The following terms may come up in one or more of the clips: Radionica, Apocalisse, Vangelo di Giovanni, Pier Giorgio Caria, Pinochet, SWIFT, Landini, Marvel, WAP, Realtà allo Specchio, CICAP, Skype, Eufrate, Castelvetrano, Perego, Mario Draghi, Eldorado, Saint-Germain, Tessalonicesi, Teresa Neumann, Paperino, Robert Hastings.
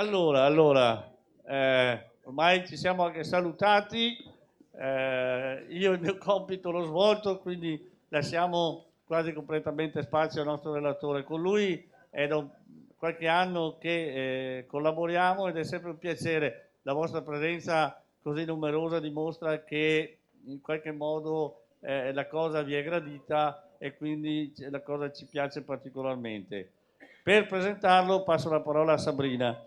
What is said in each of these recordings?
Allora, ormai ci siamo anche salutati, io il mio compito l'ho svolto, quindi lasciamo quasi completamente spazio al nostro relatore. Con lui è da qualche anno che collaboriamo ed è sempre un piacere. La vostra presenza così numerosa dimostra che in qualche modo la cosa vi è gradita e quindi la cosa ci piace particolarmente. Per presentarlo passo la parola a Sabrina.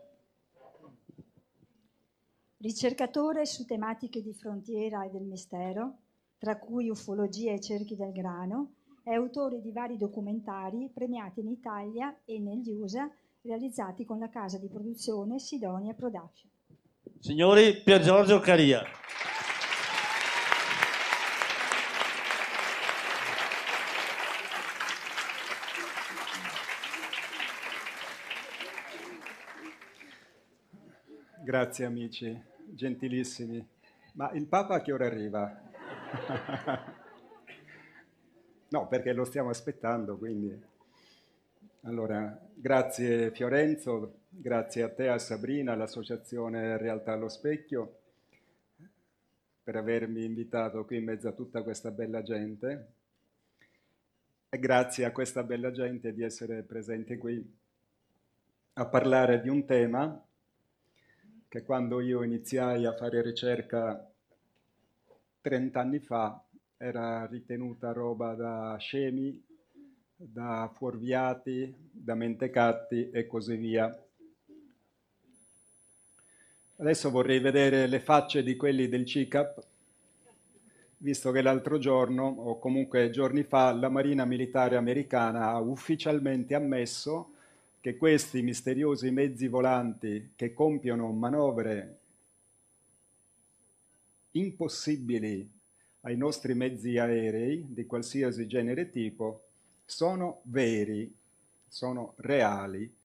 Ricercatore su tematiche di frontiera e del mistero, tra cui ufologia e cerchi del grano, è autore di vari documentari premiati in Italia e negli USA, realizzati con la casa di produzione Sidonia Production. Signori, Pier Giorgio Caria. Grazie amici, gentilissimi. Ma il Papa a che ora arriva? No, perché lo stiamo aspettando, quindi. Allora, grazie Fiorenzo, grazie a te, a Sabrina, all'associazione Realtà allo Specchio, per avermi invitato qui in mezzo a tutta questa bella gente. E grazie a questa bella gente di essere presente qui a parlare di un tema che quando io iniziai a fare ricerca 30 anni fa era ritenuta roba da scemi, da fuorviati, da mentecatti e così via. Adesso vorrei vedere le facce di quelli del CICAP, visto che l'altro giorno, o comunque giorni fa, la Marina Militare Americana ha ufficialmente ammesso che questi misteriosi mezzi volanti che compiono manovre impossibili ai nostri mezzi aerei di qualsiasi genere e tipo sono veri, sono reali,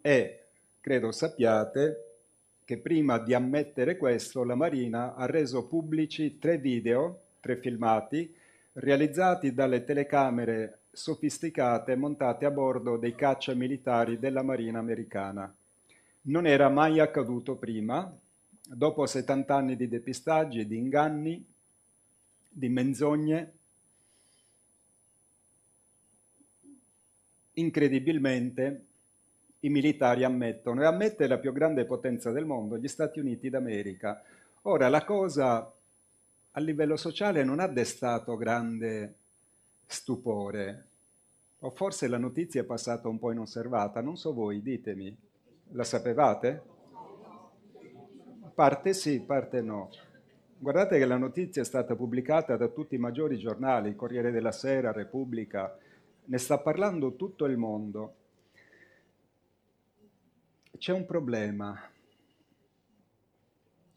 e credo sappiate che prima di ammettere questo la Marina ha reso pubblici 3 video, 3 filmati realizzati dalle telecamere sofisticate montate a bordo dei caccia militari della Marina americana. Non era mai accaduto prima, dopo 70 anni di depistaggi, di inganni, di menzogne. Incredibilmente i militari ammettono, e ammette la più grande potenza del mondo, gli Stati Uniti d'America. Ora, la cosa a livello sociale non ha destato grande stupore, o forse la notizia è passata un po' inosservata, non so voi, ditemi, la sapevate? Parte sì, parte no. Guardate che la notizia è stata pubblicata da tutti i maggiori giornali, Corriere della Sera, Repubblica, ne sta parlando tutto il mondo. C'è un problema.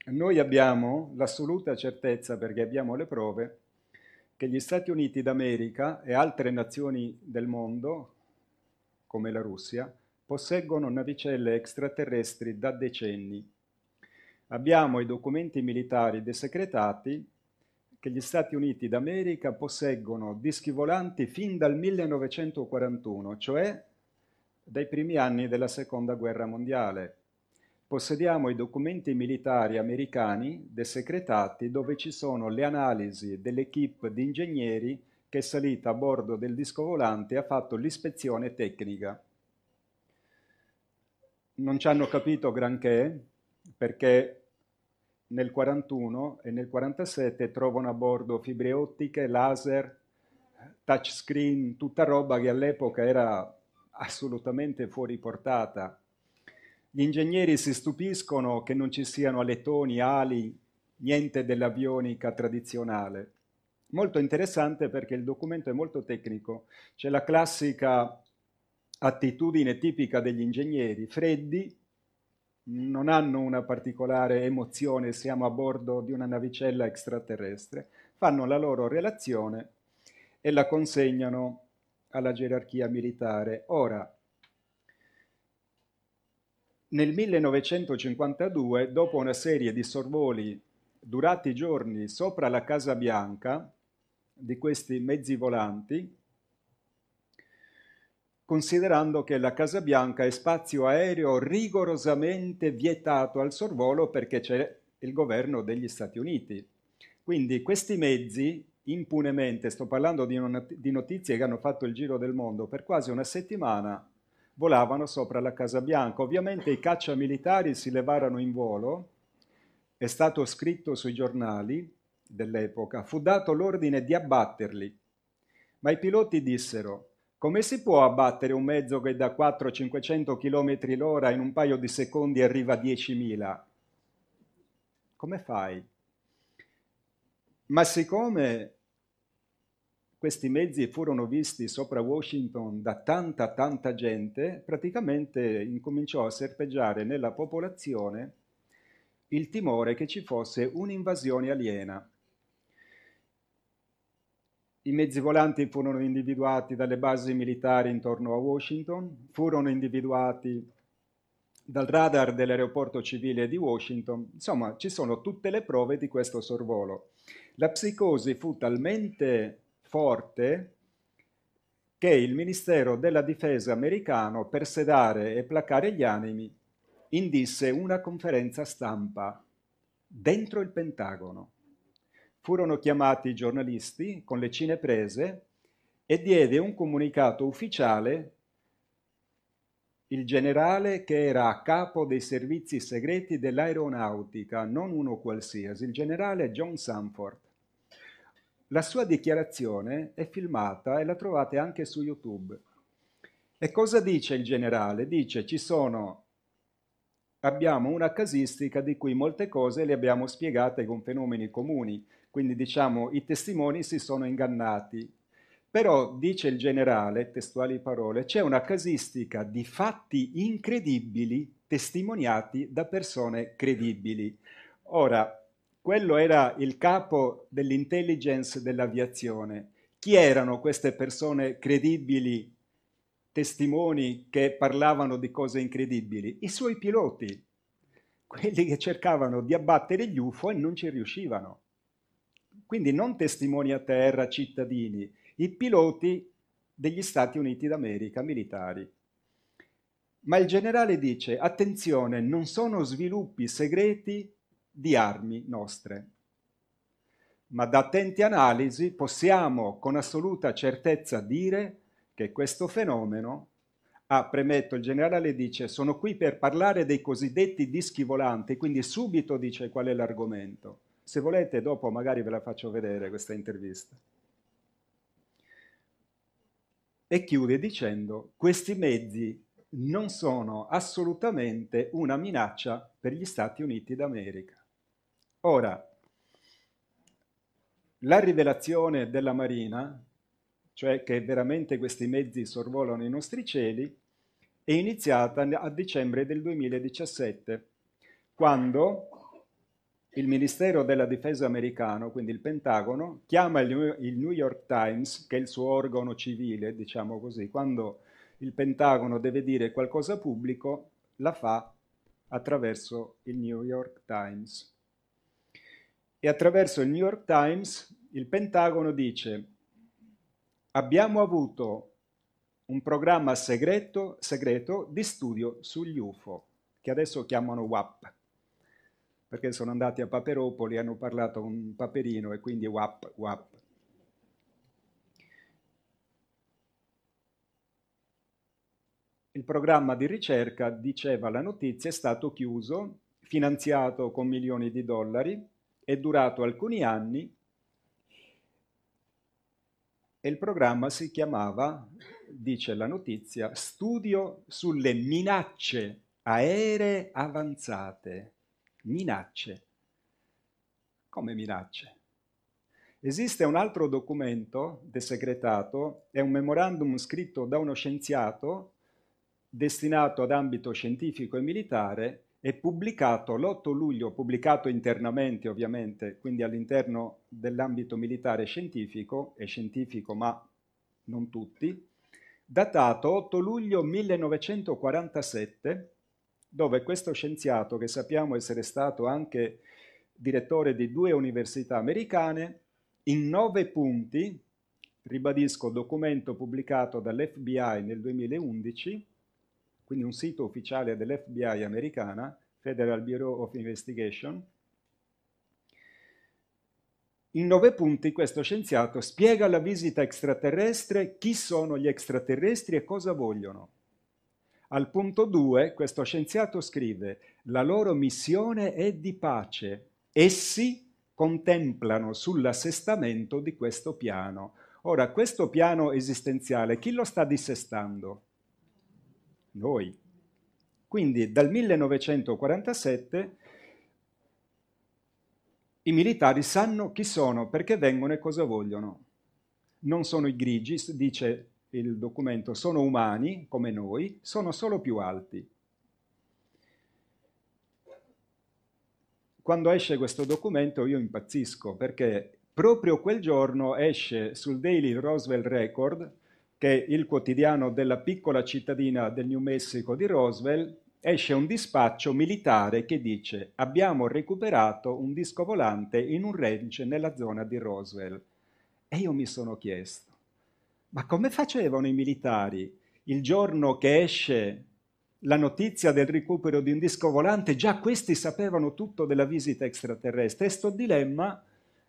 Noi abbiamo l'assoluta certezza, perché abbiamo le prove, che gli Stati Uniti d'America e altre nazioni del mondo, come la Russia, posseggono navicelle extraterrestri da decenni. Abbiamo i documenti militari desecretati che gli Stati Uniti d'America posseggono dischi volanti fin dal 1941, cioè dai primi anni della Seconda Guerra Mondiale. Possediamo i documenti militari americani desecretati dove ci sono le analisi dell'equipe di ingegneri che è salita a bordo del disco volante e ha fatto l'ispezione tecnica. Non ci hanno capito granché, perché nel 41 e nel 47 trovano a bordo fibre ottiche, laser, touchscreen, tutta roba che all'epoca era assolutamente fuori portata. Gli ingegneri si stupiscono che non ci siano alettoni, ali, niente dell'avionica tradizionale. Molto interessante perché il documento è molto tecnico. C'è la classica attitudine tipica degli ingegneri, freddi, non hanno una particolare emozione, siamo a bordo di una navicella extraterrestre, fanno la loro relazione e la consegnano alla gerarchia militare. Ora, nel 1952, dopo una serie di sorvoli durati giorni sopra la Casa Bianca di questi mezzi volanti, considerando che la Casa Bianca è spazio aereo rigorosamente vietato al sorvolo perché c'è il governo degli Stati Uniti. Quindi questi mezzi impunemente, sto parlando di notizie che hanno fatto il giro del mondo, per quasi una settimana volavano sopra la Casa Bianca. Ovviamente i caccia militari si levarono in volo, è stato scritto sui giornali dell'epoca, fu dato l'ordine di abbatterli, ma i piloti dissero: come si può abbattere un mezzo che da 400-500 km l'ora in un paio di secondi arriva a 10.000? Come fai? Ma siccome questi mezzi furono visti sopra Washington da tanta gente, praticamente incominciò a serpeggiare nella popolazione il timore che ci fosse un'invasione aliena. I mezzi volanti furono individuati dalle basi militari intorno a Washington, furono individuati dal radar dell'aeroporto civile di Washington. Insomma, ci sono tutte le prove di questo sorvolo. La psicosi fu talmente forte che il Ministero della Difesa americano, per sedare e placare gli animi, indisse una conferenza stampa dentro il Pentagono. Furono chiamati i giornalisti con le cineprese e diede un comunicato ufficiale il generale che era a capo dei servizi segreti dell'aeronautica, non uno qualsiasi, il generale John Sanford. La sua dichiarazione è filmata e la trovate anche su YouTube. E cosa dice il generale? Dice: abbiamo una casistica di cui molte cose le abbiamo spiegate con fenomeni comuni. Quindi diciamo i testimoni si sono ingannati, però dice il generale, testuali parole, c'è una casistica di fatti incredibili testimoniati da persone credibili. Ora, quello era il capo dell'intelligence dell'aviazione. Chi erano queste persone credibili, testimoni che parlavano di cose incredibili? I suoi piloti, quelli che cercavano di abbattere gli UFO e non ci riuscivano. Quindi non testimoni a terra, cittadini, i piloti degli Stati Uniti d'America, militari. Ma il generale dice: attenzione, non sono sviluppi segreti di armi nostre, ma da attente analisi possiamo con assoluta certezza dire che questo fenomeno, premetto, il generale dice: sono qui per parlare dei cosiddetti dischi volanti, quindi subito dice qual è l'argomento. Se volete dopo magari ve la faccio vedere questa intervista. E chiude dicendo: questi mezzi non sono assolutamente una minaccia per gli Stati Uniti d'America. Ora, la rivelazione della Marina, cioè che veramente questi mezzi sorvolano i nostri cieli, è iniziata a dicembre del 2017, quando il Ministero della Difesa americano, quindi il Pentagono, chiama il New York Times, che è il suo organo civile, diciamo così. Quando il Pentagono deve dire qualcosa pubblico, la fa attraverso il New York Times. E attraverso il New York Times il Pentagono dice: abbiamo avuto un programma segreto di studio sugli UFO, che adesso chiamano WAP, perché sono andati a Paperopoli, hanno parlato con Paperino e quindi WAP. Il programma di ricerca, diceva la notizia, è stato chiuso, finanziato con milioni di dollari, è durato alcuni anni, e il programma si chiamava, dice la notizia, Studio sulle minacce aeree avanzate. Minacce. Come minacce? Esiste un altro documento desegretato, è un memorandum scritto da uno scienziato destinato ad ambito scientifico e militare e pubblicato l'8 luglio, pubblicato internamente ovviamente, quindi all'interno dell'ambito militare scientifico, è scientifico ma non tutti, datato 8 luglio 1947, dove questo scienziato, che sappiamo essere stato anche direttore di 2 università americane, in 9 punti ribadisco, documento pubblicato dall'FBI nel 2011, quindi un sito ufficiale dell'FBI americana, Federal Bureau of Investigation. In 9 punti questo scienziato spiega la visita extraterrestre, chi sono gli extraterrestri e cosa vogliono. Al punto 2 questo scienziato scrive: la loro missione è di pace, essi contemplano sull'assestamento di questo piano. Ora, questo piano esistenziale, chi lo sta dissestando? Noi. Quindi dal 1947 i militari sanno chi sono, perché vengono e cosa vogliono. Non sono i grigi, dice il documento, sono umani come noi, sono solo più alti. Quando esce questo documento io impazzisco, perché proprio quel giorno esce sul Daily Roswell Record, che è il quotidiano della piccola cittadina del New Mexico di Roswell, esce un dispaccio militare che dice: abbiamo recuperato un disco volante in un ranch nella zona di Roswell. E io mi sono chiesto, ma come facevano i militari il giorno che esce la notizia del recupero di un disco volante? Già questi sapevano tutto della visita extraterrestre, e sto dilemma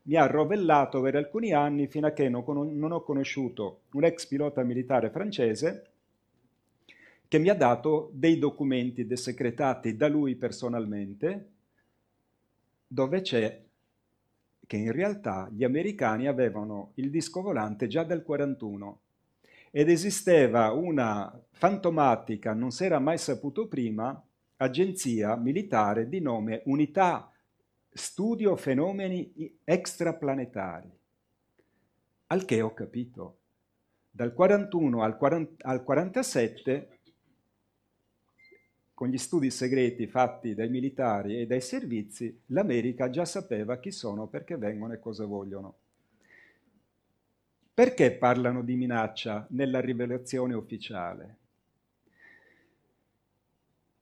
mi ha rovellato per alcuni anni, fino a che non ho conosciuto un ex pilota militare francese che mi ha dato dei documenti desecretati da lui personalmente, dove c'è che in realtà gli americani avevano il disco volante già dal 1941 ed esisteva una fantomatica, non si era mai saputo prima, agenzia militare di nome Unità Studio Fenomeni Extraplanetari. Al che ho capito, dal 1941 al 1947, con gli studi segreti fatti dai militari e dai servizi, l'America già sapeva chi sono, perché vengono e cosa vogliono. Perché parlano di minaccia nella rivelazione ufficiale?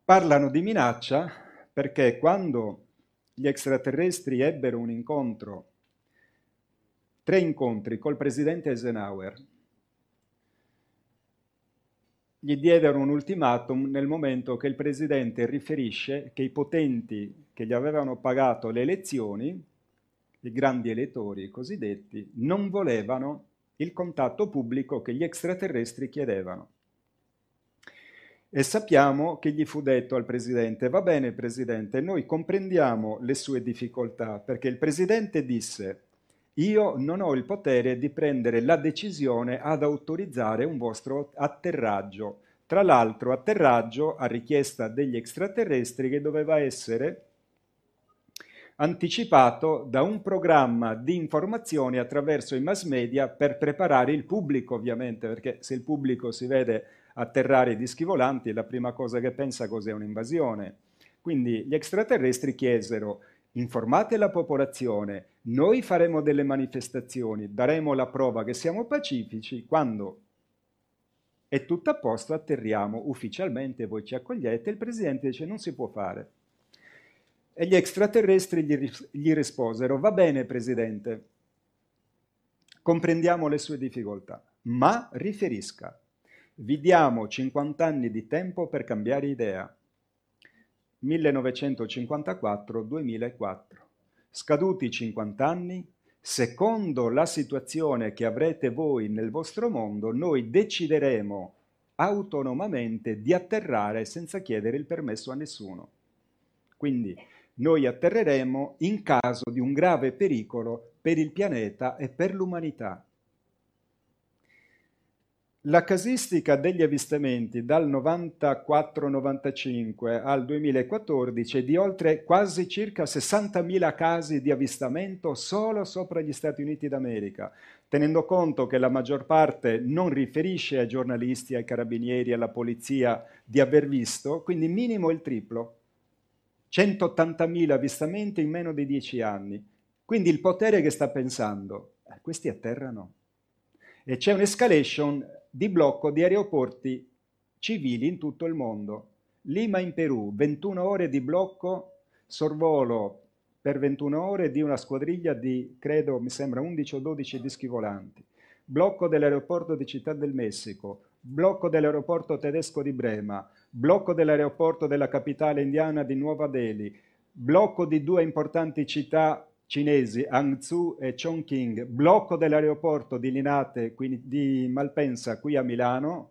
Parlano di minaccia perché quando gli extraterrestri ebbero un incontro, 3 incontri col presidente Eisenhower, gli diedero un ultimatum nel momento che il presidente riferisce che i potenti che gli avevano pagato le elezioni, i grandi elettori cosiddetti, non volevano il contatto pubblico che gli extraterrestri chiedevano. E sappiamo che gli fu detto al presidente: va bene presidente, noi comprendiamo le sue difficoltà, perché il presidente disse: io non ho il potere di prendere la decisione ad autorizzare un vostro atterraggio. Tra l'altro atterraggio a richiesta degli extraterrestri che doveva essere anticipato da un programma di informazioni attraverso i mass media per preparare il pubblico, ovviamente, perché se il pubblico si vede atterrare i dischi volanti la prima cosa che pensa cos'è un'invasione. Quindi gli extraterrestri chiesero: informate la popolazione, noi faremo delle manifestazioni, daremo la prova che siamo pacifici, quando è tutto a posto atterriamo ufficialmente, voi ci accogliete. Il presidente dice: non si può fare. E gli extraterrestri gli risposero: va bene presidente, comprendiamo le sue difficoltà, ma riferisca, vi diamo 50 anni di tempo per cambiare idea. 1954-2004, scaduti 50 anni, secondo la situazione che avrete voi nel vostro mondo, noi decideremo autonomamente di atterrare senza chiedere il permesso a nessuno. Quindi noi atterreremo in caso di un grave pericolo per il pianeta e per l'umanità. La casistica degli avvistamenti dal 94-95 al 2014 è di oltre quasi circa 60.000 casi di avvistamento solo sopra gli Stati Uniti d'America, tenendo conto che la maggior parte non riferisce ai giornalisti, ai carabinieri, alla polizia di aver visto, quindi minimo il triplo, 180.000 avvistamenti in meno di 10 anni. Quindi il potere che sta pensando: questi atterrano. E c'è un'escalation di blocco di aeroporti civili in tutto il mondo. Lima in Perù, 21 ore di blocco, sorvolo per 21 ore di una squadriglia di, credo, mi sembra 11 o 12 dischi volanti. blocco dell'aeroporto di Città del Messico, blocco dell'aeroporto tedesco di Brema, blocco dell'aeroporto della capitale indiana di Nuova Delhi, blocco di due importanti città cinesi, Hangzhou e Chongqing, blocco dell'aeroporto di Linate, quindi di Malpensa, qui a Milano.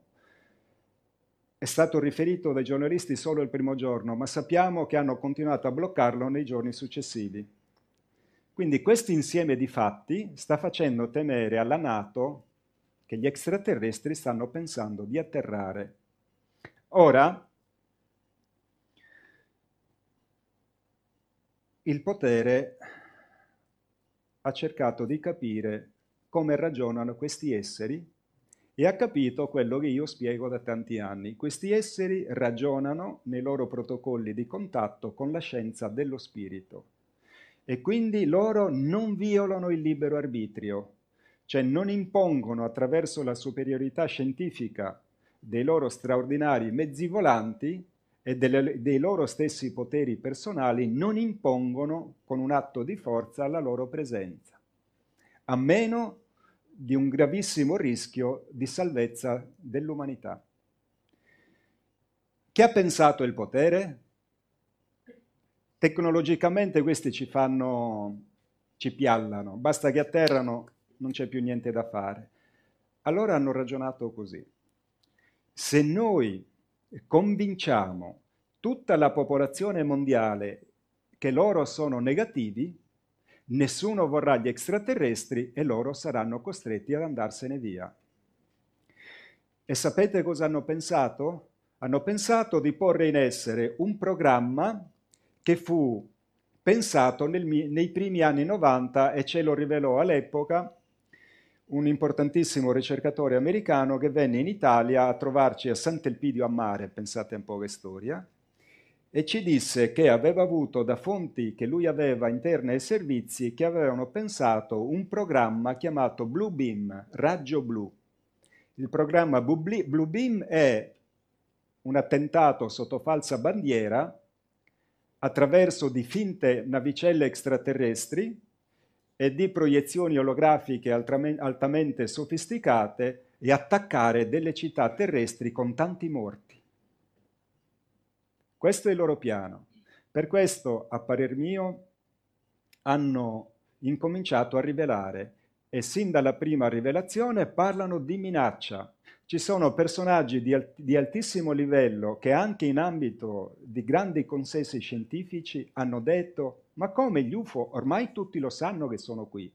È stato riferito dai giornalisti solo il primo giorno, ma sappiamo che hanno continuato a bloccarlo nei giorni successivi. Quindi questo insieme di fatti sta facendo temere alla NATO che gli extraterrestri stanno pensando di atterrare. Ora, il potere ha cercato di capire come ragionano questi esseri e ha capito quello che io spiego da tanti anni. Questi esseri ragionano nei loro protocolli di contatto con la scienza dello spirito e quindi loro non violano il libero arbitrio, cioè non impongono attraverso la superiorità scientifica dei loro straordinari mezzi volanti e dei loro stessi poteri personali, non impongono con un atto di forza la loro presenza, a meno di un gravissimo rischio di salvezza dell'umanità. Che ha pensato il potere? Tecnologicamente questi ci piallano, basta che atterrano, non c'è più niente da fare. Allora hanno ragionato così: se noi convinciamo tutta la popolazione mondiale che loro sono negativi, nessuno vorrà gli extraterrestri e loro saranno costretti ad andarsene via. E sapete cosa hanno pensato? Hanno pensato di porre in essere un programma che fu pensato nei primi anni 90 e ce lo rivelò all'epoca un importantissimo ricercatore americano che venne in Italia a trovarci a Sant'Elpidio a Mare, pensate un po' che storia, e ci disse che aveva avuto da fonti che lui aveva interne ai servizi che avevano pensato un programma chiamato Blue Beam, raggio blu. Il programma Blue Beam è un attentato sotto falsa bandiera attraverso di finte navicelle extraterrestri e di proiezioni olografiche altamente sofisticate e attaccare delle città terrestri con tanti morti. Questo è il loro piano. Per questo, a parer mio, hanno incominciato a rivelare e sin dalla prima rivelazione parlano di minaccia. Ci sono personaggi di altissimo livello che anche in ambito di grandi consensi scientifici hanno detto: ma come gli UFO? Ormai tutti lo sanno che sono qui.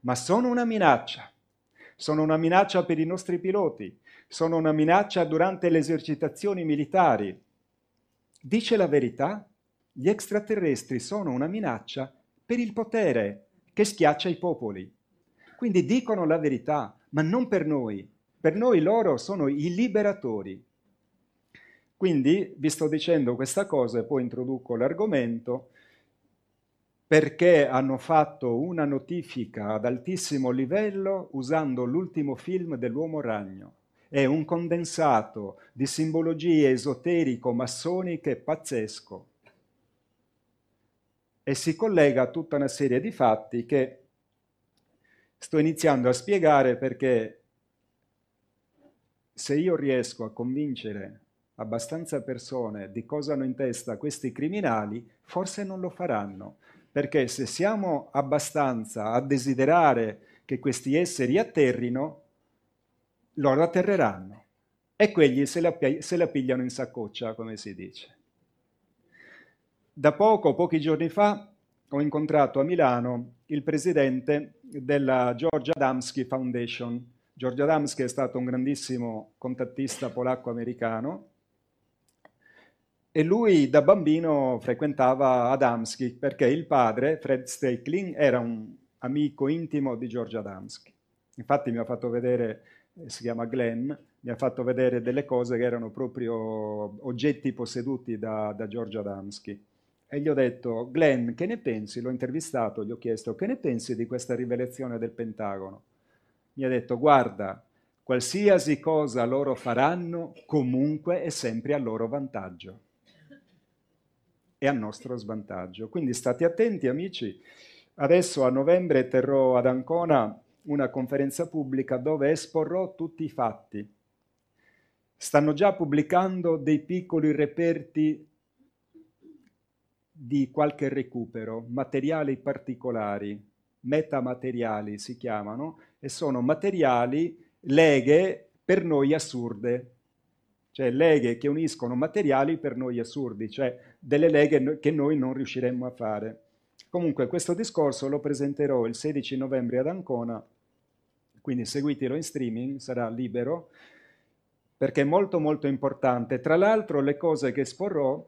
Ma sono una minaccia. Sono una minaccia per i nostri piloti. Sono una minaccia durante le esercitazioni militari. Dice la verità, gli extraterrestri sono una minaccia per il potere che schiaccia i popoli. Quindi dicono la verità, ma non per noi. Per noi loro sono i liberatori. Quindi vi sto dicendo questa cosa e poi introduco l'argomento, perché hanno fatto una notifica ad altissimo livello usando l'ultimo film dell'Uomo Ragno. È un condensato di simbologie esoterico-massoniche pazzesco e si collega a tutta una serie di fatti che sto iniziando a spiegare, perché se io riesco a convincere abbastanza persone di cosa hanno in testa questi criminali, forse non lo faranno. Perché se siamo abbastanza a desiderare che questi esseri atterrino, loro atterreranno e quelli se la pigliano in saccoccia, come si dice. Da pochi giorni fa, ho incontrato a Milano il presidente della George Adamski Foundation. George Adamski è stato un grandissimo contattista polacco-americano e lui da bambino frequentava Adamski perché il padre, Fred Steichling, era un amico intimo di George Adamski. Infatti mi ha fatto vedere, si chiama Glenn, mi ha fatto vedere delle cose che erano proprio oggetti posseduti da Giorgio Adamski. E gli ho detto: Glenn, che ne pensi? L'ho intervistato, gli ho chiesto: che ne pensi di questa rivelazione del Pentagono? Mi ha detto: guarda, qualsiasi cosa loro faranno, comunque è sempre a loro vantaggio e a nostro svantaggio. Quindi state attenti, amici. Adesso a novembre terrò ad Ancona una conferenza pubblica dove esporrò tutti i fatti. Stanno già pubblicando dei piccoli reperti di qualche recupero, materiali particolari, metamateriali si chiamano, e sono materiali, leghe per noi assurde, cioè leghe che uniscono materiali per noi assurdi, cioè delle leghe che noi non riusciremmo a fare. Comunque questo discorso lo presenterò il 16 novembre ad Ancona, quindi seguitelo in streaming, sarà libero, perché è molto molto importante. Tra l'altro le cose che esporrò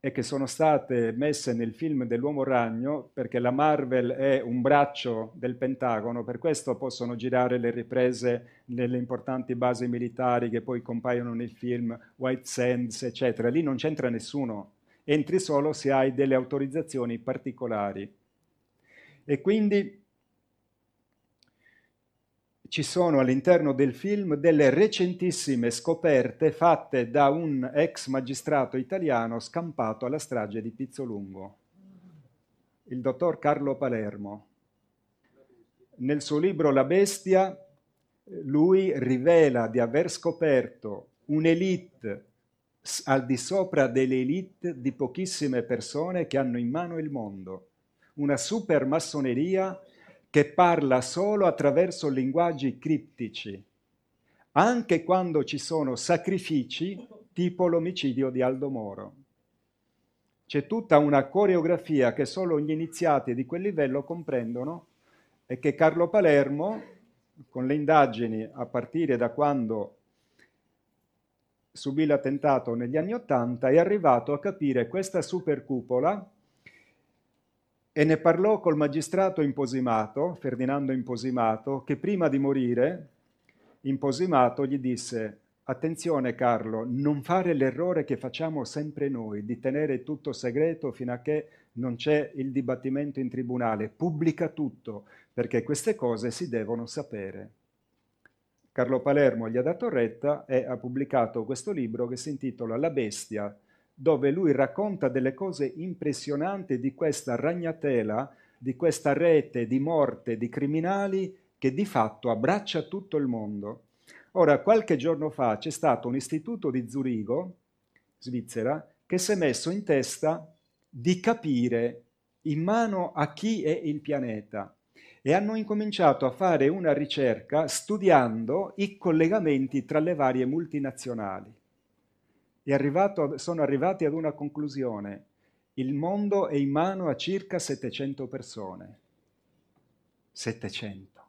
e che sono state messe nel film dell'Uomo Ragno, perché la Marvel è un braccio del Pentagono, per questo possono girare le riprese nelle importanti basi militari che poi compaiono nel film, White Sands, eccetera. Lì non c'entra nessuno, entri solo se hai delle autorizzazioni particolari. E quindi ci sono all'interno del film delle recentissime scoperte fatte da un ex magistrato italiano scampato alla strage di Pizzolungo, il dottor Carlo Palermo. Nel suo libro La Bestia lui rivela di aver scoperto un'elite al di sopra delle elite di pochissime persone che hanno in mano il mondo, una supermassoneria che parla solo attraverso linguaggi criptici, anche quando ci sono sacrifici tipo l'omicidio di Aldo Moro. C'è tutta una coreografia che solo gli iniziati di quel livello comprendono e che Carlo Palermo, con le indagini a partire da quando subì l'attentato negli anni '80, è arrivato a capire questa supercupola. E ne parlò col magistrato Imposimato, Ferdinando Imposimato, che prima di morire, Imposimato gli disse: attenzione Carlo, non fare l'errore che facciamo sempre noi, di tenere tutto segreto fino a che non c'è il dibattimento in tribunale, pubblica tutto, perché queste cose si devono sapere. Carlo Palermo gli ha dato retta e ha pubblicato questo libro che si intitola La Bestia, dove lui racconta delle cose impressionanti di questa ragnatela, di questa rete di morte, di criminali che di fatto abbraccia tutto il mondo. Ora, qualche giorno fa c'è stato un istituto di Zurigo, Svizzera, che si è messo in testa di capire in mano a chi è il pianeta e hanno incominciato a fare una ricerca studiando i collegamenti tra le varie multinazionali. Sono arrivati ad una conclusione: il mondo è in mano a circa 700 persone. 700.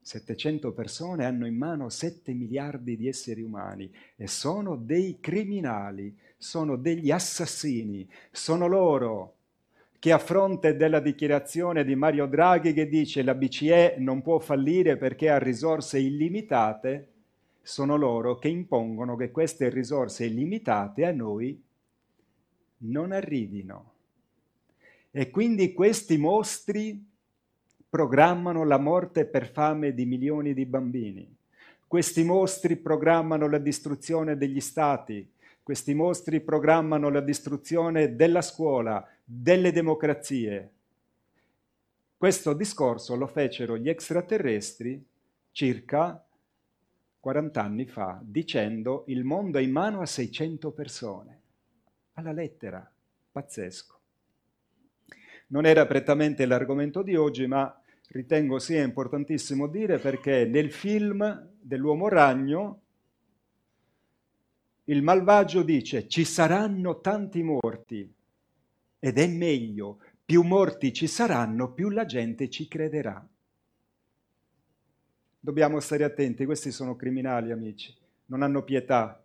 700 persone hanno in mano 7 miliardi di esseri umani e sono dei criminali, sono degli assassini, sono loro che a fronte della dichiarazione di Mario Draghi che dice la BCE non può fallire perché ha risorse illimitate, sono loro che impongono che queste risorse illimitate a noi non arrivino. E quindi questi mostri programmano la morte per fame di milioni di bambini, questi mostri programmano la distruzione degli stati, questi mostri programmano la distruzione della scuola, delle democrazie. Questo discorso lo fecero gli extraterrestri circa 40 anni fa, dicendo il mondo è in mano a 600 persone, alla lettera, pazzesco. Non era prettamente l'argomento di oggi, ma ritengo sia importantissimo dire perché nel film dell'Uomo Ragno il malvagio dice ci saranno tanti morti ed è meglio, più morti ci saranno, più la gente ci crederà. Dobbiamo stare attenti, questi sono criminali, amici, non hanno pietà,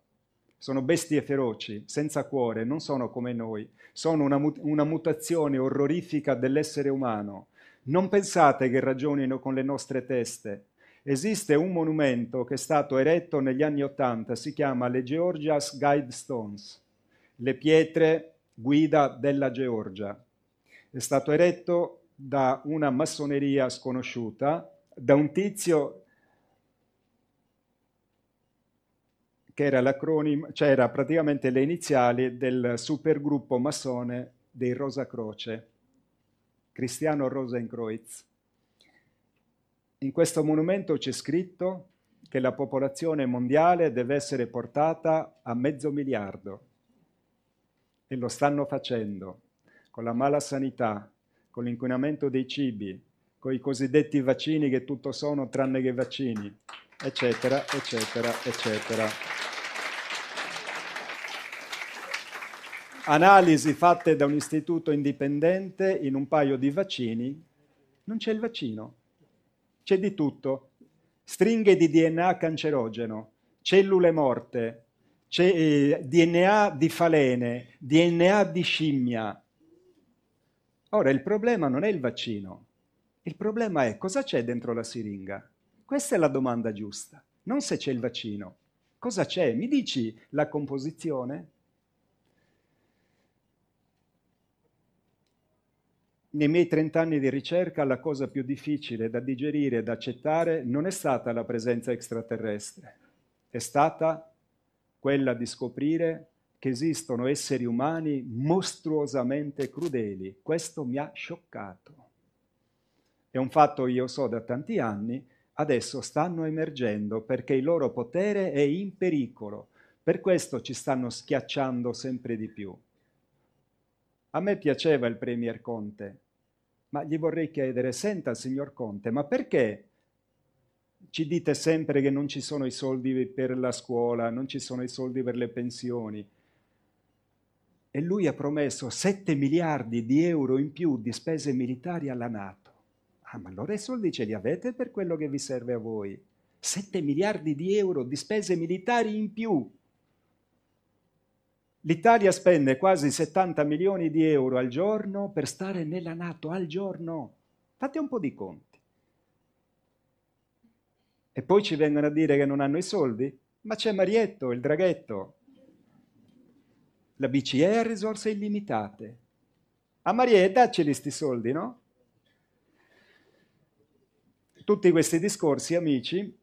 sono bestie feroci, senza cuore, non sono come noi, sono una mutazione orrorifica dell'essere umano. Non pensate che ragionino con le nostre teste. Esiste un monumento che è stato eretto negli anni '80, si chiama le Georgia's Guidestones, le pietre guida della Georgia. È stato eretto da una massoneria sconosciuta, da un tizio che era l'acronimo, cioè era praticamente le iniziali del supergruppo massone dei Rosa Croce, Cristiano Rosenkreuz. In questo monumento c'è scritto che la popolazione mondiale deve essere portata a 500 miliardi e lo stanno facendo con la mala sanità, con l'inquinamento dei cibi, con i cosiddetti vaccini che tutto sono tranne che vaccini, eccetera, eccetera, eccetera. Analisi fatte da un istituto indipendente in un paio di vaccini, non c'è il vaccino, c'è di tutto. Stringhe di DNA cancerogeno, cellule morte, c'è DNA di falene, DNA di scimmia. Ora, il problema non è il vaccino, il problema è cosa c'è dentro la siringa. Questa è la domanda giusta, non se c'è il vaccino. Cosa c'è? Mi dici la composizione? Nei miei 30 anni di ricerca la cosa più difficile da digerire e da accettare non è stata la presenza extraterrestre, è stata quella di scoprire che esistono esseri umani mostruosamente crudeli. Questo mi ha scioccato. È un fatto io so da tanti anni, adesso stanno emergendo perché il loro potere è in pericolo, per questo ci stanno schiacciando sempre di più. A me piaceva il Premier Conte, ma gli vorrei chiedere, senta signor Conte, ma perché ci dite sempre che non ci sono i soldi per la scuola, non ci sono i soldi per le pensioni? E lui ha promesso 7 miliardi di euro in più di spese militari alla NATO. Ah, ma allora i soldi ce li avete per quello che vi serve a voi? 7 miliardi di euro di spese militari in più. L'Italia spende quasi 70 milioni di euro al giorno per stare nella NATO, al giorno. Fate un po' di conti. E poi ci vengono a dire che non hanno i soldi? Ma c'è Marietto, il draghetto. La BCE ha risorse illimitate. A Marietto dacceli sti soldi, no? Tutti questi discorsi, amici,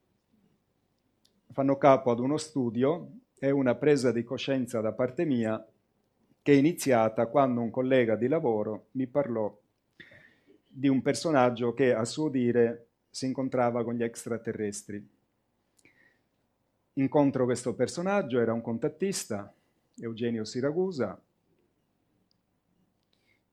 fanno capo ad uno studio e una presa di coscienza da parte mia che è iniziata quando un collega di lavoro mi parlò di un personaggio che, a suo dire, si incontrava con gli extraterrestri. Incontro questo personaggio, era un contattista, Eugenio Siragusa,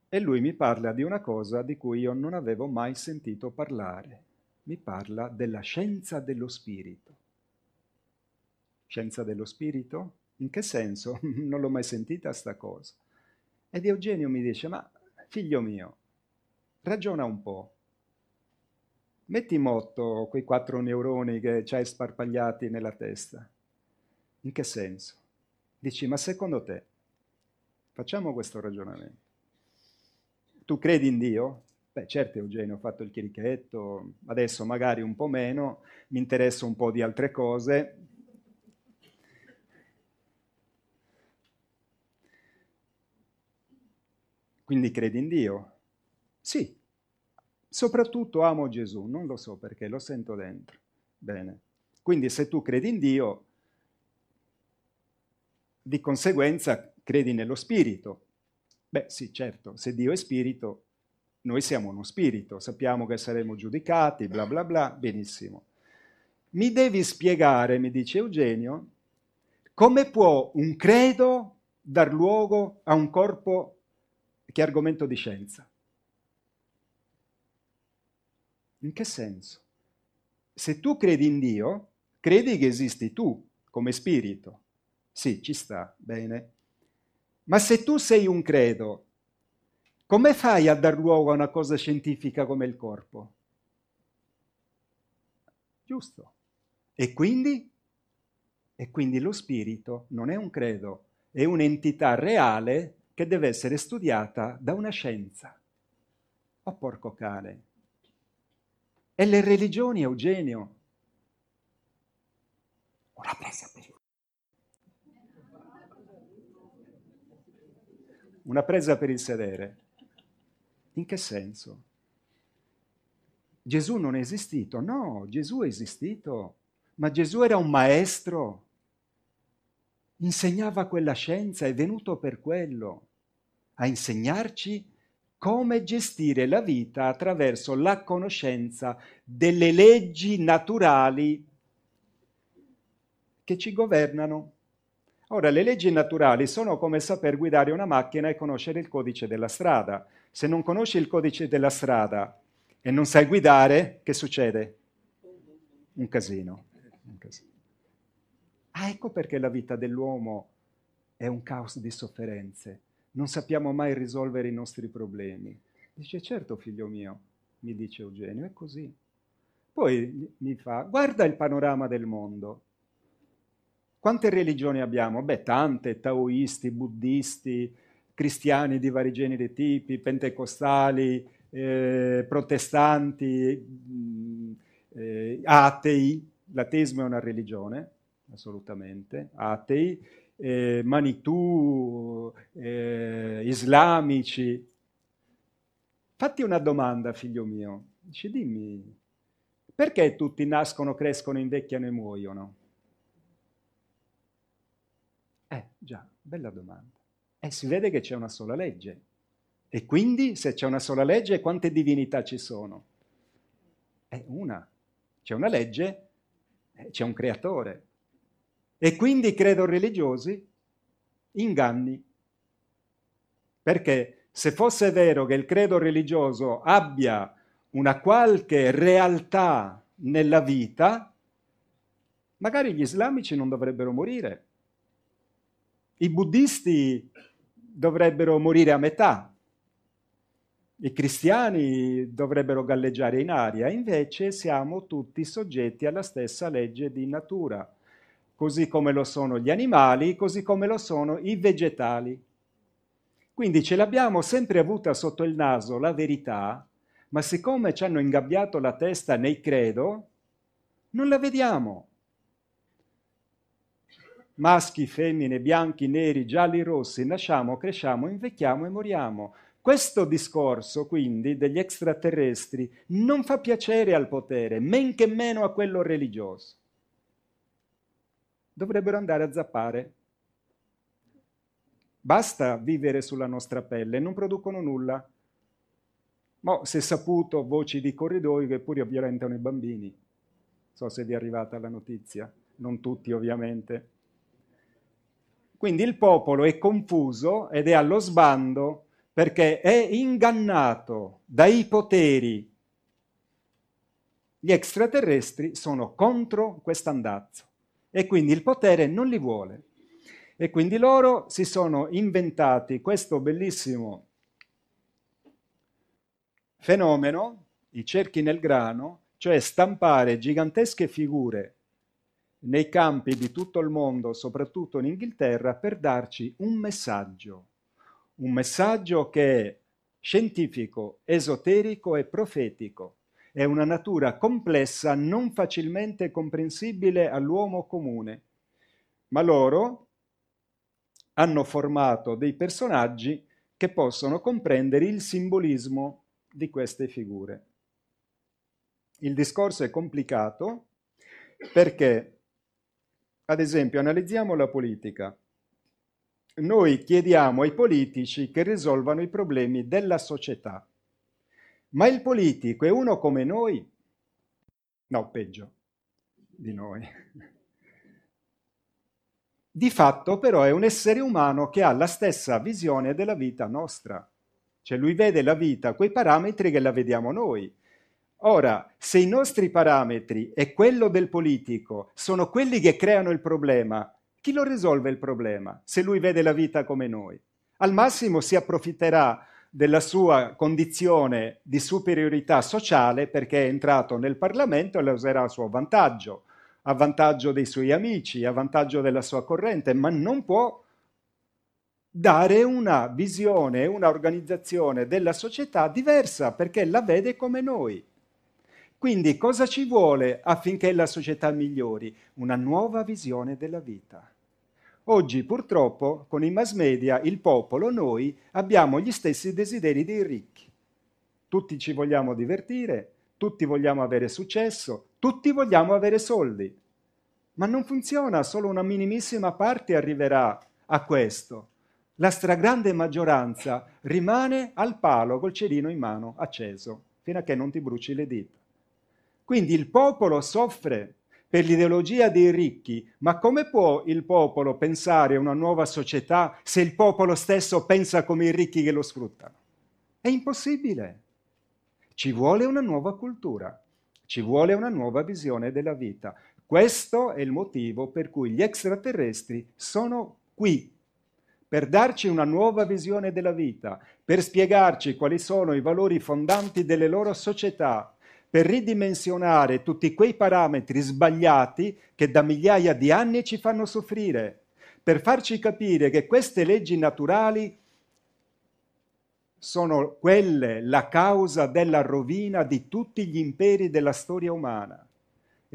e lui mi parla di una cosa di cui io non avevo mai sentito parlare. Mi parla della scienza dello spirito. Scienza dello spirito? In che senso? Non l'ho mai sentita sta cosa. Ed Eugenio mi dice, ma figlio mio, ragiona un po'. Metti in moto quei 4 neuroni che c'hai sparpagliati nella testa. In che senso? Dici, ma secondo te, facciamo questo ragionamento. Tu credi in Dio? Beh, certo Eugenio, ho fatto il chierichetto, adesso magari un po' meno, mi interessa un po' di altre cose. Quindi credi in Dio? Sì. Soprattutto amo Gesù, non lo so perché, lo sento dentro. Bene. Quindi se tu credi in Dio, di conseguenza credi nello spirito. Beh sì, certo, se Dio è spirito, noi siamo uno spirito, sappiamo che saremo giudicati, bla bla bla, benissimo. Mi devi spiegare, mi dice Eugenio, come può un credo dar luogo a un corpo che è argomento di scienza? In che senso? Se tu credi in Dio, credi che esisti tu come spirito. Sì, ci sta, bene. Ma se tu sei un credo, come fai a dar luogo a una cosa scientifica come il corpo? Giusto. E quindi? E quindi lo spirito non è un credo, è un'entità reale che deve essere studiata da una scienza. Oh porco cane! E le religioni, Eugenio? Una presa per il sedere. In che senso? Gesù non è esistito? No, Gesù è esistito, ma Gesù era un maestro. Insegnava quella scienza, è venuto per quello, a insegnarci come gestire la vita attraverso la conoscenza delle leggi naturali che ci governano. Ora, le leggi naturali sono come saper guidare una macchina e conoscere il codice della strada. Se non conosci il codice della strada e non sai guidare, che succede? Un casino. Un casino. Ah, ecco perché la vita dell'uomo è un caos di sofferenze. Non sappiamo mai risolvere i nostri problemi. Dice, certo figlio mio, mi dice Eugenio, è così. Poi mi fa, guarda il panorama del mondo. Quante religioni abbiamo? Beh, tante, taoisti, buddisti, cristiani di vari generi e tipi, pentecostali, protestanti, atei. L'ateismo è una religione, assolutamente, atei, Manitu, islamici. Fatti una domanda, figlio mio. Dici, dimmi, perché tutti nascono, crescono, invecchiano e muoiono? Già, bella domanda. Si vede che c'è una sola legge. E quindi, se c'è una sola legge, quante divinità ci sono? Una. C'è una legge, c'è un creatore. E quindi, credo religiosi, inganni. Perché se fosse vero che il credo religioso abbia una qualche realtà nella vita, magari gli islamici non dovrebbero morire. I buddisti dovrebbero morire a metà, i cristiani dovrebbero galleggiare in aria, invece siamo tutti soggetti alla stessa legge di natura, così come lo sono gli animali, così come lo sono i vegetali. Quindi ce l'abbiamo sempre avuta sotto il naso la verità, ma siccome ci hanno ingabbiato la testa nei credo, non la vediamo. Maschi, femmine, bianchi, neri, gialli, rossi, nasciamo, cresciamo, invecchiamo e moriamo. Questo discorso, quindi, degli extraterrestri non fa piacere al potere, men che meno a quello religioso. Dovrebbero andare a zappare. Basta vivere sulla nostra pelle, non producono nulla. Ma si è saputo, voci di corridoio, che pure violentano i bambini. Non so se vi è arrivata la notizia, non tutti ovviamente. Quindi il popolo è confuso ed è allo sbando perché è ingannato dai poteri. Gli extraterrestri sono contro quest'andazzo e quindi il potere non li vuole. E quindi loro si sono inventati questo bellissimo fenomeno, i cerchi nel grano, cioè stampare gigantesche figure nei campi di tutto il mondo, soprattutto in Inghilterra, per darci un messaggio che è scientifico, esoterico e profetico. È una natura complessa, non facilmente comprensibile all'uomo comune, ma loro hanno formato dei personaggi che possono comprendere il simbolismo di queste figure. Il discorso è complicato perché ad esempio, analizziamo la politica. Noi chiediamo ai politici che risolvano i problemi della società. Ma il politico è uno come noi? No, peggio di noi. Di fatto, però, è un essere umano che ha la stessa visione della vita nostra. Cioè, lui vede la vita coi parametri che la vediamo noi. Ora, se i nostri parametri e quello del politico sono quelli che creano il problema, chi lo risolve il problema se lui vede la vita come noi? Al massimo si approfitterà della sua condizione di superiorità sociale perché è entrato nel Parlamento e la userà a suo vantaggio, a vantaggio dei suoi amici, a vantaggio della sua corrente, ma non può dare una visione, una organizzazione della società diversa perché la vede come noi. Quindi cosa ci vuole affinché la società migliori? Una nuova visione della vita. Oggi purtroppo con i mass media, il popolo, noi abbiamo gli stessi desideri dei ricchi. Tutti ci vogliamo divertire, tutti vogliamo avere successo, tutti vogliamo avere soldi. Ma non funziona, solo una minimissima parte arriverà a questo. la stragrande maggioranza rimane al palo col cerino in mano acceso, fino a che non ti bruci le dita. Quindi il popolo soffre per l'ideologia dei ricchi, ma come può il popolo pensare a una nuova società se il popolo stesso pensa come i ricchi che lo sfruttano? È impossibile. Ci vuole una nuova cultura, ci vuole una nuova visione della vita. Questo è il motivo per cui gli extraterrestri sono qui, per darci una nuova visione della vita, per spiegarci quali sono i valori fondanti delle loro società, per ridimensionare tutti quei parametri sbagliati che da migliaia di anni ci fanno soffrire, per farci capire che queste leggi naturali sono quelle la causa della rovina di tutti gli imperi della storia umana.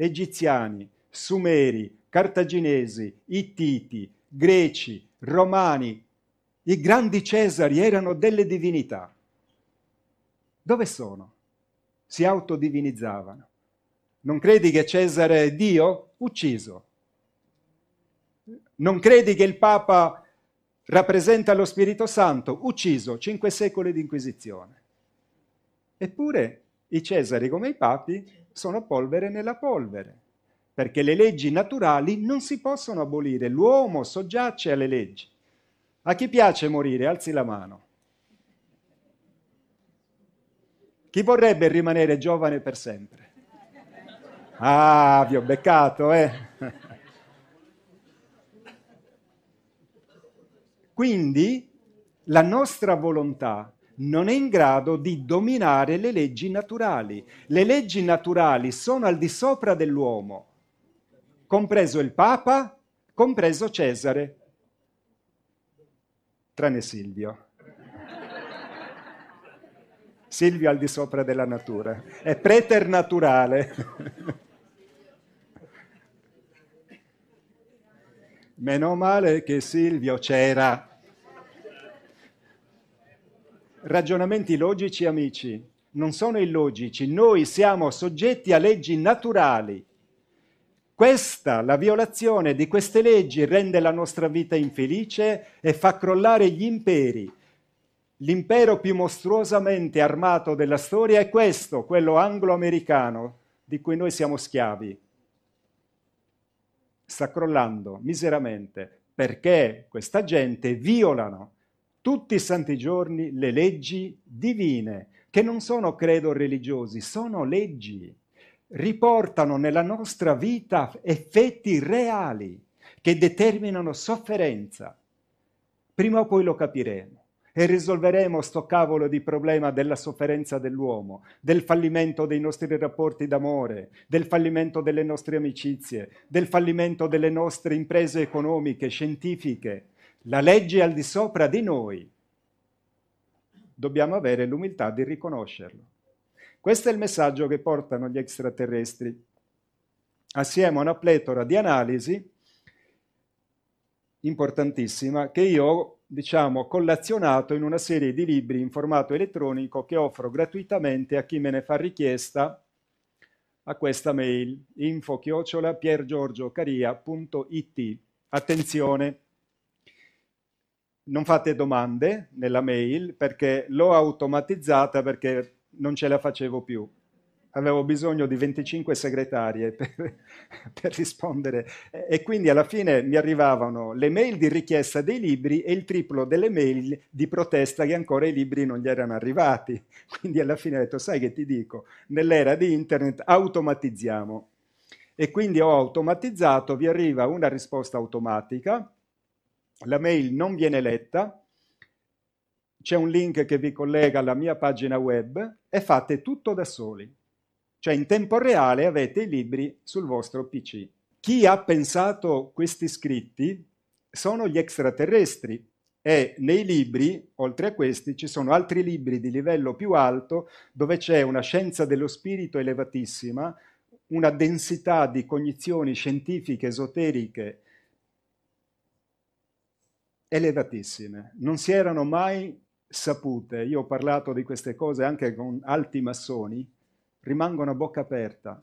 Egiziani, Sumeri, Cartaginesi, Ittiti, Greci, Romani, i grandi Cesari erano delle divinità. Dove sono? Si autodivinizzavano. Non credi che Cesare è Dio? Ucciso. Non credi che il Papa rappresenta lo Spirito Santo? Ucciso. 5 secoli di Inquisizione. Eppure i Cesari, come i Papi, sono polvere nella polvere, perché le leggi naturali non si possono abolire, l'uomo soggiace alle leggi. A chi piace morire? Alzi la mano. Chi vorrebbe rimanere giovane per sempre? Ah, vi ho beccato, Quindi la nostra volontà non è in grado di dominare le leggi naturali. Le leggi naturali sono al di sopra dell'uomo, compreso il Papa, compreso Cesare, tranne Silvio. Silvio al di sopra della natura, è preternaturale. Meno male che Silvio c'era. Ragionamenti logici, amici, non sono illogici. Noi siamo soggetti a leggi naturali. Questa, la violazione di queste leggi, rende la nostra vita infelice e fa crollare gli imperi. L'impero più mostruosamente armato della storia è questo, quello anglo-americano, di cui noi siamo schiavi. Sta crollando miseramente perché questa gente violano tutti i santi giorni le leggi divine, che non sono credo religiosi, sono leggi. Riportano nella nostra vita effetti reali che determinano sofferenza. Prima o poi lo capiremo e risolveremo sto cavolo di problema della sofferenza dell'uomo, del fallimento dei nostri rapporti d'amore, del fallimento delle nostre amicizie, del fallimento delle nostre imprese economiche, scientifiche. La legge è al di sopra di noi. Dobbiamo avere l'umiltà di riconoscerlo. Questo è il messaggio che portano gli extraterrestri, assieme a una pletora di analisi importantissima che io ho, collazionato in una serie di libri in formato elettronico che offro gratuitamente a chi me ne fa richiesta a questa mail info@piergiorgiocaria.it. Attenzione, non fate domande nella mail perché l'ho automatizzata perché non ce la facevo più. Avevo bisogno di 25 segretarie per rispondere e quindi alla fine mi arrivavano le mail di richiesta dei libri e il triplo delle mail di protesta che ancora i libri non gli erano arrivati. Quindi alla fine ho detto, sai che ti dico, nell'era di internet automatizziamo. E quindi ho automatizzato, vi arriva una risposta automatica, la mail non viene letta, c'è un link che vi collega alla mia pagina web e fate tutto da soli. Cioè in tempo reale avete i libri sul vostro PC. Chi ha pensato questi scritti sono gli extraterrestri e nei libri, oltre a questi, ci sono altri libri di livello più alto dove c'è una scienza dello spirito elevatissima, una densità di cognizioni scientifiche, esoteriche, elevatissime, non si erano mai sapute. Io ho parlato di queste cose anche con alti massoni, rimangono a bocca aperta.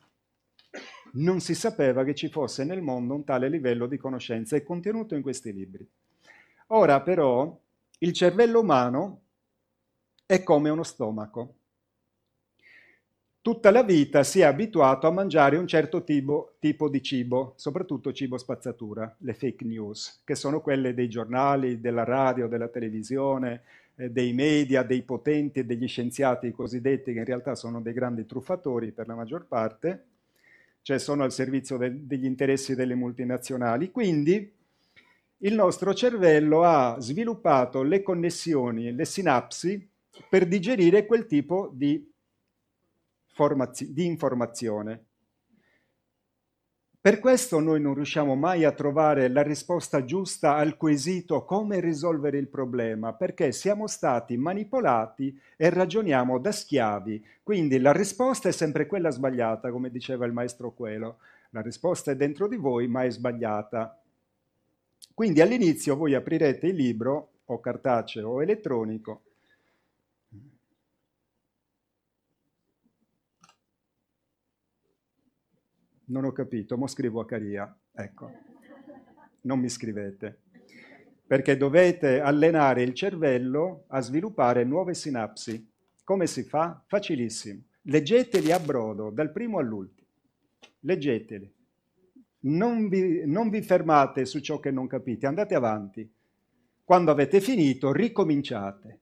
Non si sapeva che ci fosse nel mondo un tale livello di conoscenza, è contenuto in questi libri. Ora però Il cervello umano è come uno stomaco. Tutta la vita si è abituato a mangiare un certo tipo di cibo, soprattutto cibo spazzatura, le fake news, che sono quelle dei giornali, della radio, della televisione, dei media, dei potenti e degli scienziati cosiddetti, che in realtà sono dei grandi truffatori per la maggior parte, cioè sono al servizio degli interessi delle multinazionali. Quindi il nostro cervello ha sviluppato le connessioni, le sinapsi, per digerire quel tipo di informazione. Per questo noi non riusciamo mai a trovare la risposta giusta al quesito come risolvere il problema, perché siamo stati manipolati e ragioniamo da schiavi. Quindi la risposta è sempre quella sbagliata, come diceva il maestro Coelho. La risposta è dentro di voi, ma è sbagliata. Quindi all'inizio voi aprirete il libro, o cartaceo o elettronico, non ho capito, mo scrivo a Caria, ecco, non mi scrivete, perché dovete allenare il cervello a sviluppare nuove sinapsi. Come si fa? Facilissimo, leggeteli a brodo, dal primo all'ultimo, leggeteli, non vi fermate su ciò che non capite, andate avanti, quando avete finito ricominciate.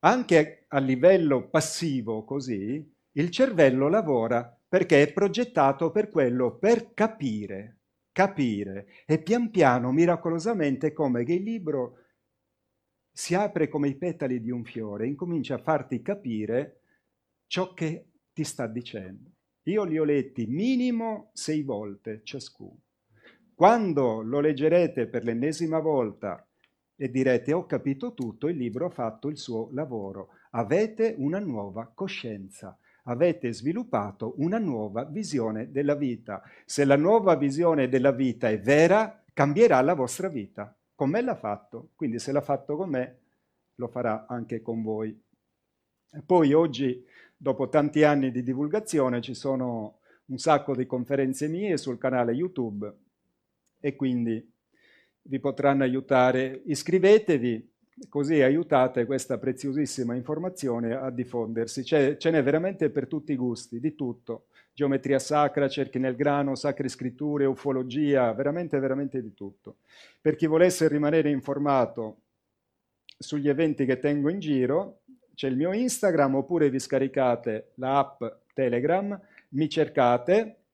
Anche a livello passivo così, il cervello lavora, perché è progettato per quello, per capire. E pian piano, miracolosamente, come che il libro si apre come i petali di un fiore, incomincia a farti capire ciò che ti sta dicendo. Io li ho letti minimo 6 volte ciascuno. Quando lo leggerete per l'ennesima volta e direte ho capito tutto, il libro ha fatto il suo lavoro. Avete una nuova coscienza. Avete sviluppato una nuova visione della vita. Se la nuova visione della vita è vera, cambierà la vostra vita. Con me l'ha fatto, quindi se l'ha fatto con me, lo farà anche con voi. E poi oggi, dopo tanti anni di divulgazione, ci sono un sacco di conferenze mie sul canale YouTube e quindi vi potranno aiutare. Iscrivetevi. Così aiutate questa preziosissima informazione a diffondersi. Ce n'è veramente per tutti i gusti, di tutto. Geometria sacra, cerchi nel grano, sacre scritture, ufologia, veramente, veramente di tutto. Per chi volesse rimanere informato sugli eventi che tengo in giro, c'è il mio Instagram, oppure vi scaricate la app Telegram, mi cercate,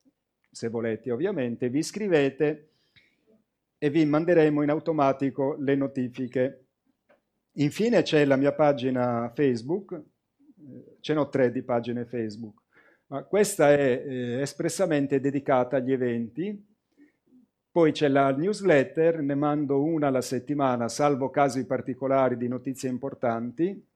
se volete ovviamente, vi iscrivete e vi manderemo in automatico le notifiche. Infine c'è la mia pagina Facebook, ce n'ho 3 di pagine Facebook, ma questa è espressamente dedicata agli eventi. Poi c'è la newsletter, ne mando una alla settimana, salvo casi particolari di notizie importanti,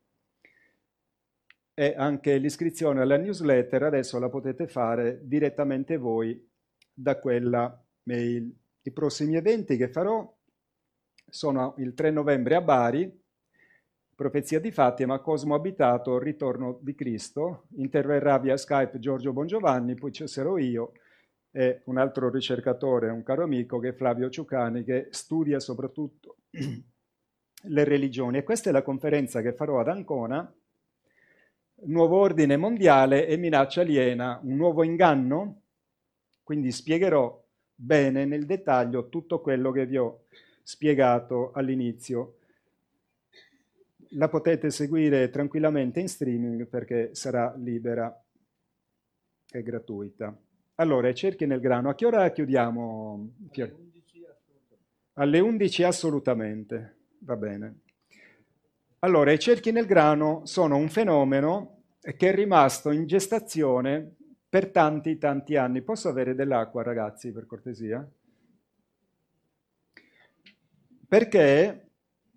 e anche l'iscrizione alla newsletter adesso la potete fare direttamente voi da quella mail. I prossimi eventi che farò sono il 3 novembre a Bari, Profezia di Fatima, Cosmo Abitato, Ritorno di Cristo, interverrà via Skype Giorgio Bongiovanni, poi ci sarò io e un altro ricercatore, un caro amico che è Flavio Ciucani, che studia soprattutto le religioni. E questa è la conferenza che farò ad Ancona, Nuovo Ordine Mondiale e Minaccia Aliena, un nuovo inganno, quindi spiegherò bene nel dettaglio tutto quello che vi ho spiegato all'inizio. La potete seguire tranquillamente in streaming perché sarà libera e gratuita. Allora, cerchi nel grano. A che ora chiudiamo? Alle 11 assolutamente. Alle 11 assolutamente, va bene. Allora, i cerchi nel grano sono un fenomeno che è rimasto in gestazione per tanti anni. Posso avere dell'acqua, ragazzi, per cortesia? Perché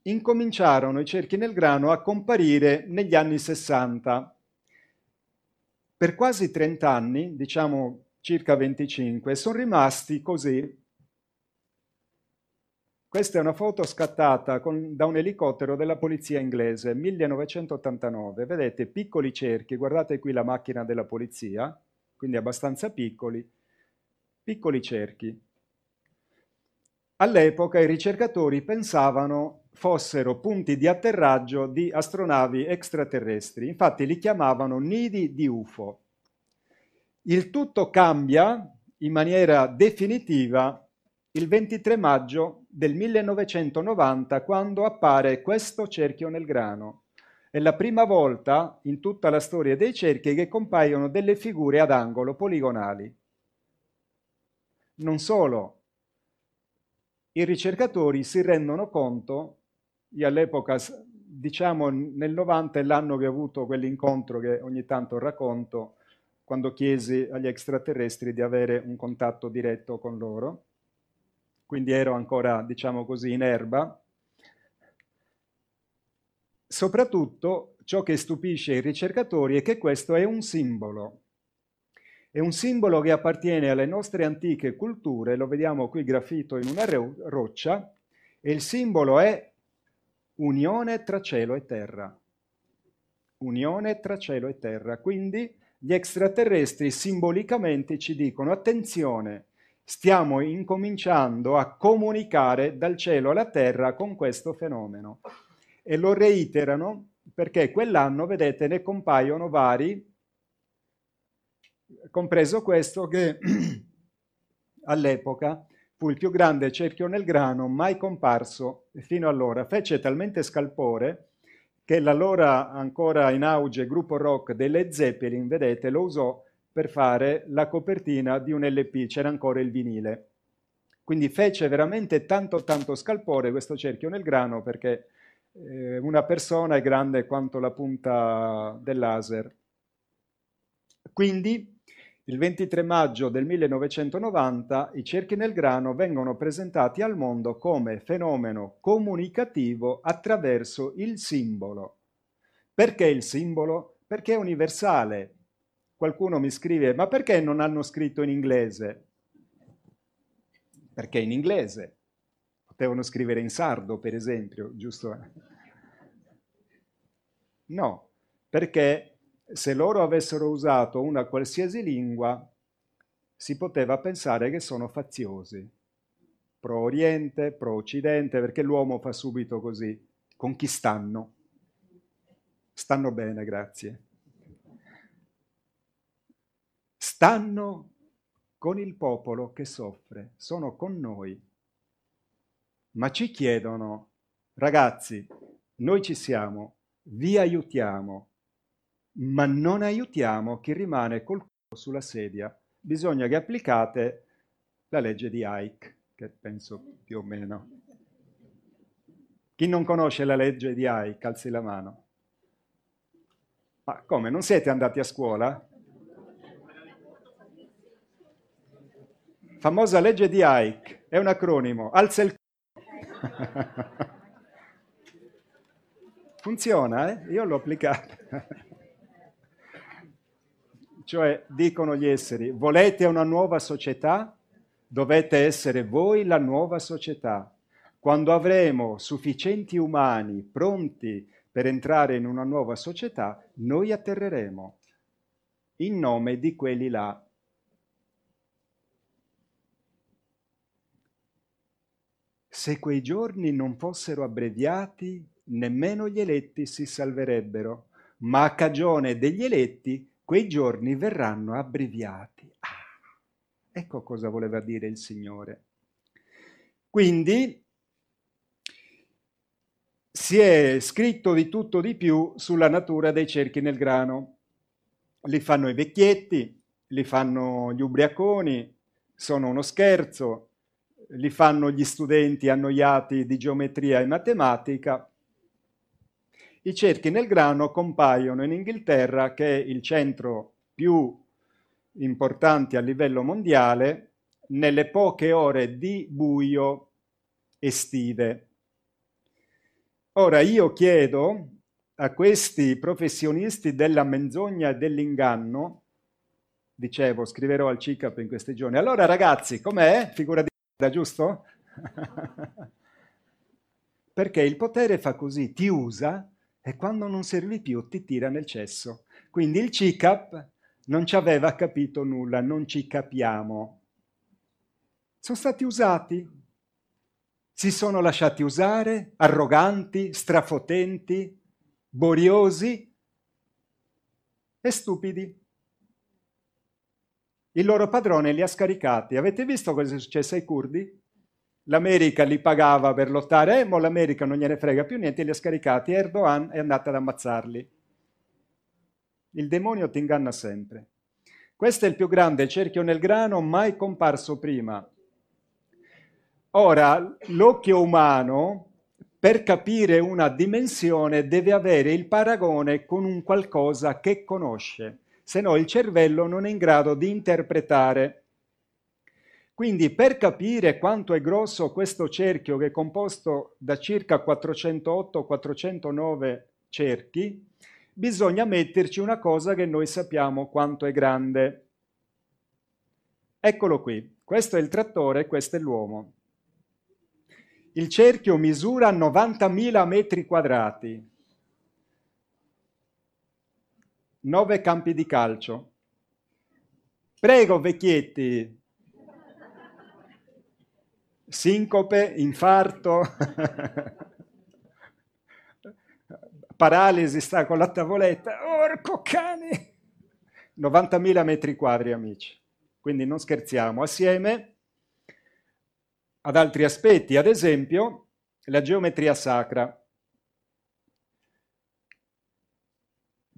incominciarono i cerchi nel grano a comparire negli anni 60. Per quasi 30 anni, diciamo circa 25, sono rimasti così. Questa è una foto scattata da un elicottero della polizia inglese, 1989. Vedete, piccoli cerchi, guardate qui la macchina della polizia, quindi abbastanza piccoli cerchi. All'epoca i ricercatori pensavano fossero punti di atterraggio di astronavi extraterrestri, infatti li chiamavano nidi di UFO. Il tutto cambia in maniera definitiva il 23 maggio del 1990, quando appare questo cerchio nel grano. È la prima volta in tutta la storia dei cerchi che compaiono delle figure ad angolo poligonali. Non solo, i ricercatori si rendono conto, io all'epoca, diciamo nel 90 è l'anno che ho avuto quell'incontro che ogni tanto racconto, quando chiesi agli extraterrestri di avere un contatto diretto con loro, quindi ero ancora, diciamo così, in erba. Soprattutto ciò che stupisce i ricercatori è che questo è un simbolo che appartiene alle nostre antiche culture, lo vediamo qui graffito in una roccia, e il simbolo è unione tra cielo e terra. Unione tra cielo e terra, quindi gli extraterrestri simbolicamente ci dicono attenzione, stiamo incominciando a comunicare dal cielo alla terra con questo fenomeno. E lo reiterano perché quell'anno, vedete, ne compaiono vari, compreso questo che all'epoca fu il più grande cerchio nel grano mai comparso fino allora. Fece talmente scalpore che l'allora ancora in auge gruppo rock delle Zeppelin, vedete, lo usò per fare la copertina di un LP, c'era ancora il vinile. Quindi fece veramente tanto scalpore questo cerchio nel grano perché una persona è grande quanto la punta del laser. Quindi il 23 maggio del 1990 i cerchi nel grano vengono presentati al mondo come fenomeno comunicativo attraverso il simbolo. Perché il simbolo? Perché è universale. Qualcuno mi scrive, ma perché non hanno scritto in inglese? Perché in inglese. Potevano scrivere in sardo, per esempio, giusto? No, perché se loro avessero usato una qualsiasi lingua si poteva pensare che sono faziosi, pro-oriente, pro-occidente, perché l'uomo fa subito così, con chi stanno? Stanno bene, grazie. Stanno con il popolo che soffre, sono con noi. Ma ci chiedono, ragazzi, noi ci siamo, vi aiutiamo, ma non aiutiamo chi rimane col culo sulla sedia. Bisogna che applicate la legge di Ike, che penso più o meno. Chi non conosce la legge di Ike, alzi la mano. Ma come, non siete andati a scuola? Famosa legge di Ike, è un acronimo, alza il culo. Funziona, eh? Io l'ho applicata. Cioè, dicono gli esseri, volete una nuova società? Dovete essere voi la nuova società. Quando avremo sufficienti umani pronti per entrare in una nuova società, noi atterreremo in nome di quelli là. Se quei giorni non fossero abbreviati, nemmeno gli eletti si salverebbero, ma a cagione degli eletti quei giorni verranno abbreviati. Ah, ecco cosa voleva dire il Signore. Quindi si è scritto di tutto di più sulla natura dei cerchi nel grano. Li fanno i vecchietti, li fanno gli ubriaconi, sono uno scherzo, li fanno gli studenti annoiati di geometria e matematica. I cerchi nel grano compaiono in Inghilterra, che è il centro più importante a livello mondiale, nelle poche ore di buio estive. Ora io chiedo a questi professionisti della menzogna e dell'inganno, dicevo, scriverò al CICAP in questi giorni, allora ragazzi, com'è? Figura di giusto? Perché il potere fa così, ti usa e quando non servi più ti tira nel cesso. Quindi il CICAP non ci aveva capito nulla, non ci capiamo. Sono stati usati, si sono lasciati usare, arroganti, strafotenti, boriosi e stupidi. Il loro padrone li ha scaricati. Avete visto cosa è successo ai curdi? L'America li pagava per lottare, ma l'America non gliene frega più niente, li ha scaricati. Erdogan è andato ad ammazzarli. Il demonio ti inganna sempre. Questo è il più grande cerchio nel grano mai comparso prima. Ora, l'occhio umano, per capire una dimensione, deve avere il paragone con un qualcosa che conosce, se no il cervello non è in grado di interpretare. Quindi per capire quanto è grosso questo cerchio, che è composto da circa 408-409 cerchi, bisogna metterci una cosa che noi sappiamo quanto è grande. Eccolo qui, questo è il trattore, questo è l'uomo. Il cerchio misura 90.000 metri quadrati, 9 campi di calcio. Prego vecchietti, sincope, infarto, paralisi, sta con la tavoletta, orco cane! 90.000 metri quadri, amici, quindi non scherziamo, assieme ad altri aspetti, ad esempio la geometria sacra.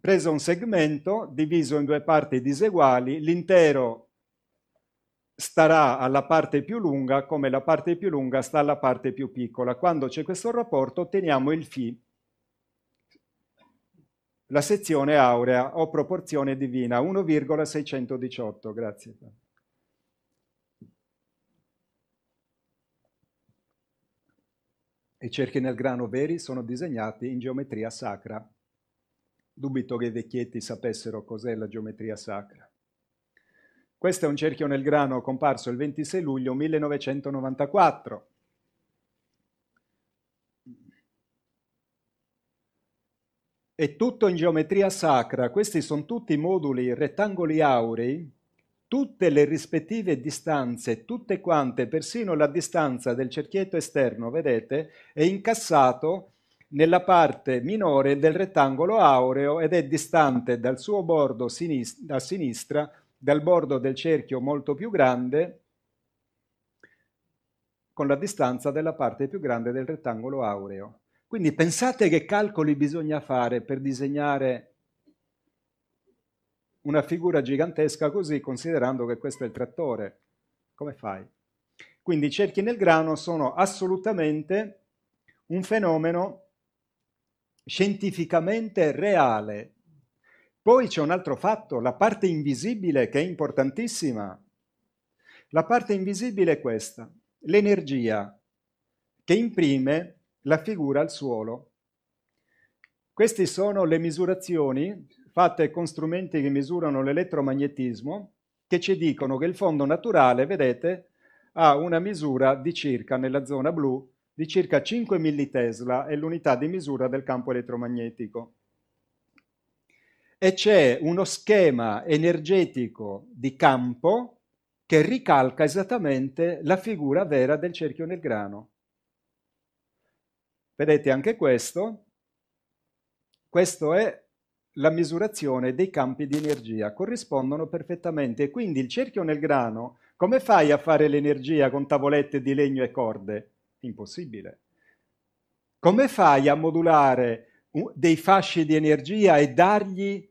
Preso un segmento, diviso in due parti diseguali, l'intero starà alla parte più lunga come la parte più lunga sta alla parte più piccola. Quando c'è questo rapporto otteniamo il φ, la sezione aurea o proporzione divina, 1,618, grazie. I cerchi nel grano veri sono disegnati in geometria sacra. Dubito che i vecchietti sapessero cos'è la geometria sacra. Questo è un cerchio nel grano comparso il 26 luglio 1994. È tutto in geometria sacra. Questi sono tutti moduli rettangoli aurei, tutte le rispettive distanze, tutte quante, persino la distanza del cerchietto esterno, vedete, è incassato nella parte minore del rettangolo aureo ed è distante dal suo bordo a sinistra, dal bordo del cerchio molto più grande, con la distanza della parte più grande del rettangolo aureo. Quindi pensate che calcoli bisogna fare per disegnare una figura gigantesca così, considerando che questo è il trattore. Come fai? Quindi i cerchi nel grano sono assolutamente un fenomeno scientificamente reale. Poi c'è un altro fatto, la parte invisibile, che è importantissima. La parte invisibile è questa, l'energia che imprime la figura al suolo. Queste sono le misurazioni fatte con strumenti che misurano l'elettromagnetismo, che ci dicono che il fondo naturale, vedete, ha una misura di circa, nella zona blu, di circa 5 millitesla, è l'unità di misura del campo elettromagnetico. E c'è uno schema energetico di campo che ricalca esattamente la figura vera del cerchio nel grano. Vedete anche questo è la misurazione dei campi di energia, corrispondono perfettamente. Quindi il cerchio nel grano, come fai a fare l'energia con tavolette di legno e corde? Impossibile. Come fai a modulare dei fasci di energia e dargli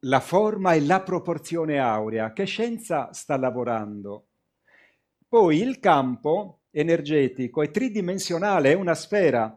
la forma e la proporzione aurea? Che scienza sta lavorando? Poi il campo energetico è tridimensionale, è una sfera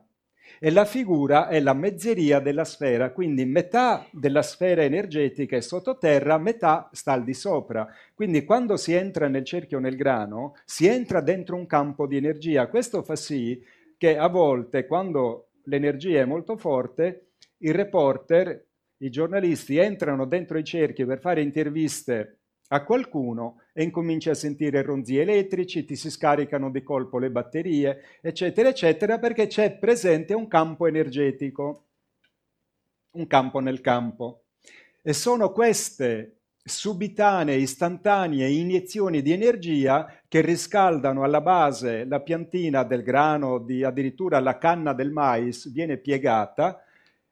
e la figura è la mezzeria della sfera, quindi metà della sfera energetica è sottoterra, metà sta al di sopra. Quindi quando si entra nel cerchio nel grano si entra dentro un campo di energia. Questo fa sì che a volte, quando l'energia è molto forte, i reporter, i giornalisti entrano dentro i cerchi per fare interviste a qualcuno e incominci a sentire ronzii elettrici, ti si scaricano di colpo le batterie, eccetera, eccetera, perché c'è presente un campo energetico, un campo nel campo. E sono queste subitanee, istantanee iniezioni di energia che riscaldano alla base la piantina del grano, addirittura la canna del mais viene piegata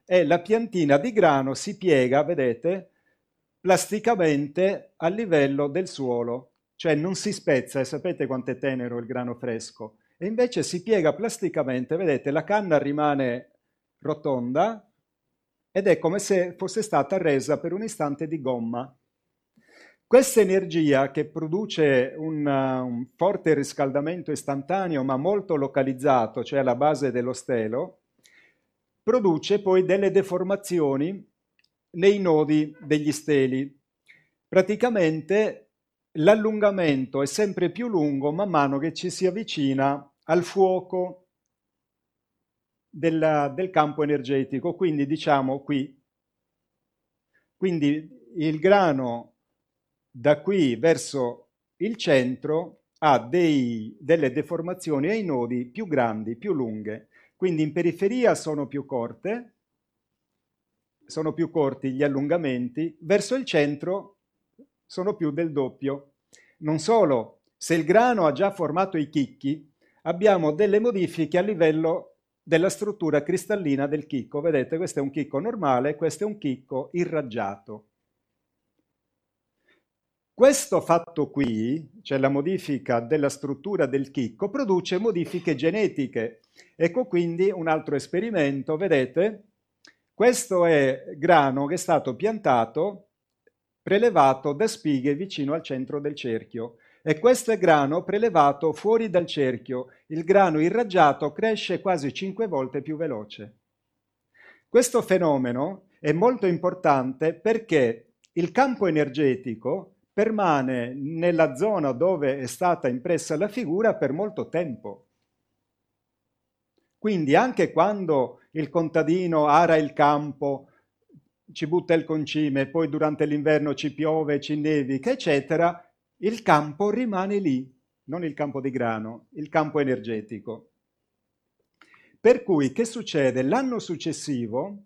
e la piantina di grano si piega, vedete, plasticamente a livello del suolo, cioè non si spezza, e sapete quanto è tenero il grano fresco, e invece si piega plasticamente, vedete, la canna rimane rotonda ed è come se fosse stata resa per un istante di gomma. Questa energia, che produce un forte riscaldamento istantaneo ma molto localizzato, cioè alla base dello stelo, produce poi delle deformazioni nei nodi degli steli. Praticamente l'allungamento è sempre più lungo man mano che ci si avvicina al fuoco del campo energetico, quindi diciamo qui. Quindi il grano da qui verso il centro ha delle deformazioni ai nodi più grandi, più lunghe. Quindi in periferia sono più corti gli allungamenti, verso il centro sono più del doppio. Non solo, se il grano ha già formato i chicchi, abbiamo delle modifiche a livello della struttura cristallina del chicco. Vedete, questo è un chicco normale, questo è un chicco irraggiato. Questo fatto qui, cioè la modifica della struttura del chicco, produce modifiche genetiche. Ecco quindi un altro esperimento, vedete? Questo è grano che è stato piantato, prelevato da spighe vicino al centro del cerchio. E questo è grano prelevato fuori dal cerchio. Il grano irraggiato cresce quasi 5 volte più veloce. Questo fenomeno è molto importante perché il campo energetico permane nella zona dove è stata impressa la figura per molto tempo. Quindi anche quando il contadino ara il campo, ci butta il concime, poi durante l'inverno ci piove, ci nevica, eccetera, il campo rimane lì, non il campo di grano, il campo energetico. Per cui che succede? L'anno successivo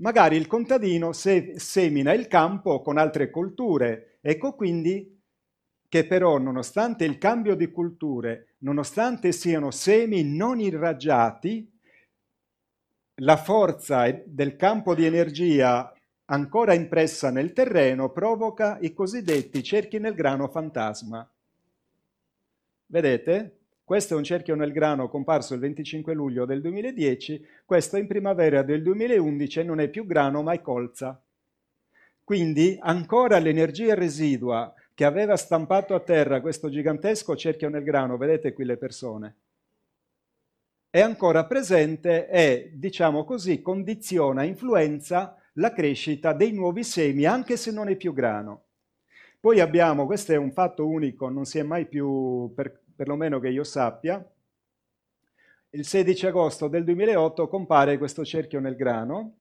magari il contadino semina il campo con altre colture. Ecco quindi che però, nonostante il cambio di culture, nonostante siano semi non irraggiati, la forza del campo di energia ancora impressa nel terreno provoca i cosiddetti cerchi nel grano fantasma. Vedete? Questo è un cerchio nel grano comparso il 25 luglio del 2010, questo in primavera del 2011 e non è più grano ma è colza. Quindi ancora l'energia residua che aveva stampato a terra questo gigantesco cerchio nel grano, vedete qui le persone, è ancora presente e, diciamo così, condiziona, influenza la crescita dei nuovi semi anche se non è più grano. Poi abbiamo, questo è un fatto unico, non si è mai più perlomeno che io sappia, il 16 agosto del 2008 compare questo cerchio nel grano.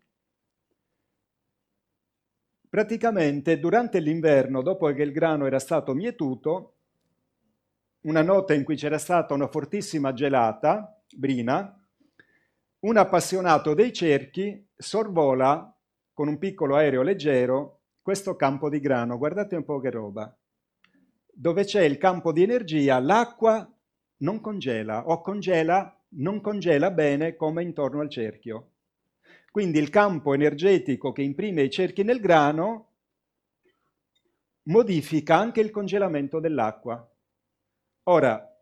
Praticamente durante l'inverno, dopo che il grano era stato mietuto, una notte in cui c'era stata una fortissima gelata, brina, un appassionato dei cerchi sorvola con un piccolo aereo leggero questo campo di grano. Guardate un po' che roba. Dove c'è il campo di energia, l'acqua non congela o congela, non congela bene come intorno al cerchio. Quindi il campo energetico che imprime i cerchi nel grano modifica anche il congelamento dell'acqua. Ora,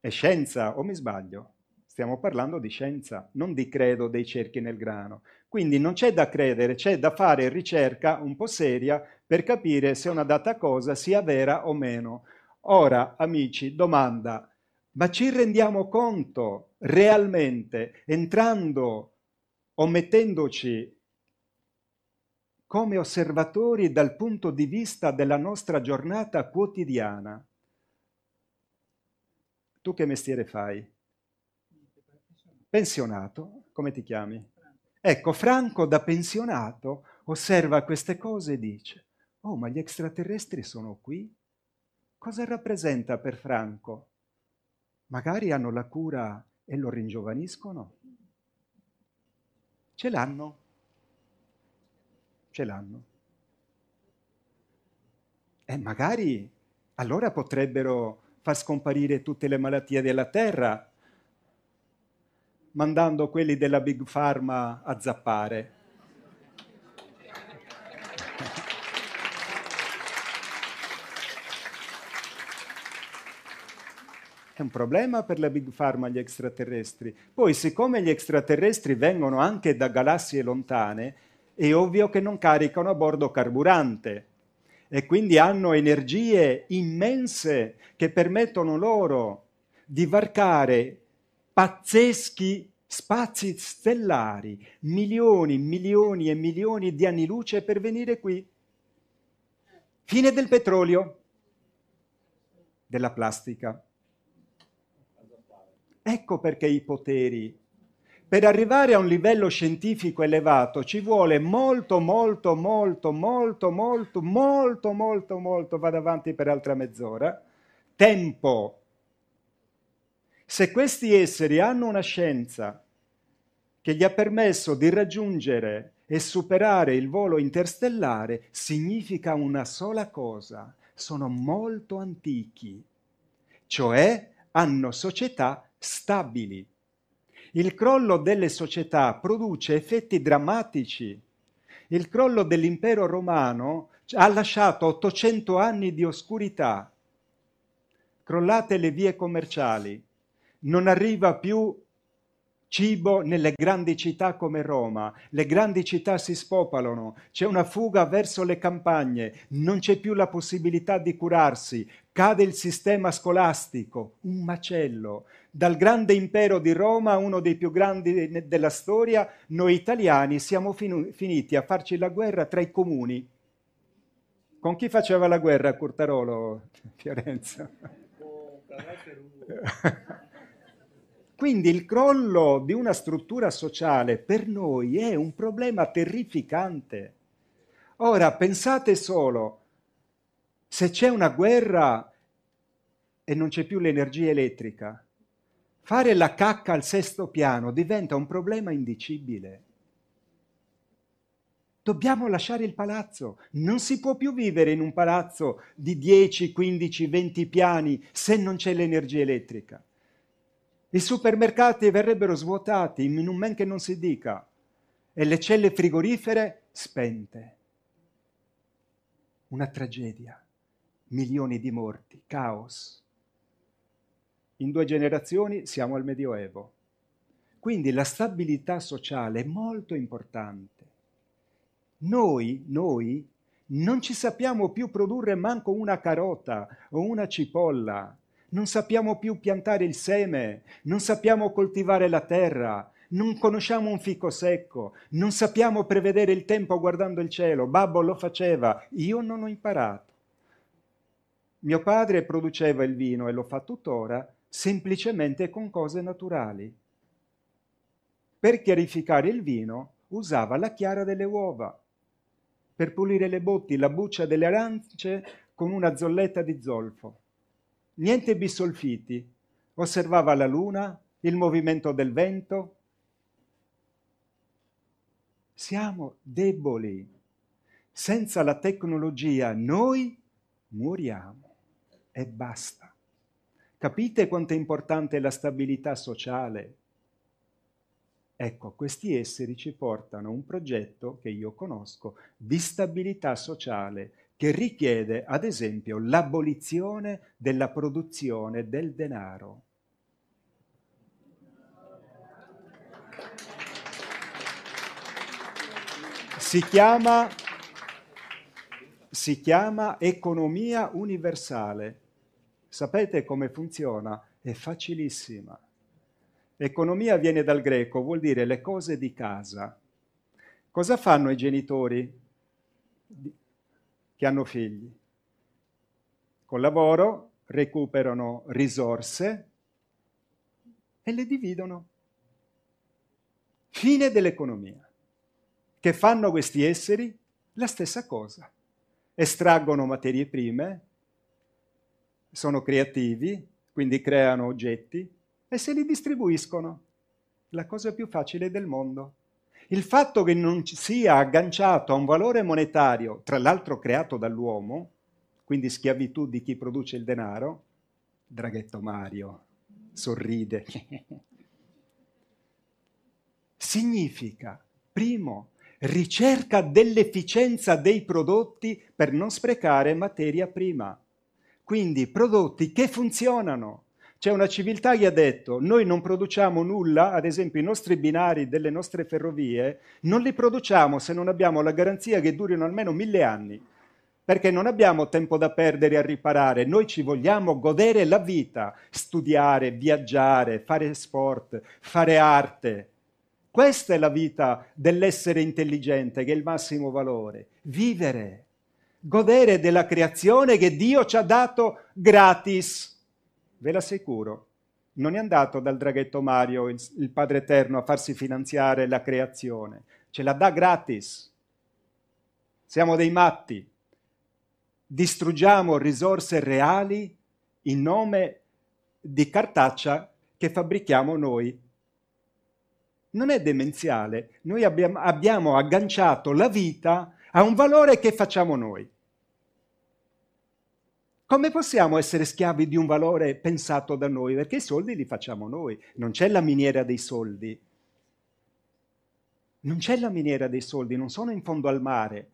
è scienza o mi sbaglio? Stiamo parlando di scienza, non di credo dei cerchi nel grano. Quindi non c'è da credere, c'è da fare ricerca un po' seria per capire se una data cosa sia vera o meno. Ora, amici, domanda, ma ci rendiamo conto realmente, entrando o mettendoci come osservatori dal punto di vista della nostra giornata quotidiana? Tu che mestiere fai? Pensionato, come ti chiami? Ecco, Franco da pensionato osserva queste cose e dice: oh, ma gli extraterrestri sono qui? Cosa rappresenta per Franco? Magari hanno la cura e lo ringiovaniscono? Ce l'hanno. Ce l'hanno. magari allora potrebbero far scomparire tutte le malattie della terra, mandando quelli della Big Pharma a zappare. È un problema per la Big Pharma gli extraterrestri. Poi, siccome gli extraterrestri vengono anche da galassie lontane, è ovvio che non caricano a bordo carburante e quindi hanno energie immense che permettono loro di varcare pazzeschi spazi stellari, milioni e milioni di anni luce per venire qui. Fine del petrolio, della plastica. Ecco perché i poteri. Per arrivare a un livello scientifico elevato ci vuole molto, vado avanti per altra mezz'ora, tempo. Se questi esseri hanno una scienza che gli ha permesso di raggiungere e superare il volo interstellare, significa una sola cosa, sono molto antichi, cioè hanno società stabili. Il crollo delle società produce effetti drammatici. Il crollo dell'impero romano ha lasciato 800 anni di oscurità. Crollate le vie commerciali, non arriva più cibo nelle grandi città come Roma, le grandi città si spopolano, c'è una fuga verso le campagne, non c'è più la possibilità di curarsi, cade il sistema scolastico, un macello. Dal grande impero di Roma, uno dei più grandi della storia, noi italiani siamo finiti a farci la guerra tra i comuni. Con chi faceva la guerra Cortarolo, Fiorenza? Quindi il crollo di una struttura sociale per noi è un problema terrificante. Ora, pensate solo, se c'è una guerra e non c'è più l'energia elettrica, fare la cacca al sesto piano diventa un problema indicibile. Dobbiamo lasciare il palazzo, non si può più vivere in un palazzo di 10, 15, 20 piani se non c'è l'energia elettrica. I supermercati verrebbero svuotati in un men che non si dica e le celle frigorifere spente. Una tragedia, milioni di morti, caos. In 2 generazioni siamo al Medioevo. Quindi la stabilità sociale è molto importante. Noi non ci sappiamo più produrre manco una carota o una cipolla. Non sappiamo più piantare il seme, non sappiamo coltivare la terra, non conosciamo un fico secco, non sappiamo prevedere il tempo guardando il cielo. Babbo lo faceva, io non ho imparato. Mio padre produceva il vino e lo fa tuttora semplicemente con cose naturali. Per chiarificare il vino usava la chiara delle uova, per pulire le botti la buccia delle arance con una zolletta di zolfo. Niente bisolfiti, osservava la luna, il movimento del vento. Siamo deboli. Senza la tecnologia noi muoriamo e basta. Capite quanto è importante la stabilità sociale? Ecco, questi esseri ci portano un progetto che io conosco di stabilità sociale, che richiede, ad esempio, l'abolizione della produzione del denaro. Si chiama economia universale. Sapete come funziona? È facilissima. Economia viene dal greco, vuol dire le cose di casa. Cosa fanno i genitori che hanno figli? Col lavoro recuperano risorse e le dividono. Fine dell'economia. Che fanno questi esseri? La stessa cosa. Estraggono materie prime, sono creativi, quindi creano oggetti e se li distribuiscono. La cosa più facile del mondo. Il fatto che non sia agganciato a un valore monetario, tra l'altro creato dall'uomo, quindi schiavitù di chi produce il denaro. Draghetto Mario sorride. Significa, primo, ricerca dell'efficienza dei prodotti per non sprecare materia prima. Quindi prodotti che funzionano. C'è una civiltà che ha detto, noi non produciamo nulla, ad esempio i nostri binari delle nostre ferrovie, non li produciamo se non abbiamo la garanzia che durino almeno 1000 anni, perché non abbiamo tempo da perdere a riparare, noi ci vogliamo godere la vita, studiare, viaggiare, fare sport, fare arte. Questa è la vita dell'essere intelligente, che è il massimo valore, vivere, godere della creazione che Dio ci ha dato gratis. Ve l'assicuro, non è andato dal draghetto Mario, il Padre Eterno, a farsi finanziare la creazione, ce la dà gratis. Siamo dei matti, distruggiamo risorse reali in nome di cartaccia che fabbrichiamo noi. Non è demenziale, noi abbiamo agganciato la vita a un valore che facciamo noi. Come possiamo essere schiavi di un valore pensato da noi? Perché i soldi li facciamo noi, non c'è la miniera dei soldi. Non c'è la miniera dei soldi, non sono in fondo al mare.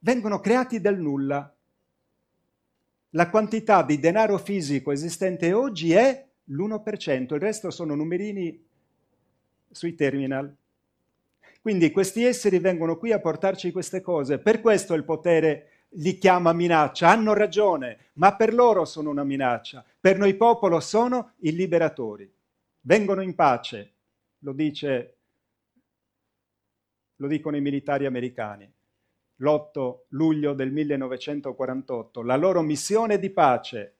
Vengono creati dal nulla. La quantità di denaro fisico esistente oggi è l'1%, il resto sono numerini sui terminal. Quindi questi esseri vengono qui a portarci queste cose, per questo il potere li chiama minaccia, hanno ragione, ma per loro sono una minaccia, per noi popolo sono i liberatori. Vengono in pace, lo dicono i militari americani. L'8 luglio del 1948, la loro missione di pace,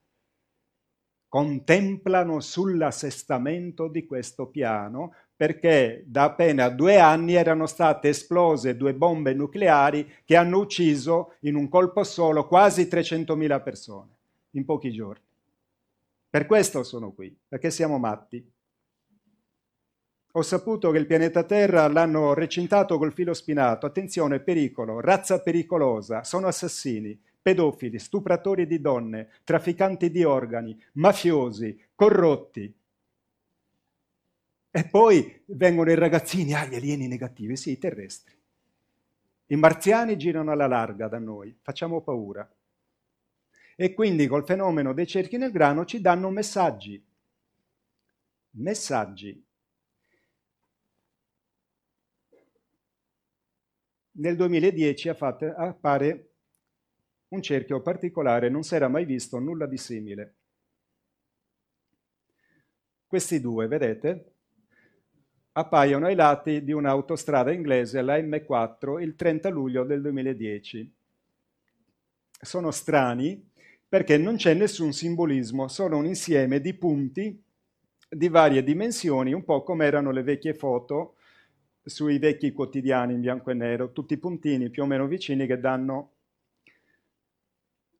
contemplano sull'assestamento di questo piano, perché da appena 2 anni erano state esplose 2 bombe nucleari che hanno ucciso in un colpo solo quasi 300.000 persone, in pochi giorni. Per questo sono qui, perché siamo matti. Ho saputo che il pianeta Terra l'hanno recintato col filo spinato, attenzione, pericolo, razza pericolosa, sono assassini, pedofili, stupratori di donne, trafficanti di organi, mafiosi, corrotti. E poi vengono i ragazzini, gli alieni negativi, sì, i terrestri. I marziani girano alla larga da noi, facciamo paura. E quindi col fenomeno dei cerchi nel grano ci danno messaggi. Messaggi. Nel 2010 appare un cerchio particolare, non si era mai visto nulla di simile. Questi due, vedete? Appaiono ai lati di un'autostrada inglese, la M4, il 30 luglio del 2010. Sono strani perché non c'è nessun simbolismo, sono un insieme di punti di varie dimensioni, un po' come erano le vecchie foto sui vecchi quotidiani in bianco e nero, tutti puntini più o meno vicini che danno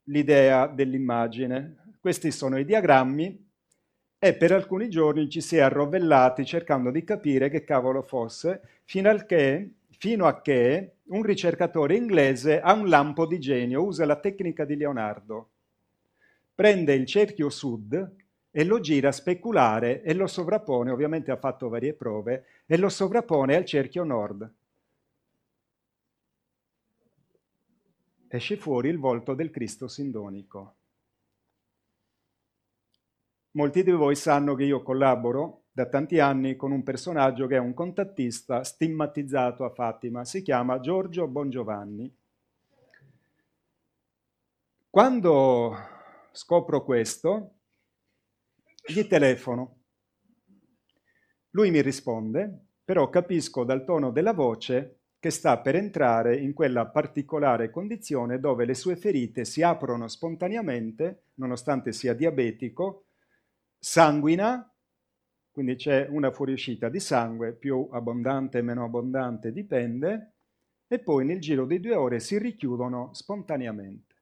l'idea dell'immagine. Questi sono i diagrammi. E per alcuni giorni ci si è arrovellati cercando di capire che cavolo fosse, fino a che un ricercatore inglese ha un lampo di genio, usa la tecnica di Leonardo, prende il cerchio sud e lo gira speculare e lo sovrappone, ovviamente ha fatto varie prove, e lo sovrappone al cerchio nord. Esce fuori il volto del Cristo sindonico. Molti di voi sanno che io collaboro da tanti anni con un personaggio che è un contattista stigmatizzato a Fatima, si chiama Giorgio Bongiovanni. Quando scopro questo, gli telefono. Lui mi risponde, però capisco dal tono della voce che sta per entrare in quella particolare condizione dove le sue ferite si aprono spontaneamente, nonostante sia diabetico, sanguina, quindi c'è una fuoriuscita di sangue, più abbondante, meno abbondante, dipende, e poi nel giro di 2 ore si richiudono spontaneamente.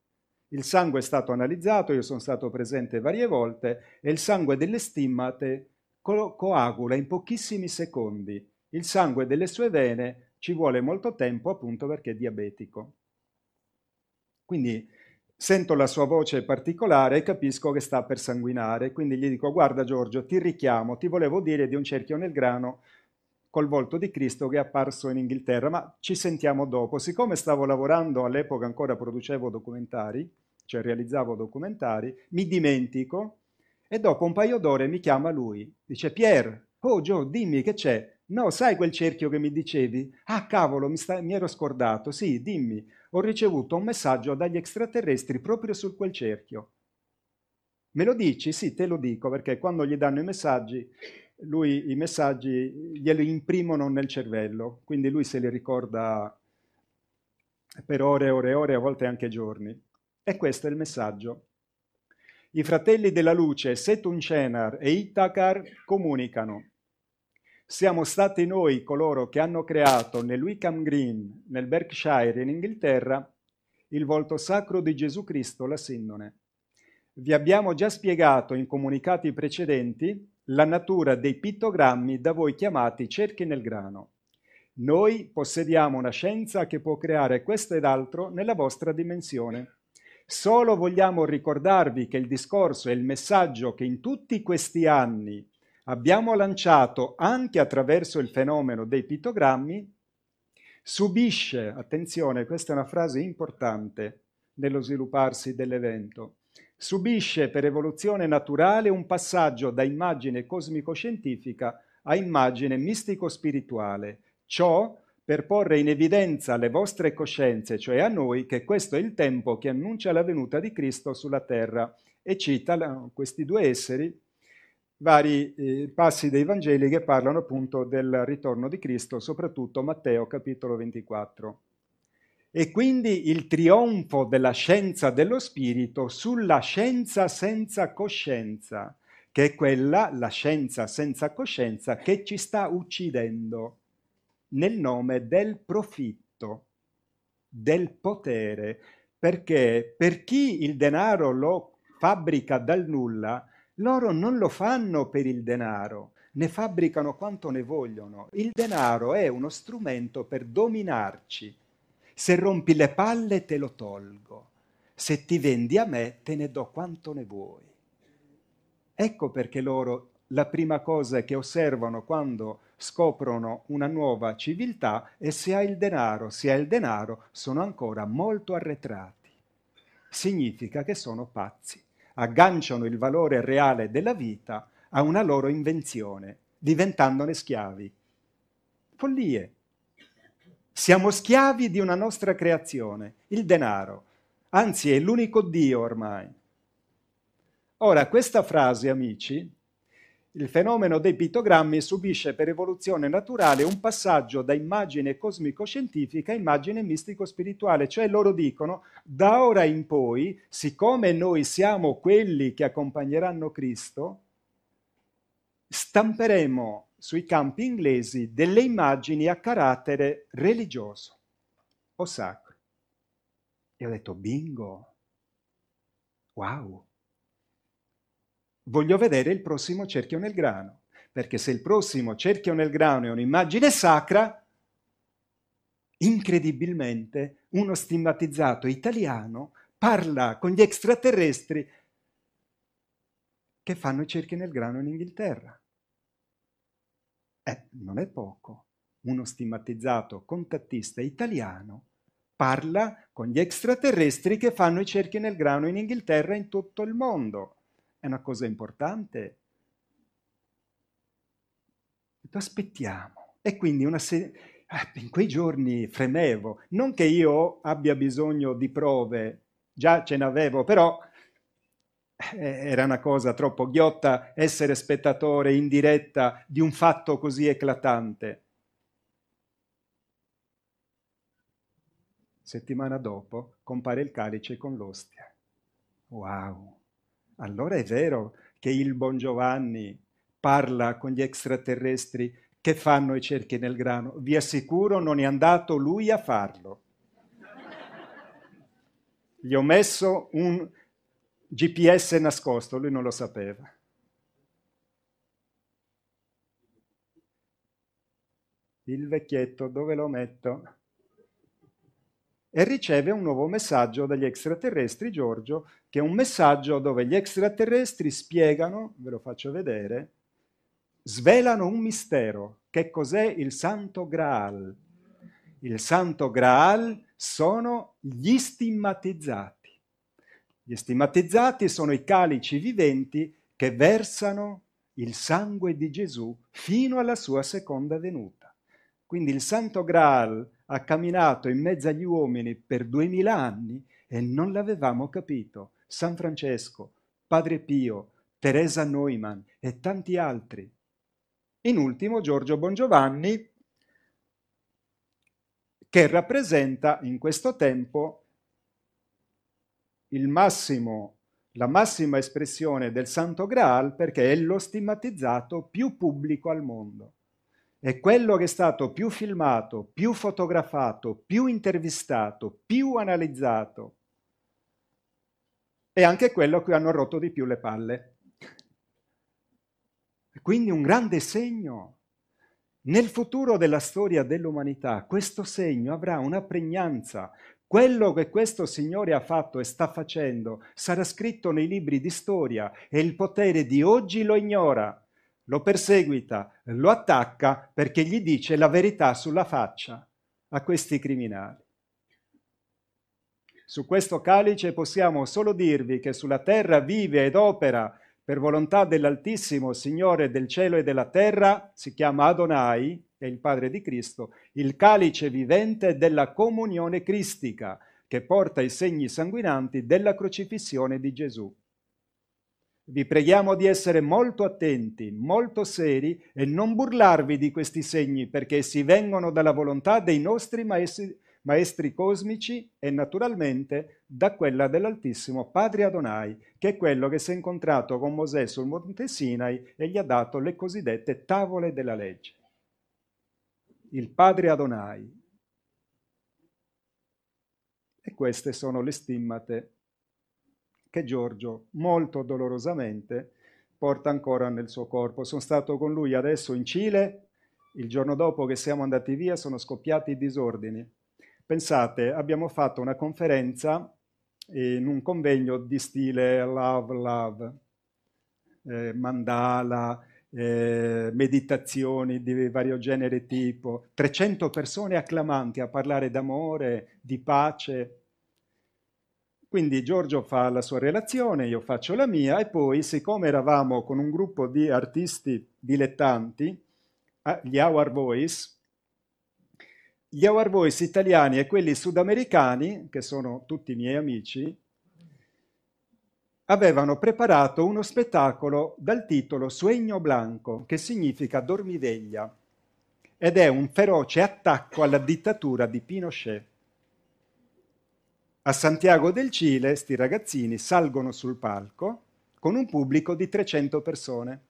Il sangue è stato analizzato, io sono stato presente varie volte, e il sangue delle stimmate coagula in pochissimi secondi. Il sangue delle sue vene ci vuole molto tempo, appunto perché è diabetico. Quindi sento la sua voce particolare e capisco che sta per sanguinare, quindi gli dico: guarda Giorgio, ti richiamo, ti volevo dire di un cerchio nel grano col volto di Cristo che è apparso in Inghilterra, ma ci sentiamo dopo. Siccome stavo lavorando, all'epoca ancora producevo documentari, cioè realizzavo documentari, mi dimentico e dopo un paio d'ore mi chiama lui, dice: Pier, oh Gio, dimmi che c'è. No, sai quel cerchio che mi dicevi? Ah, cavolo, mi ero scordato. Sì, dimmi, ho ricevuto un messaggio dagli extraterrestri proprio su quel cerchio. Me lo dici? Sì, te lo dico, perché quando gli danno i messaggi, lui i messaggi glieli imprimono nel cervello, quindi lui se li ricorda per ore e ore e ore, a volte anche giorni. E questo è il messaggio. I fratelli della luce, Setun Shenar e Ittakar, comunicano. Siamo stati noi coloro che hanno creato nel Wickham Green, nel Berkshire in Inghilterra, il volto sacro di Gesù Cristo, la Sindone. Vi abbiamo già spiegato in comunicati precedenti la natura dei pittogrammi da voi chiamati cerchi nel grano. Noi possediamo una scienza che può creare questo ed altro nella vostra dimensione. Solo vogliamo ricordarvi che il discorso e il messaggio che in tutti questi anni abbiamo lanciato anche attraverso il fenomeno dei pittogrammi, subisce, attenzione, questa è una frase importante nello svilupparsi dell'evento, subisce per evoluzione naturale un passaggio da immagine cosmico-scientifica a immagine mistico-spirituale, ciò per porre in evidenza alle vostre coscienze, cioè a noi, che questo è il tempo che annuncia la venuta di Cristo sulla terra, e cita questi due esseri, vari passi dei Vangeli che parlano appunto del ritorno di Cristo, soprattutto Matteo capitolo 24. E quindi il trionfo della scienza dello spirito sulla scienza senza coscienza, che è quella, la scienza senza coscienza, che ci sta uccidendo nel nome del profitto, del potere, perché per chi il denaro lo fabbrica dal nulla, loro non lo fanno per il denaro, ne fabbricano quanto ne vogliono. Il denaro è uno strumento per dominarci. Se rompi le palle te lo tolgo, se ti vendi a me te ne do quanto ne vuoi. Ecco perché loro la prima cosa che osservano quando scoprono una nuova civiltà è se ha il denaro, sono ancora molto arretrati. Significa che sono pazzi. Agganciano il valore reale della vita a una loro invenzione, diventandone schiavi. Follie. Siamo schiavi di una nostra creazione, il denaro. Anzi, è l'unico Dio ormai. Ora, questa frase, amici, il fenomeno dei pittogrammi subisce per evoluzione naturale un passaggio da immagine cosmico-scientifica a immagine mistico-spirituale, cioè loro dicono: da ora in poi, siccome noi siamo quelli che accompagneranno Cristo, stamperemo sui campi inglesi delle immagini a carattere religioso o sacro. E ho detto: bingo, wow! Voglio vedere il prossimo cerchio nel grano, perché se il prossimo cerchio nel grano è un'immagine sacra, incredibilmente uno stigmatizzato italiano parla con gli extraterrestri che fanno i cerchi nel grano in Inghilterra. Non è poco. Uno stigmatizzato contattista italiano parla con gli extraterrestri che fanno i cerchi nel grano in Inghilterra e in tutto il mondo. È una cosa importante. Aspettiamo. E quindi in quei giorni fremevo. Non che io abbia bisogno di prove, già ce n'avevo, però era una cosa troppo ghiotta essere spettatore in diretta di un fatto così eclatante. Settimana dopo compare il calice con l'ostia. Wow! Allora è vero che il Bongiovanni parla con gli extraterrestri che fanno i cerchi nel grano. Vi assicuro non è andato lui a farlo. Gli ho messo un GPS nascosto, lui non lo sapeva. Il vecchietto, dove lo metto? e riceve un nuovo messaggio dagli extraterrestri, Giorgio, che è un messaggio dove gli extraterrestri spiegano, ve lo faccio vedere, svelano un mistero. Che cos'è il Santo Graal? Il Santo Graal sono gli stimmatizzati. Gli stimmatizzati sono i calici viventi che versano il sangue di Gesù fino alla sua seconda venuta. Quindi il Santo Graal ha camminato in mezzo agli uomini per 2000 anni e non l'avevamo capito. San Francesco, Padre Pio, Teresa Neumann e tanti altri. In ultimo Giorgio Bongiovanni, che rappresenta in questo tempo il massimo, la massima espressione del Santo Graal, perché è lo stigmatizzato più pubblico al mondo. È quello che è stato più filmato, più fotografato, più intervistato, più analizzato. E anche quello che hanno rotto di più le palle. Quindi un grande segno. Nel futuro della storia dell'umanità questo segno avrà una pregnanza. Quello che questo Signore ha fatto e sta facendo sarà scritto nei libri di storia e il potere di oggi lo ignora, lo perseguita, lo attacca perché gli dice la verità sulla faccia a questi criminali. Su questo calice possiamo solo dirvi che sulla terra vive ed opera per volontà dell'Altissimo Signore del cielo e della terra, si chiama Adonai, è il Padre di Cristo, il calice vivente della comunione cristica che porta i segni sanguinanti della crocifissione di Gesù. Vi preghiamo di essere molto attenti, molto seri e non burlarvi di questi segni perché essi vengono dalla volontà dei nostri maestri cosmici e naturalmente da quella dell'Altissimo Padre Adonai, che è quello che si è incontrato con Mosè sul Monte Sinai e gli ha dato le cosiddette tavole della legge. Il Padre Adonai. E queste sono le stimmate che Giorgio molto dolorosamente porta ancora nel suo corpo. Sono stato con lui adesso in Cile, il giorno dopo che siamo andati via sono scoppiati i disordini. Pensate, abbiamo fatto una conferenza in un convegno di stile love, mandala, meditazioni di vario genere e tipo, 300 persone acclamanti a parlare d'amore, di pace. Quindi Giorgio fa la sua relazione, io faccio la mia e poi siccome eravamo con un gruppo di artisti dilettanti, gli Our Voice, italiani e quelli sudamericani, che sono tutti miei amici, avevano preparato uno spettacolo dal titolo Sueño Blanco, che significa dormiveglia, ed è un feroce attacco alla dittatura di Pinochet. A Santiago del Cile, sti ragazzini salgono sul palco con un pubblico di 300 persone.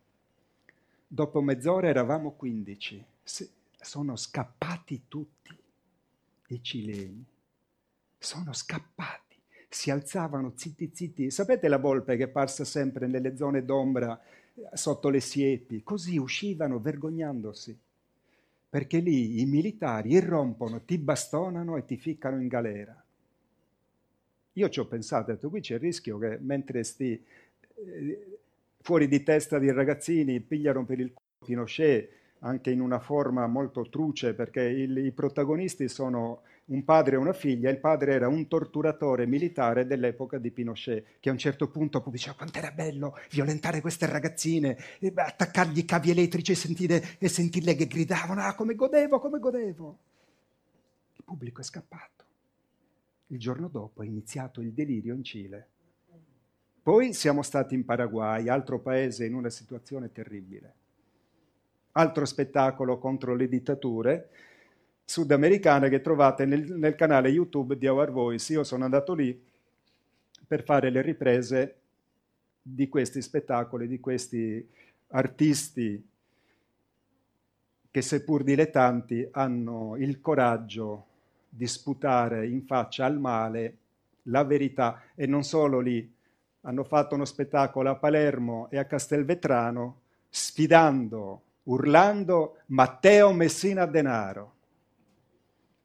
Dopo mezz'ora eravamo 15. Sono scappati tutti i cileni. Sono scappati. Si alzavano zitti zitti. Sapete la volpe che passa sempre nelle zone d'ombra sotto le siepi? Così uscivano vergognandosi. Perché lì i militari irrompono, ti bastonano e ti ficcano in galera. Io ci ho pensato, ho detto, qui c'è il rischio che mentre sti fuori di testa dei ragazzini pigliano per il culo Pinochet, anche in una forma molto truce, perché i protagonisti sono un padre e una figlia, il padre era un torturatore militare dell'epoca di Pinochet, che a un certo punto diceva quanto era bello violentare queste ragazzine, attaccargli i cavi elettrici e sentirle che gridavano, ah come godevo, come godevo. Il pubblico è scappato. Il giorno dopo è iniziato il delirio in Cile. Poi siamo stati in Paraguay, altro paese in una situazione terribile. Altro spettacolo contro le dittature sudamericane che trovate nel canale YouTube di Our Voice. Io sono andato lì per fare le riprese di questi spettacoli, di questi artisti che seppur dilettanti hanno il coraggio di sputare in faccia al male la verità. E non solo lì, hanno fatto uno spettacolo a Palermo e a Castelvetrano sfidando, urlando Matteo Messina Denaro.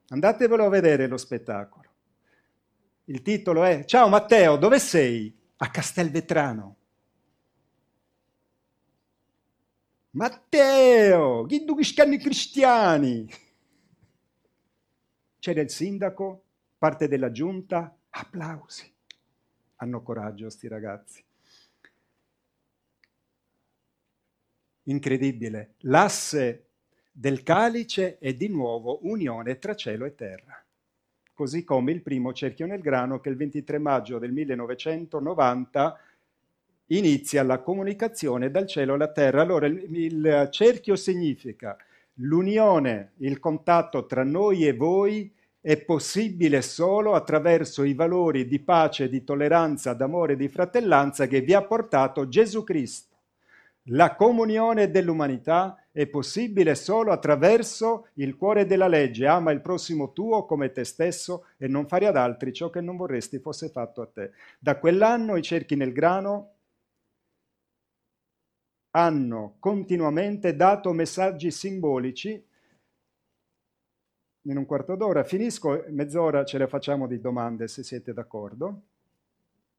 Andatevelo a vedere lo spettacolo. Il titolo è "Ciao Matteo, dove sei?" A Castelvetrano. Matteo, Ghindu Ghiscani Cristiani. C'era il sindaco, parte della giunta, applausi. Hanno coraggio sti ragazzi. Incredibile, l'asse del calice è di nuovo unione tra cielo e terra, così come il primo cerchio nel grano che il 23 maggio del 1990 inizia la comunicazione dal cielo alla terra. Allora il cerchio significa l'unione, il contatto tra noi e voi è possibile solo attraverso i valori di pace, di tolleranza, d'amore e di fratellanza che vi ha portato Gesù Cristo. La comunione dell'umanità è possibile solo attraverso il cuore della legge. Ama il prossimo tuo come te stesso e non fare ad altri ciò che non vorresti fosse fatto a te. Da quell'anno i cerchi nel grano hanno continuamente dato messaggi simbolici. In un quarto d'ora finisco, mezz'ora ce la facciamo di domande se siete d'accordo.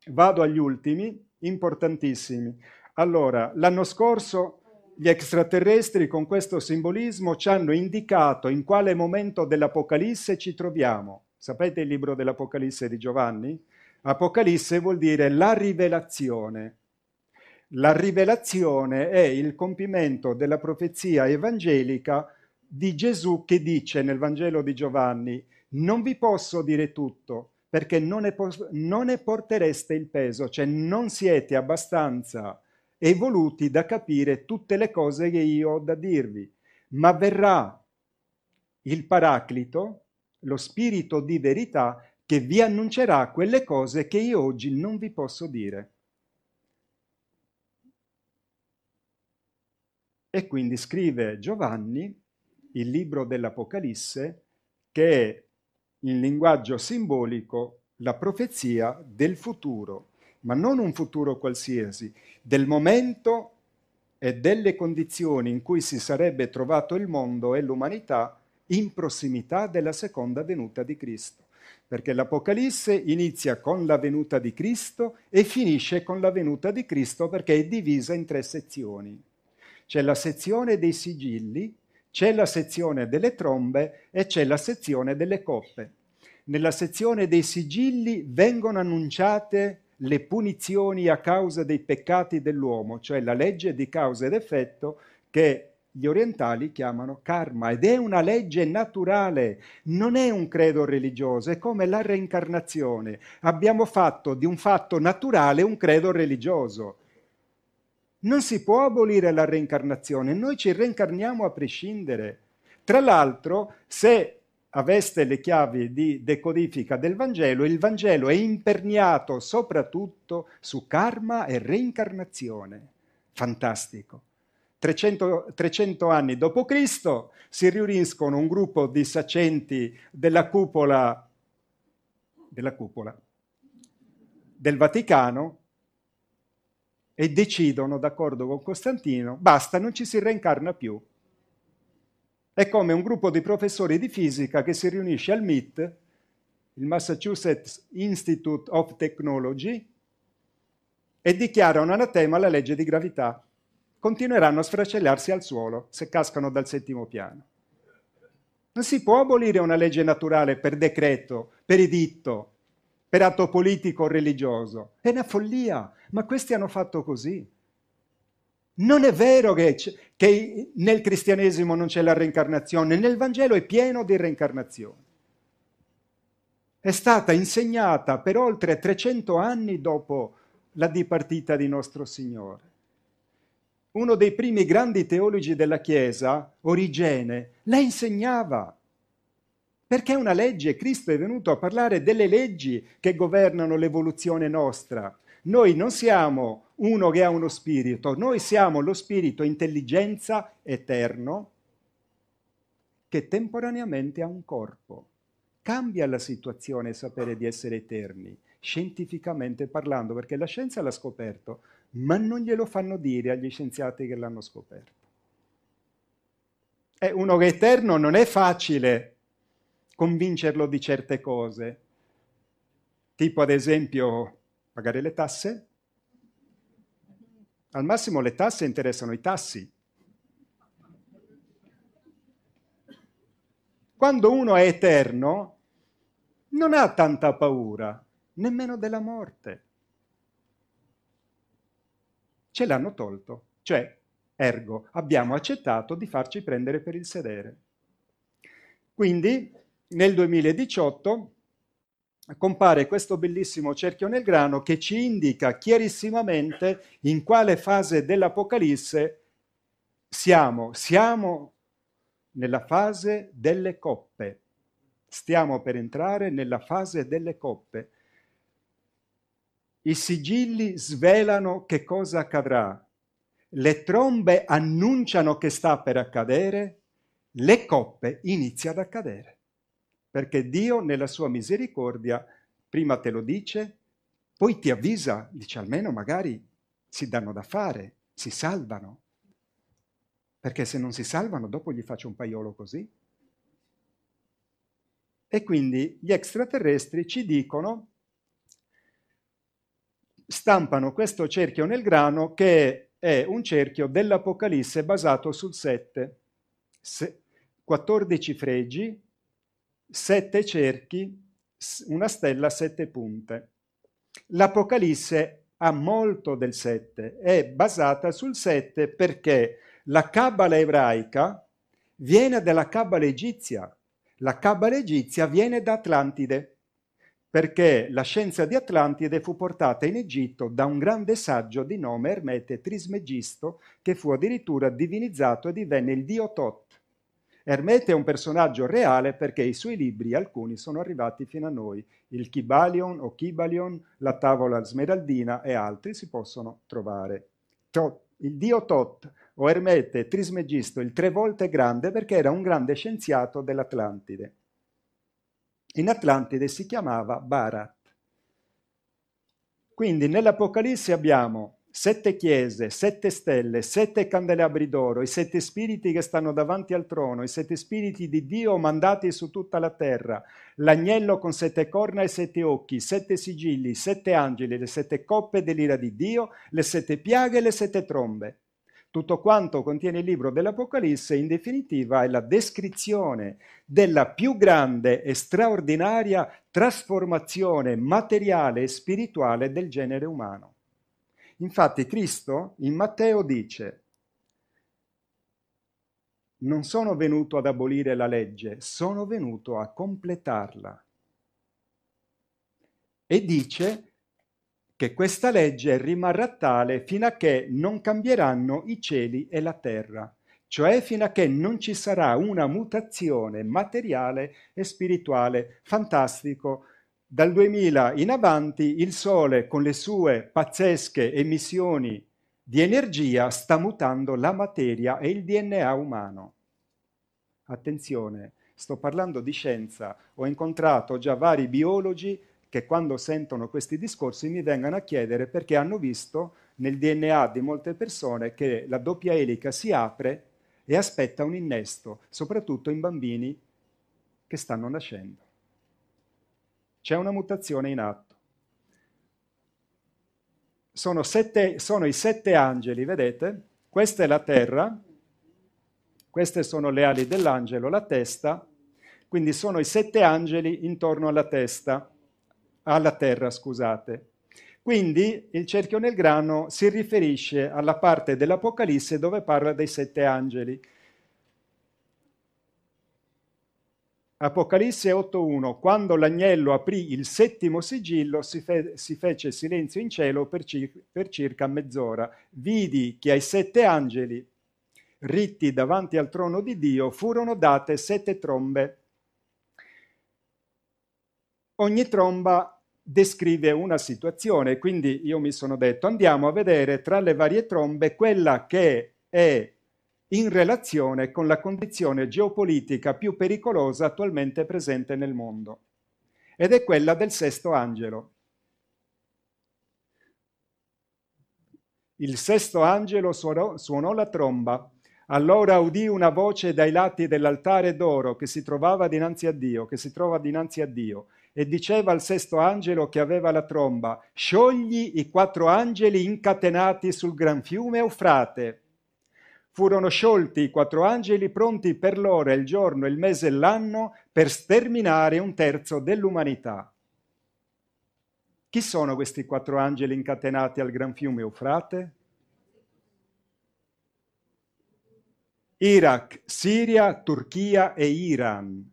Vado agli ultimi, importantissimi. Allora, l'anno scorso gli extraterrestri con questo simbolismo ci hanno indicato in quale momento dell'Apocalisse ci troviamo. Sapete il libro dell'Apocalisse di Giovanni? Apocalisse vuol dire la rivelazione. La rivelazione è il compimento della profezia evangelica di Gesù che dice nel Vangelo di Giovanni: non vi posso dire tutto perché non ne portereste il peso, cioè non siete abbastanza evoluti da capire tutte le cose che io ho da dirvi, ma verrà il Paraclito, lo Spirito di verità, che vi annuncerà quelle cose che io oggi non vi posso dire. E quindi scrive Giovanni, il libro dell'Apocalisse, che è in linguaggio simbolico la profezia del futuro, ma non un futuro qualsiasi, del momento e delle condizioni in cui si sarebbe trovato il mondo e l'umanità in prossimità della seconda venuta di Cristo. Perché l'Apocalisse inizia con la venuta di Cristo e finisce con la venuta di Cristo perché è divisa in tre sezioni. C'è la sezione dei sigilli, c'è la sezione delle trombe e c'è la sezione delle coppe. Nella sezione dei sigilli vengono annunciate le punizioni a causa dei peccati dell'uomo, cioè la legge di causa ed effetto che gli orientali chiamano karma, ed è una legge naturale, non è un credo religioso, è come la reincarnazione. Abbiamo fatto di un fatto naturale un credo religioso. Non si può abolire la reincarnazione, noi ci reincarniamo a prescindere. Tra l'altro, se aveste le chiavi di decodifica del Vangelo, il Vangelo è imperniato soprattutto su karma e reincarnazione. Fantastico. 300 anni dopo Cristo si riuniscono un gruppo di sacenti della cupola del Vaticano e decidono, d'accordo con Costantino, basta, non ci si reincarna più. È come un gruppo di professori di fisica che si riunisce al MIT, il Massachusetts Institute of Technology, e dichiara un anatema alla legge di gravità. Continueranno a sfracellarsi al suolo se cascano dal settimo piano. Non si può abolire una legge naturale per decreto, per editto, per atto politico o religioso. È una follia, ma questi hanno fatto così. Non è vero che nel cristianesimo non c'è la reincarnazione, nel Vangelo è pieno di reincarnazione. È stata insegnata per oltre 300 anni dopo la dipartita di nostro Signore. Uno dei primi grandi teologi della Chiesa, Origene, la insegnava. Perché è una legge, Cristo è venuto a parlare delle leggi che governano l'evoluzione nostra. Noi non siamo uno che ha uno spirito, noi siamo lo spirito intelligenza eterno che temporaneamente ha un corpo. Cambia la situazione sapere di essere eterni, scientificamente parlando, perché la scienza l'ha scoperto, ma non glielo fanno dire agli scienziati che l'hanno scoperto. E uno che è eterno non è facile convincerlo di certe cose. tipo ad esempio pagare le tasse. Al massimo le tasse interessano i tassi. Quando uno è eterno non ha tanta paura, nemmeno della morte. Ce l'hanno tolto, cioè, ergo, abbiamo accettato di farci prendere per il sedere. Quindi nel 2018 compare questo bellissimo cerchio nel grano che ci indica chiarissimamente in quale fase dell'Apocalisse siamo. Siamo nella fase delle coppe. Stiamo per entrare nella fase delle coppe. I sigilli svelano che cosa accadrà. Le trombe annunciano che sta per accadere. Le coppe iniziano ad accadere. Perché Dio nella sua misericordia prima te lo dice, poi ti avvisa, dice almeno magari si danno da fare, si salvano. Perché se non si salvano dopo gli faccio un paiolo così. E quindi gli extraterrestri ci dicono, stampano questo cerchio nel grano che è un cerchio dell'Apocalisse basato sul 7. 14 fregi, 7 cerchi, una stella a 7 punte. L'Apocalisse ha molto del 7, è basata sul 7 perché la Cabala ebraica viene dalla Cabala egizia. La Cabala egizia viene da Atlantide, perché la scienza di Atlantide fu portata in Egitto da un grande saggio di nome Ermete Trismegisto, che fu addirittura divinizzato e divenne il dio Tot. Ermete è un personaggio reale perché i suoi libri, alcuni, sono arrivati fino a noi. Il Kybalion o Kybalion, la tavola smeraldina e altri si possono trovare. Tot, il dio Tot o Ermete Trismegisto, il 3 volte grande, perché era un grande scienziato dell'Atlantide. In Atlantide si chiamava Barat. Quindi nell'Apocalisse abbiamo 7 chiese, 7 stelle, 7 candelabri d'oro, i 7 spiriti che stanno davanti al trono, i 7 spiriti di Dio mandati su tutta la terra, l'agnello con 7 corna e 7 occhi, 7 sigilli, 7 angeli, le 7 coppe dell'ira di Dio, le 7 piaghe e le 7 trombe. Tutto quanto contiene il libro dell'Apocalisse, in definitiva, è la descrizione della più grande e straordinaria trasformazione materiale e spirituale del genere umano. Infatti Cristo in Matteo dice: non sono venuto ad abolire la legge, sono venuto a completarla. E dice che questa legge rimarrà tale fino a che non cambieranno i cieli e la terra, cioè fino a che non ci sarà una mutazione materiale e spirituale. Fantastico. Dal 2000 in avanti il Sole, con le sue pazzesche emissioni di energia, sta mutando la materia e il DNA umano. Attenzione, sto parlando di scienza. Ho incontrato già vari biologi che quando sentono questi discorsi mi vengono a chiedere perché hanno visto nel DNA di molte persone che la doppia elica si apre e aspetta un innesto, soprattutto in bambini che stanno nascendo. C'è una mutazione in atto. Sono i 7 angeli, vedete? Questa è la terra, queste sono le ali dell'angelo, la testa, quindi sono i 7 angeli intorno alla testa. Alla terra, scusate. Quindi il cerchio nel grano si riferisce alla parte dell'Apocalisse dove parla dei 7 angeli. Apocalisse 8.1: quando l'agnello aprì il 7° sigillo si fece silenzio in cielo per circa mezz'ora. Vidi che ai 7 angeli ritti davanti al trono di Dio furono date 7 trombe. Ogni tromba descrive una situazione, quindi io mi sono detto andiamo a vedere tra le varie trombe quella che è in relazione con la condizione geopolitica più pericolosa attualmente presente nel mondo, ed è quella del 6° angelo. Il 6° angelo suonò la tromba. Allora udì una voce dai lati dell'altare d'oro che si trova dinanzi a Dio, e diceva al sesto angelo che aveva la tromba: sciogli i quattro angeli incatenati sul gran fiume Eufrate. Furono sciolti i quattro angeli pronti per l'ora, il giorno, il mese e l'anno per sterminare un terzo dell'umanità. Chi sono questi quattro angeli incatenati al gran fiume Eufrate? Iraq, Siria, Turchia e Iran,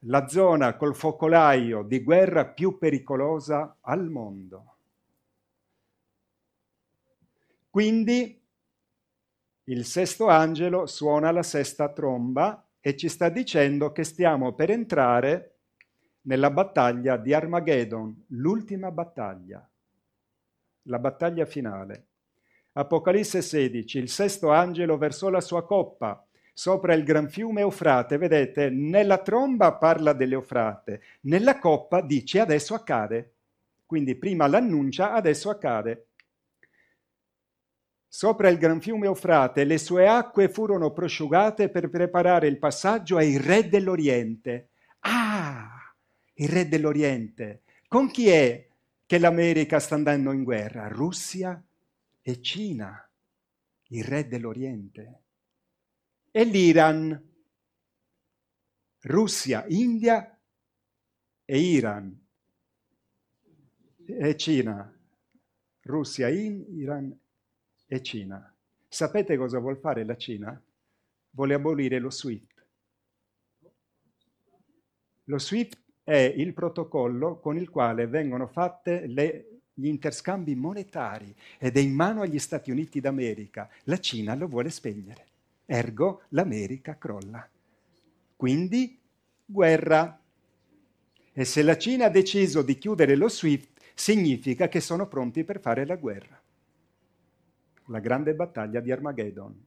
la zona col focolaio di guerra più pericolosa al mondo. Quindi il sesto angelo suona la sesta tromba e ci sta dicendo che stiamo per entrare nella battaglia di Armageddon, l'ultima battaglia, la battaglia finale. Apocalisse 16, il sesto angelo versò la sua coppa sopra il gran fiume Eufrate. Vedete, nella tromba parla dell'Eufrate, nella coppa dice adesso accade. Quindi prima l'annuncia, adesso accade. Sopra il gran fiume Eufrate le sue acque furono prosciugate per preparare il passaggio ai re dell'Oriente. Ah, il re dell'Oriente. Con chi è che l'America sta andando in guerra? Russia e Cina, il re dell'Oriente, e l'Iran, Russia, India e Iran, e Cina, Russia, Iran e Cina. Sapete cosa vuol fare la Cina? Vuole abolire lo SWIFT. Lo SWIFT è il protocollo con il quale vengono fatte gli interscambi monetari ed è in mano agli Stati Uniti d'America. La Cina lo vuole spegnere, ergo l'America crolla. Quindi guerra. E se la Cina ha deciso di chiudere lo SWIFT, significa che sono pronti per fare la guerra. La grande battaglia di Armageddon.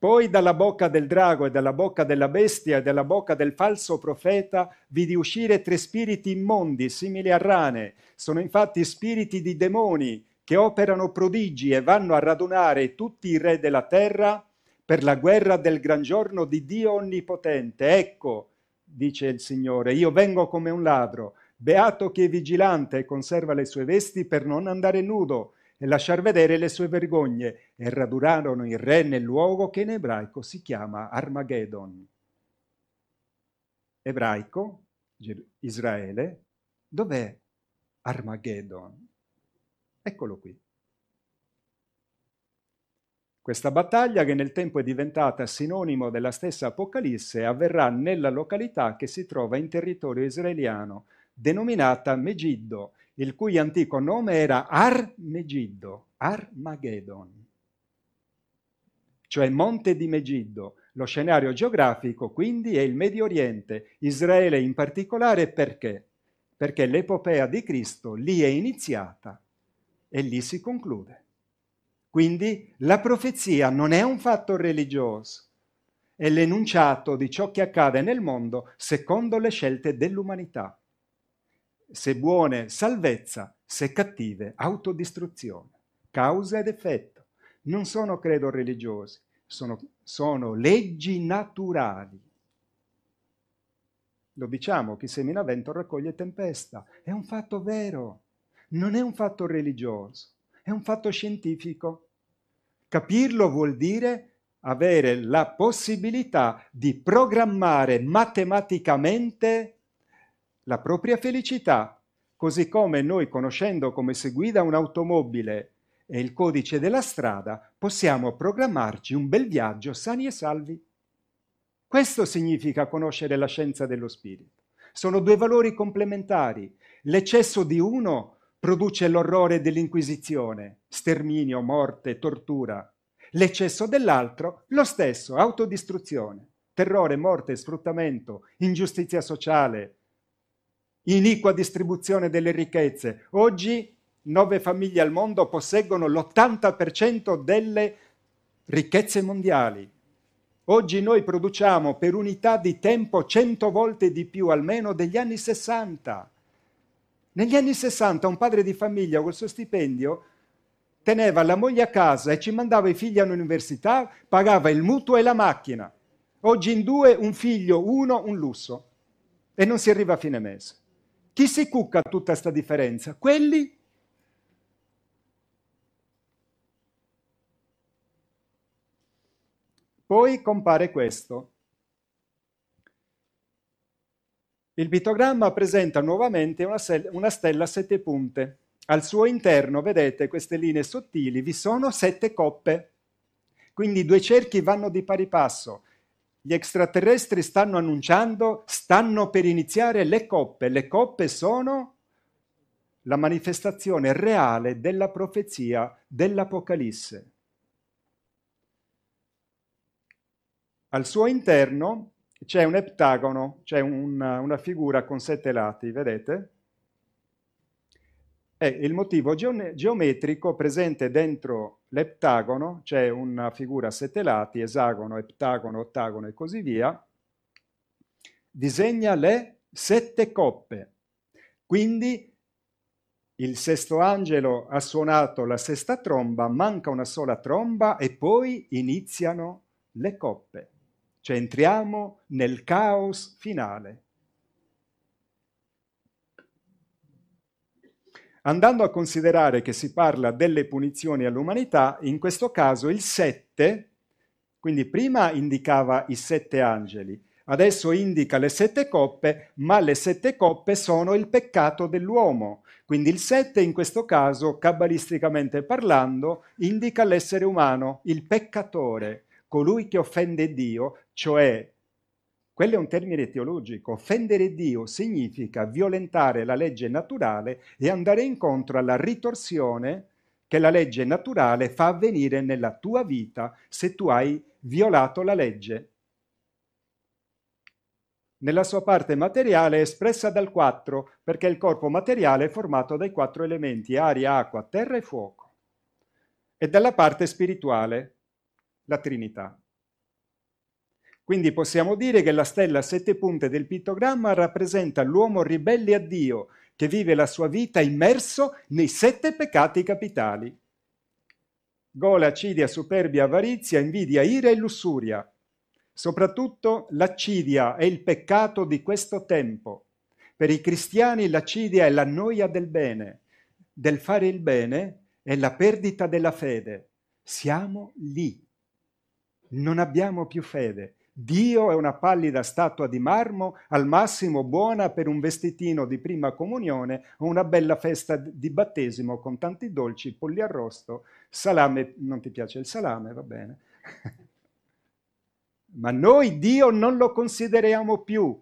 Poi dalla bocca del drago e dalla bocca della bestia e dalla bocca del falso profeta vidi uscire tre spiriti immondi, simili a rane. Sono infatti spiriti di demoni che operano prodigi e vanno a radunare tutti i re della terra per la guerra del gran giorno di Dio Onnipotente. Ecco, dice il Signore, io vengo come un ladro, beato chi è vigilante e conserva le sue vesti per non andare nudo e lasciar vedere le sue vergogne, e radunarono il re nel luogo che in ebraico si chiama Armageddon. Ebraico, Israele, dov'è Armageddon? Eccolo qui. Questa battaglia, che nel tempo è diventata sinonimo della stessa Apocalisse, avverrà nella località che si trova in territorio israeliano, denominata Megiddo, il cui antico nome era Ar-Megiddo, Armageddon, cioè Monte di Megiddo. Lo scenario geografico quindi è il Medio Oriente, Israele in particolare. Perché? Perché l'epopea di Cristo lì è iniziata e lì si conclude. Quindi la profezia non è un fatto religioso, è l'enunciato di ciò che accade nel mondo secondo le scelte dell'umanità. Se buone, salvezza; se cattive, autodistruzione. Causa ed effetto. Non sono credo religiosi, sono leggi naturali. Lo diciamo, chi semina vento raccoglie tempesta. È un fatto vero, non è un fatto religioso, è un fatto scientifico. Capirlo vuol dire avere la possibilità di programmare matematicamente la propria felicità, così come noi, conoscendo come si guida un'automobile e il codice della strada, possiamo programmarci un bel viaggio sani e salvi. Questo significa conoscere la scienza dello spirito. Sono due valori complementari. L'eccesso di uno produce l'orrore dell'inquisizione, sterminio, morte, tortura. L'eccesso dell'altro, lo stesso, autodistruzione, terrore, morte, sfruttamento, ingiustizia sociale, iniqua distribuzione delle ricchezze. Oggi 9 famiglie al mondo posseggono l'80% delle ricchezze mondiali. Oggi noi produciamo per unità di tempo 100 volte di più almeno degli anni 60. Negli anni 60 un padre di famiglia col suo stipendio teneva la moglie a casa e ci mandava i figli all'università, pagava il mutuo e la macchina. Oggi in 2 un figlio, uno un lusso. e non si arriva a fine mese. Chi si cucca tutta questa differenza? Quelli poi compare questo. Il pitogramma presenta nuovamente una stella a 7 punte. Al suo interno, vedete, queste linee sottili, vi sono 7 coppe. Quindi i due cerchi vanno di pari passo. Gli extraterrestri stanno annunciando, stanno per iniziare le coppe. Le coppe sono la manifestazione reale della profezia dell'Apocalisse. Al suo interno c'è un eptagono, c'è una figura con 7 lati, vedete? E il motivo geometrico presente dentro l'eptagono, c'è una figura a 7 lati, esagono, eptagono, ottagono e così via, disegna le 7 coppe. Quindi il sesto angelo ha suonato la sesta tromba, manca una sola tromba e poi iniziano le coppe, cioè entriamo nel caos finale. Andando a considerare che si parla delle punizioni all'umanità, in questo caso il 7, quindi prima indicava i 7 angeli, adesso indica le 7 coppe, ma le 7 coppe sono il peccato dell'uomo. Quindi il 7 in questo caso, cabalisticamente parlando, indica l'essere umano, il peccatore, colui che offende Dio, cioè, quello è un termine teologico, offendere Dio significa violentare la legge naturale e andare incontro alla ritorsione che la legge naturale fa avvenire nella tua vita se tu hai violato la legge. Nella sua parte materiale è espressa dal 4, perché il corpo materiale è formato dai 4 elementi, aria, acqua, terra e fuoco, e dalla parte spirituale, la Trinità. Quindi possiamo dire che la stella a 7 punte del pittogramma rappresenta l'uomo ribelle a Dio che vive la sua vita immerso nei 7 peccati capitali. Gola, accidia, superbia, avarizia, invidia, ira e lussuria. Soprattutto l'accidia è il peccato di questo tempo. Per i cristiani l'accidia è la noia del bene, del fare il bene e la perdita della fede. Siamo lì. Non abbiamo più fede. Dio è una pallida statua di marmo, al massimo buona per un vestitino di prima comunione o una bella festa di battesimo con tanti dolci, polli arrosto, salame. Non ti piace il salame, va bene. Ma noi Dio non lo consideriamo più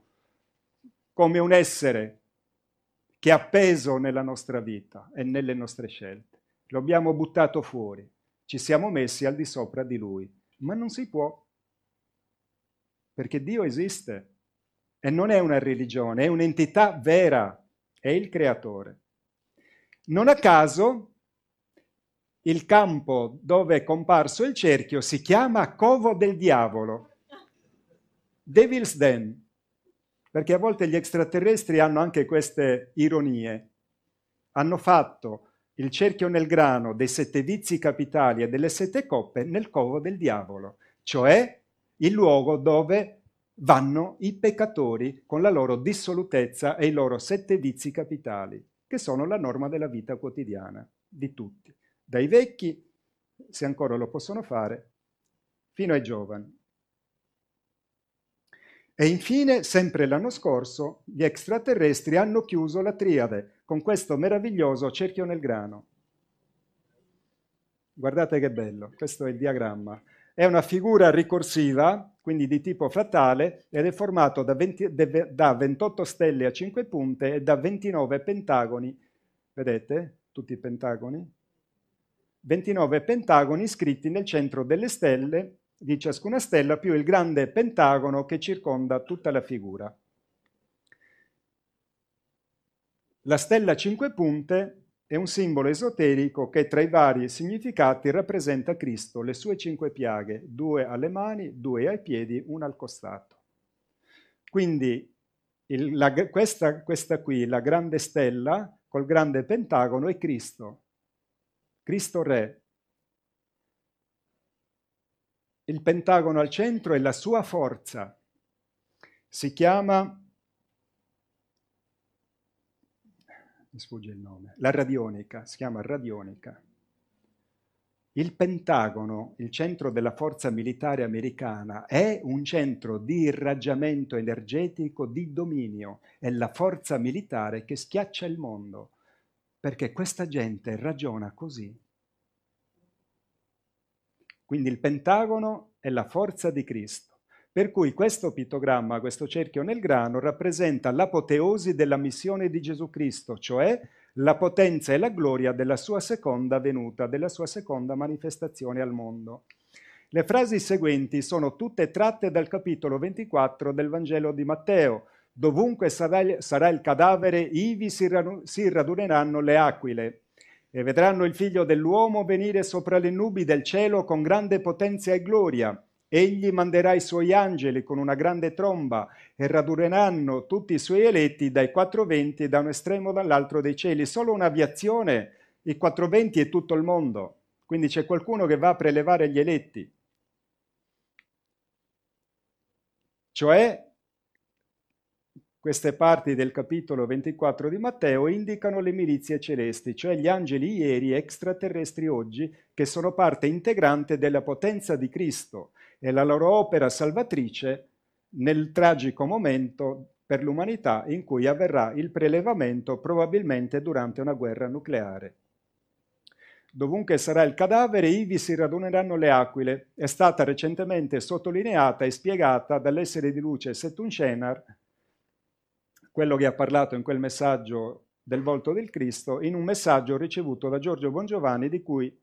come un essere che è appeso nella nostra vita e nelle nostre scelte. Lo abbiamo buttato fuori, ci siamo messi al di sopra di Lui. Ma non si può, perché Dio esiste e non è una religione, è un'entità vera, è il creatore. Non a caso il campo dove è comparso il cerchio si chiama Covo del Diavolo, Devil's Den, perché a volte gli extraterrestri hanno anche queste ironie. Hanno fatto il cerchio nel grano dei 7 vizi capitali e delle 7 coppe nel covo del diavolo, cioè il luogo dove vanno i peccatori con la loro dissolutezza e i loro 7 vizi capitali, che sono la norma della vita quotidiana di tutti, dai vecchi, se ancora lo possono fare, fino ai giovani. E infine, sempre l'anno scorso, gli extraterrestri hanno chiuso la triade con questo meraviglioso cerchio nel grano. Guardate che bello, questo è il diagramma. È una figura ricorsiva, quindi di tipo fratale, ed è formato da 28 stelle a 5 punte e da 29 pentagoni. Vedete? Tutti i pentagoni. 29 pentagoni iscritti nel centro delle stelle di ciascuna stella più il grande pentagono che circonda tutta la figura. La stella a 5 punte è un simbolo esoterico che tra i vari significati rappresenta Cristo, le sue 5 piaghe, 2 alle mani, 2 ai piedi, 1 al costato. Quindi questa qui, la grande stella col grande pentagono è Cristo, Cristo Re. Il pentagono al centro è la sua forza. Si chiama mi sfugge il nome, la radionica, si chiama radionica. Il Pentagono, il centro della forza militare americana, è un centro di irraggiamento energetico di dominio, è la forza militare che schiaccia il mondo, perché questa gente ragiona così. Quindi il Pentagono è la forza di Cristo, per cui questo pittogramma, questo cerchio nel grano, rappresenta l'apoteosi della missione di Gesù Cristo, cioè la potenza e la gloria della sua seconda venuta, della sua seconda manifestazione al mondo. Le frasi seguenti sono tutte tratte dal capitolo 24 del Vangelo di Matteo. Dovunque sarà il cadavere, ivi si raduneranno le aquile, e vedranno il figlio dell'uomo venire sopra le nubi del cielo con grande potenza e gloria. Egli manderà i suoi angeli con una grande tromba e raduneranno tutti i suoi eletti dai quattro venti, da un estremo dall'altro dei cieli. Solo un'aviazione, i quattro venti e tutto il mondo. Quindi c'è qualcuno che va a prelevare gli eletti. Cioè, queste parti del capitolo 24 di Matteo indicano le milizie celesti, cioè gli angeli ieri e extraterrestri oggi, che sono parte integrante della potenza di Cristo e la loro opera salvatrice nel tragico momento per l'umanità in cui avverrà il prelevamento, probabilmente durante una guerra nucleare. Dovunque sarà il cadavere, ivi si raduneranno le aquile, è stata recentemente sottolineata e spiegata dall'essere di luce Setun Shenar, quello che ha parlato in quel messaggio del volto del Cristo, in un messaggio ricevuto da Giorgio Bongiovanni, di cui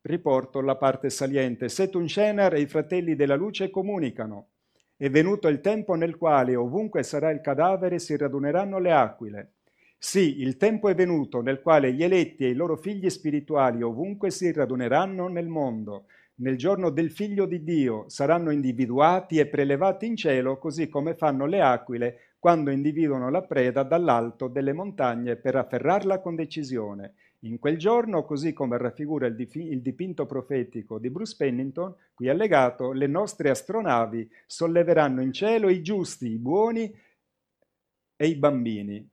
riporto la parte saliente. Setun Shenar e i fratelli della luce comunicano: è venuto il tempo nel quale ovunque sarà il cadavere si raduneranno le aquile. Sì, il tempo è venuto nel quale gli eletti e i loro figli spirituali ovunque si raduneranno nel mondo. Nel giorno del Figlio di Dio saranno individuati e prelevati in cielo, così come fanno le aquile quando individuano la preda dall'alto delle montagne per afferrarla con decisione. In quel giorno, così come raffigura il dipinto profetico di Bruce Pennington, qui allegato, le nostre astronavi solleveranno in cielo i giusti, i buoni e i bambini.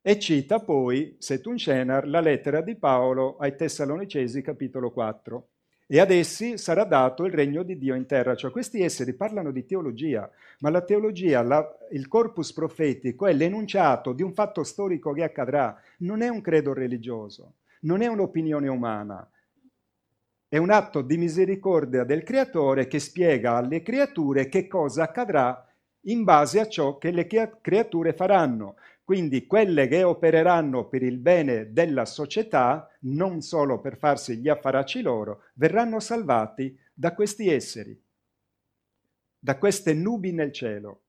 E cita poi Setun Shenar la lettera di Paolo ai Tessalonicesi, capitolo 4. E ad essi sarà dato il regno di Dio in terra. Cioè, questi esseri parlano di teologia, ma la teologia, il corpus profetico, è l'enunciato di un fatto storico che accadrà. Non è un credo religioso, non è un'opinione umana, è un atto di misericordia del Creatore che spiega alle creature che cosa accadrà in base a ciò che le creature faranno. Quindi quelle che opereranno per il bene della società, non solo per farsi gli affaracci loro, verranno salvati da questi esseri, da queste nubi nel cielo.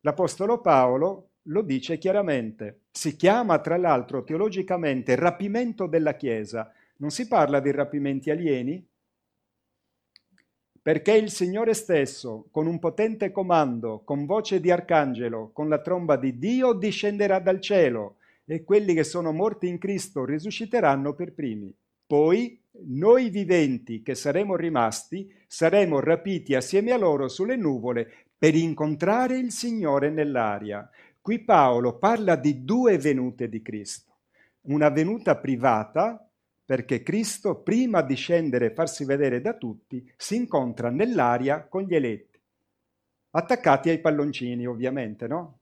L'Apostolo Paolo lo dice chiaramente. Si chiama, tra l'altro, teologicamente rapimento della Chiesa. Non si parla di rapimenti alieni, perché il Signore stesso, con un potente comando, con voce di arcangelo, con la tromba di Dio, discenderà dal cielo, e quelli che sono morti in Cristo risusciteranno per primi. Poi noi viventi, che saremo rimasti, saremo rapiti assieme a loro sulle nuvole per incontrare il Signore nell'aria. Qui Paolo parla di due venute di Cristo, una venuta privata, perché Cristo, prima di scendere e farsi vedere da tutti, si incontra nell'aria con gli eletti, attaccati ai palloncini, ovviamente, no?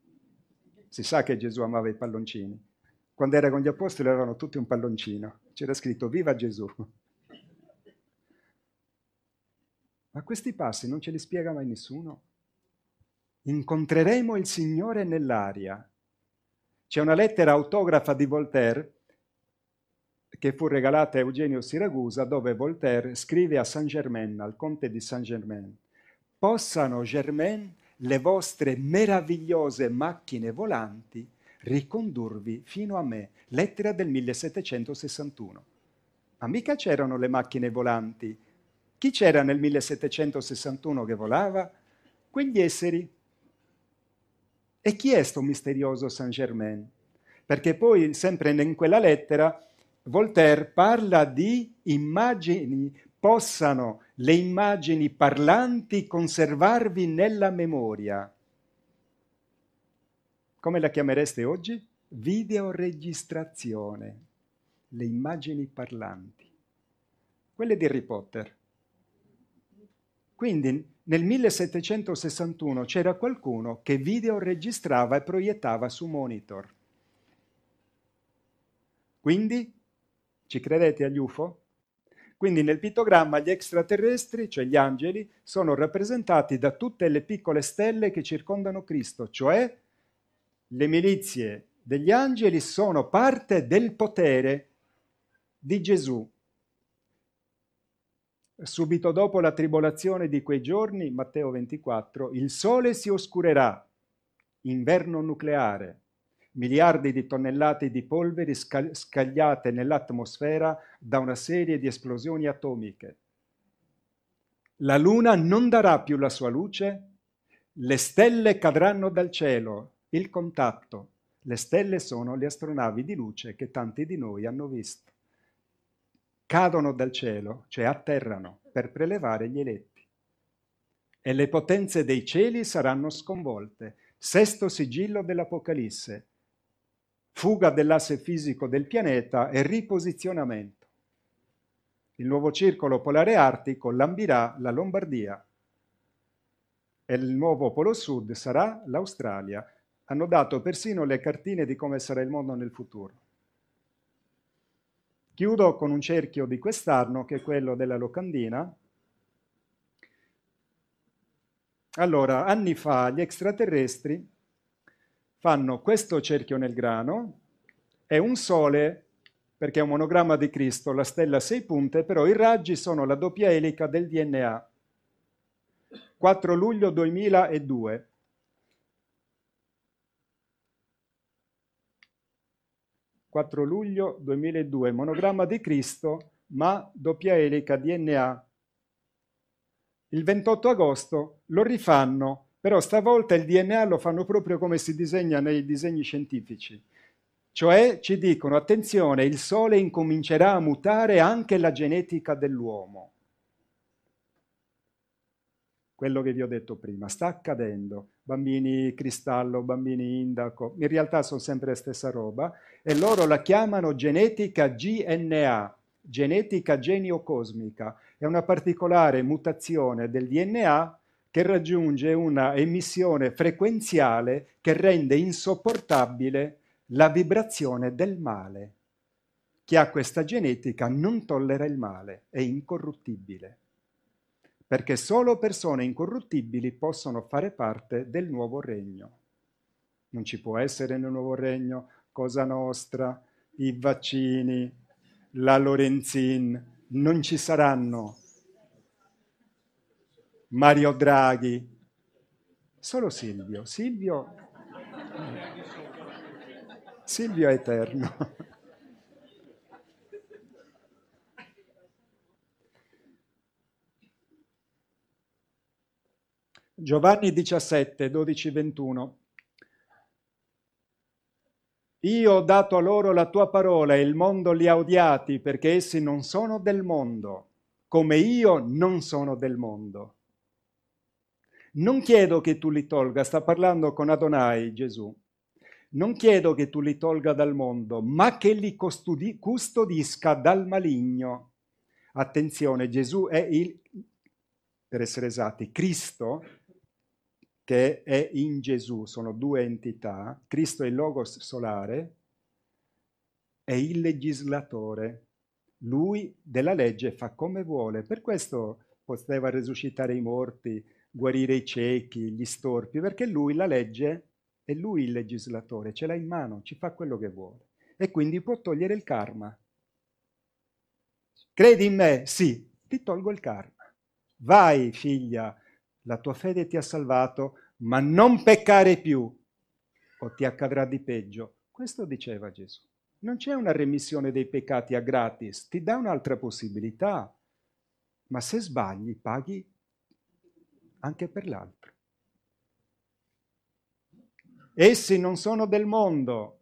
Si sa che Gesù amava i palloncini. Quando era con gli apostoli avevano tutti un palloncino, c'era scritto «Viva Gesù!». Ma questi passi non ce li spiega mai nessuno. Incontreremo il Signore nell'aria. C'è una lettera autografa di Voltaire, che fu regalata a Eugenio Siragusa, dove Voltaire scrive a Saint-Germain, al conte di Saint-Germain: «Possano, Germain, le vostre meravigliose macchine volanti ricondurvi fino a me». Lettera del 1761. Ma mica c'erano le macchine volanti. Chi c'era nel 1761 che volava? Quegli esseri. E chi è sto misterioso Saint-Germain? Perché poi, sempre in quella lettera, Voltaire parla di immagini, possano le immagini parlanti conservarvi nella memoria. Come la chiamereste oggi? videoregistrazione, le immagini parlanti, quelle di Harry Potter. Quindi nel 1761 c'era qualcuno che videoregistrava e proiettava su monitor. Quindi, ci credete agli UFO? Quindi nel pittogramma gli extraterrestri, cioè gli angeli, sono rappresentati da tutte le piccole stelle che circondano Cristo, cioè le milizie degli angeli sono parte del potere di Gesù. Subito dopo la tribolazione di quei giorni, Matteo 24, il sole si oscurerà, inverno nucleare. Miliardi di tonnellate di polveri scagliate nell'atmosfera da una serie di esplosioni atomiche. La luna non darà più la sua luce, le stelle cadranno dal cielo, il contatto. Le stelle sono le astronavi di luce che tanti di noi hanno visto. Cadono dal cielo, cioè atterrano, per prelevare gli eletti. E le potenze dei cieli saranno sconvolte. Sesto sigillo dell'Apocalisse. Fuga dell'asse fisico del pianeta e riposizionamento. Il nuovo circolo polare artico lambirà la Lombardia e il nuovo polo sud sarà l'Australia. Hanno dato persino le cartine di come sarà il mondo nel futuro. Chiudo con un cerchio di quest'anno che è quello della locandina. Allora, anni fa gli extraterrestri fanno questo cerchio nel grano, è un sole, perché è un monogramma di Cristo, la stella a 6 punte, però i raggi sono la doppia elica del DNA. 4 luglio 2002. Monogramma di Cristo, ma doppia elica DNA. Il 28 agosto lo rifanno, però stavolta il DNA lo fanno proprio come si disegna nei disegni scientifici. Cioè ci dicono, attenzione, il Sole incomincerà a mutare anche la genetica dell'uomo. Quello che vi ho detto prima, sta accadendo. Bambini cristallo, bambini indaco, in realtà sono sempre la stessa roba e loro la chiamano genetica GNA. Genetica geniocosmica, è una particolare mutazione del DNA che raggiunge una emissione frequenziale che rende insopportabile la vibrazione del male. Chi ha questa genetica non tollera il male, è incorruttibile, perché solo persone incorruttibili possono fare parte del nuovo regno. Non ci può essere nel nuovo regno Cosa Nostra, i vaccini, la Lorenzin, non ci saranno, Mario Draghi, solo Silvio è eterno. Giovanni 17, 12, 21. Io ho dato a loro la tua parola e il mondo li ha odiati perché essi non sono del mondo, come io non sono del mondo. Non chiedo che tu li tolga, sta parlando con Adonai, Gesù. Non chiedo che tu li tolga dal mondo, ma che li custodisca dal maligno. Attenzione, Gesù è il, per essere esatti, Cristo, che è in Gesù, sono due entità, Cristo è il Logos solare, è il legislatore, lui della legge fa come vuole, per questo poteva resuscitare i morti, guarire i ciechi, gli storpi, perché lui la legge è lui il legislatore, ce l'ha in mano, ci fa quello che vuole e quindi può togliere il karma. Credi in me? Sì, ti tolgo il karma. Vai figlia, la tua fede ti ha salvato, ma non peccare più o ti accadrà di peggio. Questo diceva Gesù. Non c'è una remissione dei peccati a gratis, ti dà un'altra possibilità, ma se sbagli paghi anche per l'altro. Essi non sono del mondo,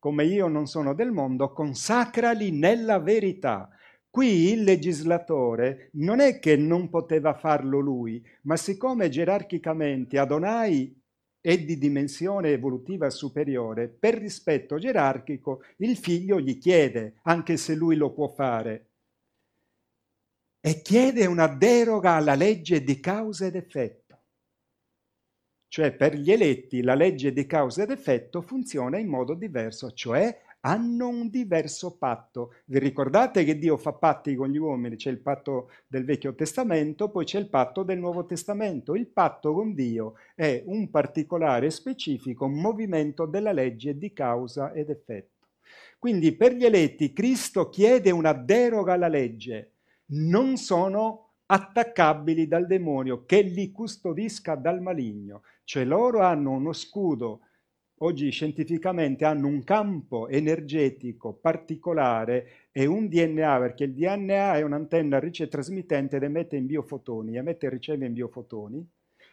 come io non sono del mondo, consacrali nella verità. Qui il legislatore non è che non poteva farlo lui, ma siccome gerarchicamente Adonai e di dimensione evolutiva superiore, per rispetto gerarchico il figlio gli chiede, anche se lui lo può fare, e chiede una deroga alla legge di causa ed effetto. Cioè per gli eletti la legge di causa ed effetto funziona in modo diverso, cioè hanno un diverso patto. Vi ricordate che Dio fa patti con gli uomini? C'è il patto del Vecchio Testamento, poi c'è il patto del Nuovo Testamento. Il patto con Dio è un particolare specifico movimento della legge di causa ed effetto. Quindi per gli eletti Cristo chiede una deroga alla legge, non sono attaccabili dal demonio che li custodisca dal maligno, cioè loro hanno uno scudo. Oggi scientificamente hanno un campo energetico particolare e un DNA, perché il DNA è un'antenna ricetrasmittente ed emette in biofotoni, emette e riceve in biofotoni,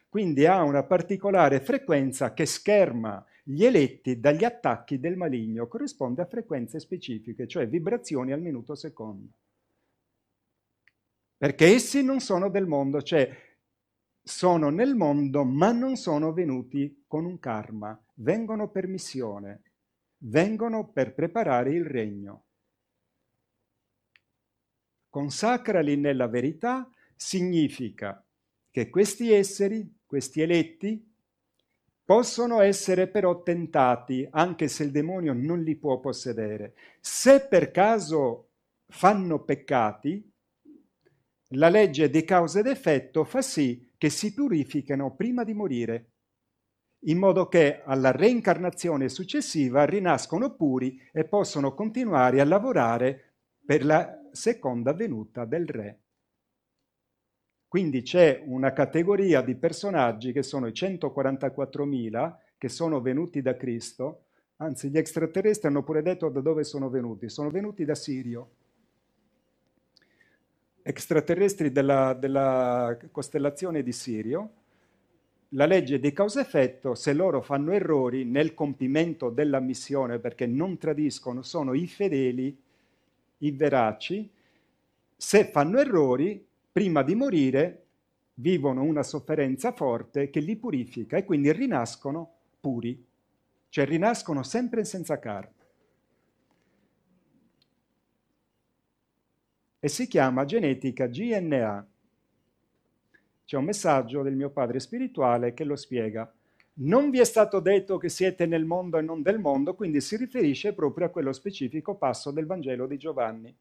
quindi ha una particolare frequenza che scherma gli eletti dagli attacchi del maligno, corrisponde a frequenze specifiche, cioè vibrazioni al minuto secondo. Perché essi non sono del mondo, cioè sono nel mondo ma non sono venuti con un karma, vengono per missione, vengono per preparare il regno. Consacrali nella verità significa che questi esseri, questi eletti, possono essere però tentati, anche se il demonio non li può possedere. Se per caso fanno peccati, la legge di causa ed effetto fa sì che si purifichino prima di morire, in modo che alla reincarnazione successiva rinascono puri e possono continuare a lavorare per la seconda venuta del re. Quindi c'è una categoria di personaggi che sono i 144.000 che sono venuti da Cristo, anzi gli extraterrestri hanno pure detto da dove sono venuti da Sirio. Extraterrestri della costellazione di Sirio, la legge di causa-effetto, se loro fanno errori nel compimento della missione perché non tradiscono, sono i fedeli, i veraci, se fanno errori, prima di morire vivono una sofferenza forte che li purifica e quindi rinascono puri, cioè rinascono sempre senza karma. E si chiama genetica GNA. C'è un messaggio del mio padre spirituale che lo spiega. Non vi è stato detto che siete nel mondo e non del mondo, quindi si riferisce proprio a quello specifico passo del Vangelo di Giovanni.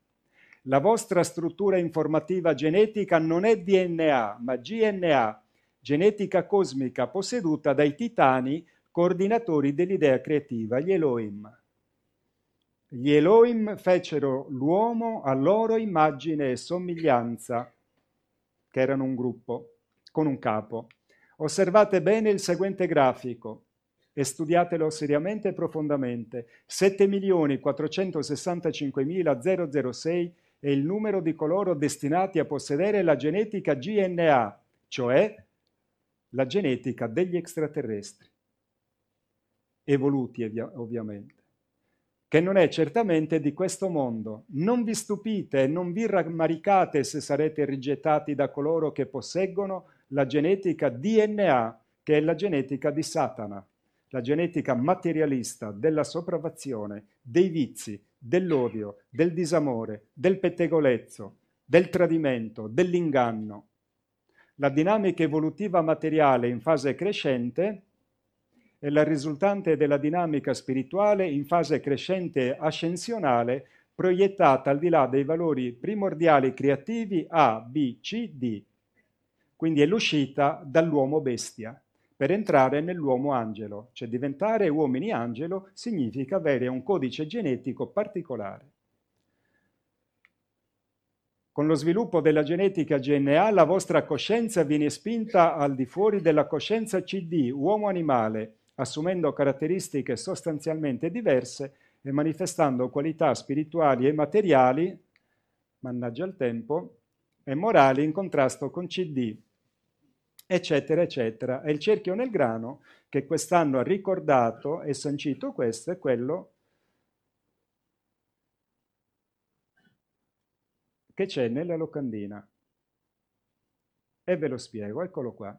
La vostra struttura informativa genetica non è DNA, ma GNA, genetica cosmica posseduta dai titani, coordinatori dell'idea creativa, gli Elohim. Gli Elohim fecero l'uomo a loro immagine e somiglianza, che erano un gruppo, con un capo. Osservate bene il seguente grafico e studiatelo seriamente e profondamente. 7.465.006 è il numero di coloro destinati a possedere la genetica GNA, cioè la genetica degli extraterrestri, evoluti ovviamente, che non è certamente di questo mondo. Non vi stupite e non vi rammaricate se sarete rigettati da coloro che posseggono la genetica DNA, che è la genetica di Satana, la genetica materialista della sopravvazione, dei vizi, dell'odio, del disamore, del pettegolezzo, del tradimento, dell'inganno. La dinamica evolutiva materiale in fase crescente è la risultante della dinamica spirituale in fase crescente ascensionale proiettata al di là dei valori primordiali creativi A, B, C, D. Quindi è l'uscita dall'uomo bestia per entrare nell'uomo angelo, cioè diventare uomini angelo significa avere un codice genetico particolare. Con lo sviluppo della genetica GNA la vostra coscienza viene spinta al di fuori della coscienza CD, uomo-animale, assumendo caratteristiche sostanzialmente diverse e manifestando qualità spirituali e materiali, mannaggia il tempo, e morali in contrasto con CD, eccetera, eccetera. È il cerchio nel grano che quest'anno ha ricordato e sancito questo e quello che c'è nella locandina. E ve lo spiego, eccolo qua.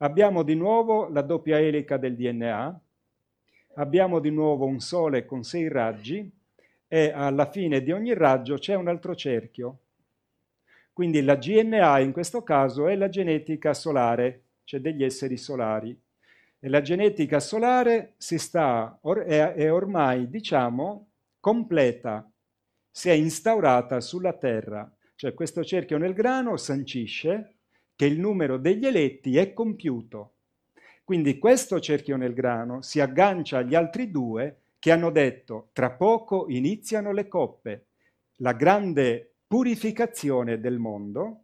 Abbiamo di nuovo la doppia elica del DNA, abbiamo di nuovo un sole con 6 raggi e alla fine di ogni raggio c'è un altro cerchio. Quindi la GNA in questo caso è la genetica solare, cioè degli esseri solari. E la genetica solare è ormai, diciamo, completa, si è instaurata sulla Terra. Cioè questo cerchio nel grano sancisce che il numero degli eletti è compiuto. Quindi questo cerchio nel grano si aggancia agli altri due che hanno detto tra poco iniziano le coppe, la grande purificazione del mondo,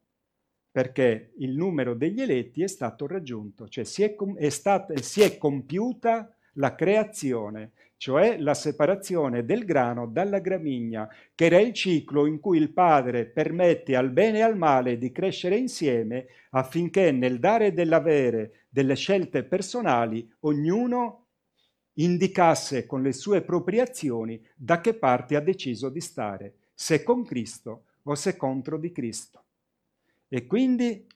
perché il numero degli eletti è stato raggiunto, cioè si è compiuta la creazione, cioè la separazione del grano dalla gramigna, che era il ciclo in cui il padre permette al bene e al male di crescere insieme affinché nel dare e dell'avere delle scelte personali ognuno indicasse con le sue proprie azioni da che parte ha deciso di stare, se con Cristo o se contro di Cristo. E quindi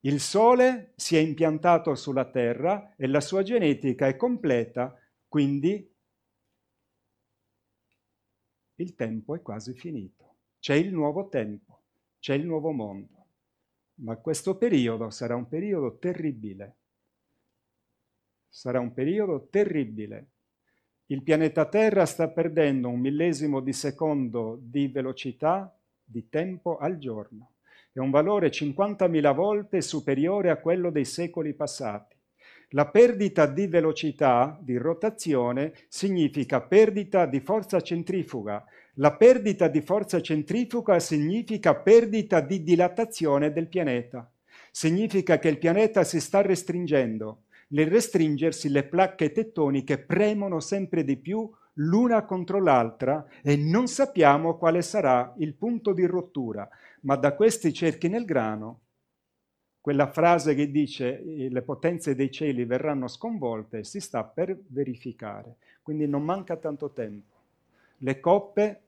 il sole si è impiantato sulla terra e la sua genetica è completa, quindi il tempo è quasi finito. C'è il nuovo tempo, c'è il nuovo mondo. Ma questo periodo sarà un periodo terribile. Sarà un periodo terribile. Il pianeta Terra sta perdendo 1/1000 di secondo di velocità di tempo al giorno. È un valore 50.000 volte superiore a quello dei secoli passati. La perdita di velocità, di rotazione, significa perdita di forza centrifuga. La perdita di forza centrifuga significa perdita di dilatazione del pianeta. Significa che il pianeta si sta restringendo. Nel restringersi le placche tettoniche premono sempre di più l'una contro l'altra e non sappiamo quale sarà il punto di rottura, ma da questi cerchi nel grano, quella frase che dice le potenze dei cieli verranno sconvolte, si sta per verificare. Quindi non manca tanto tempo. Le coppe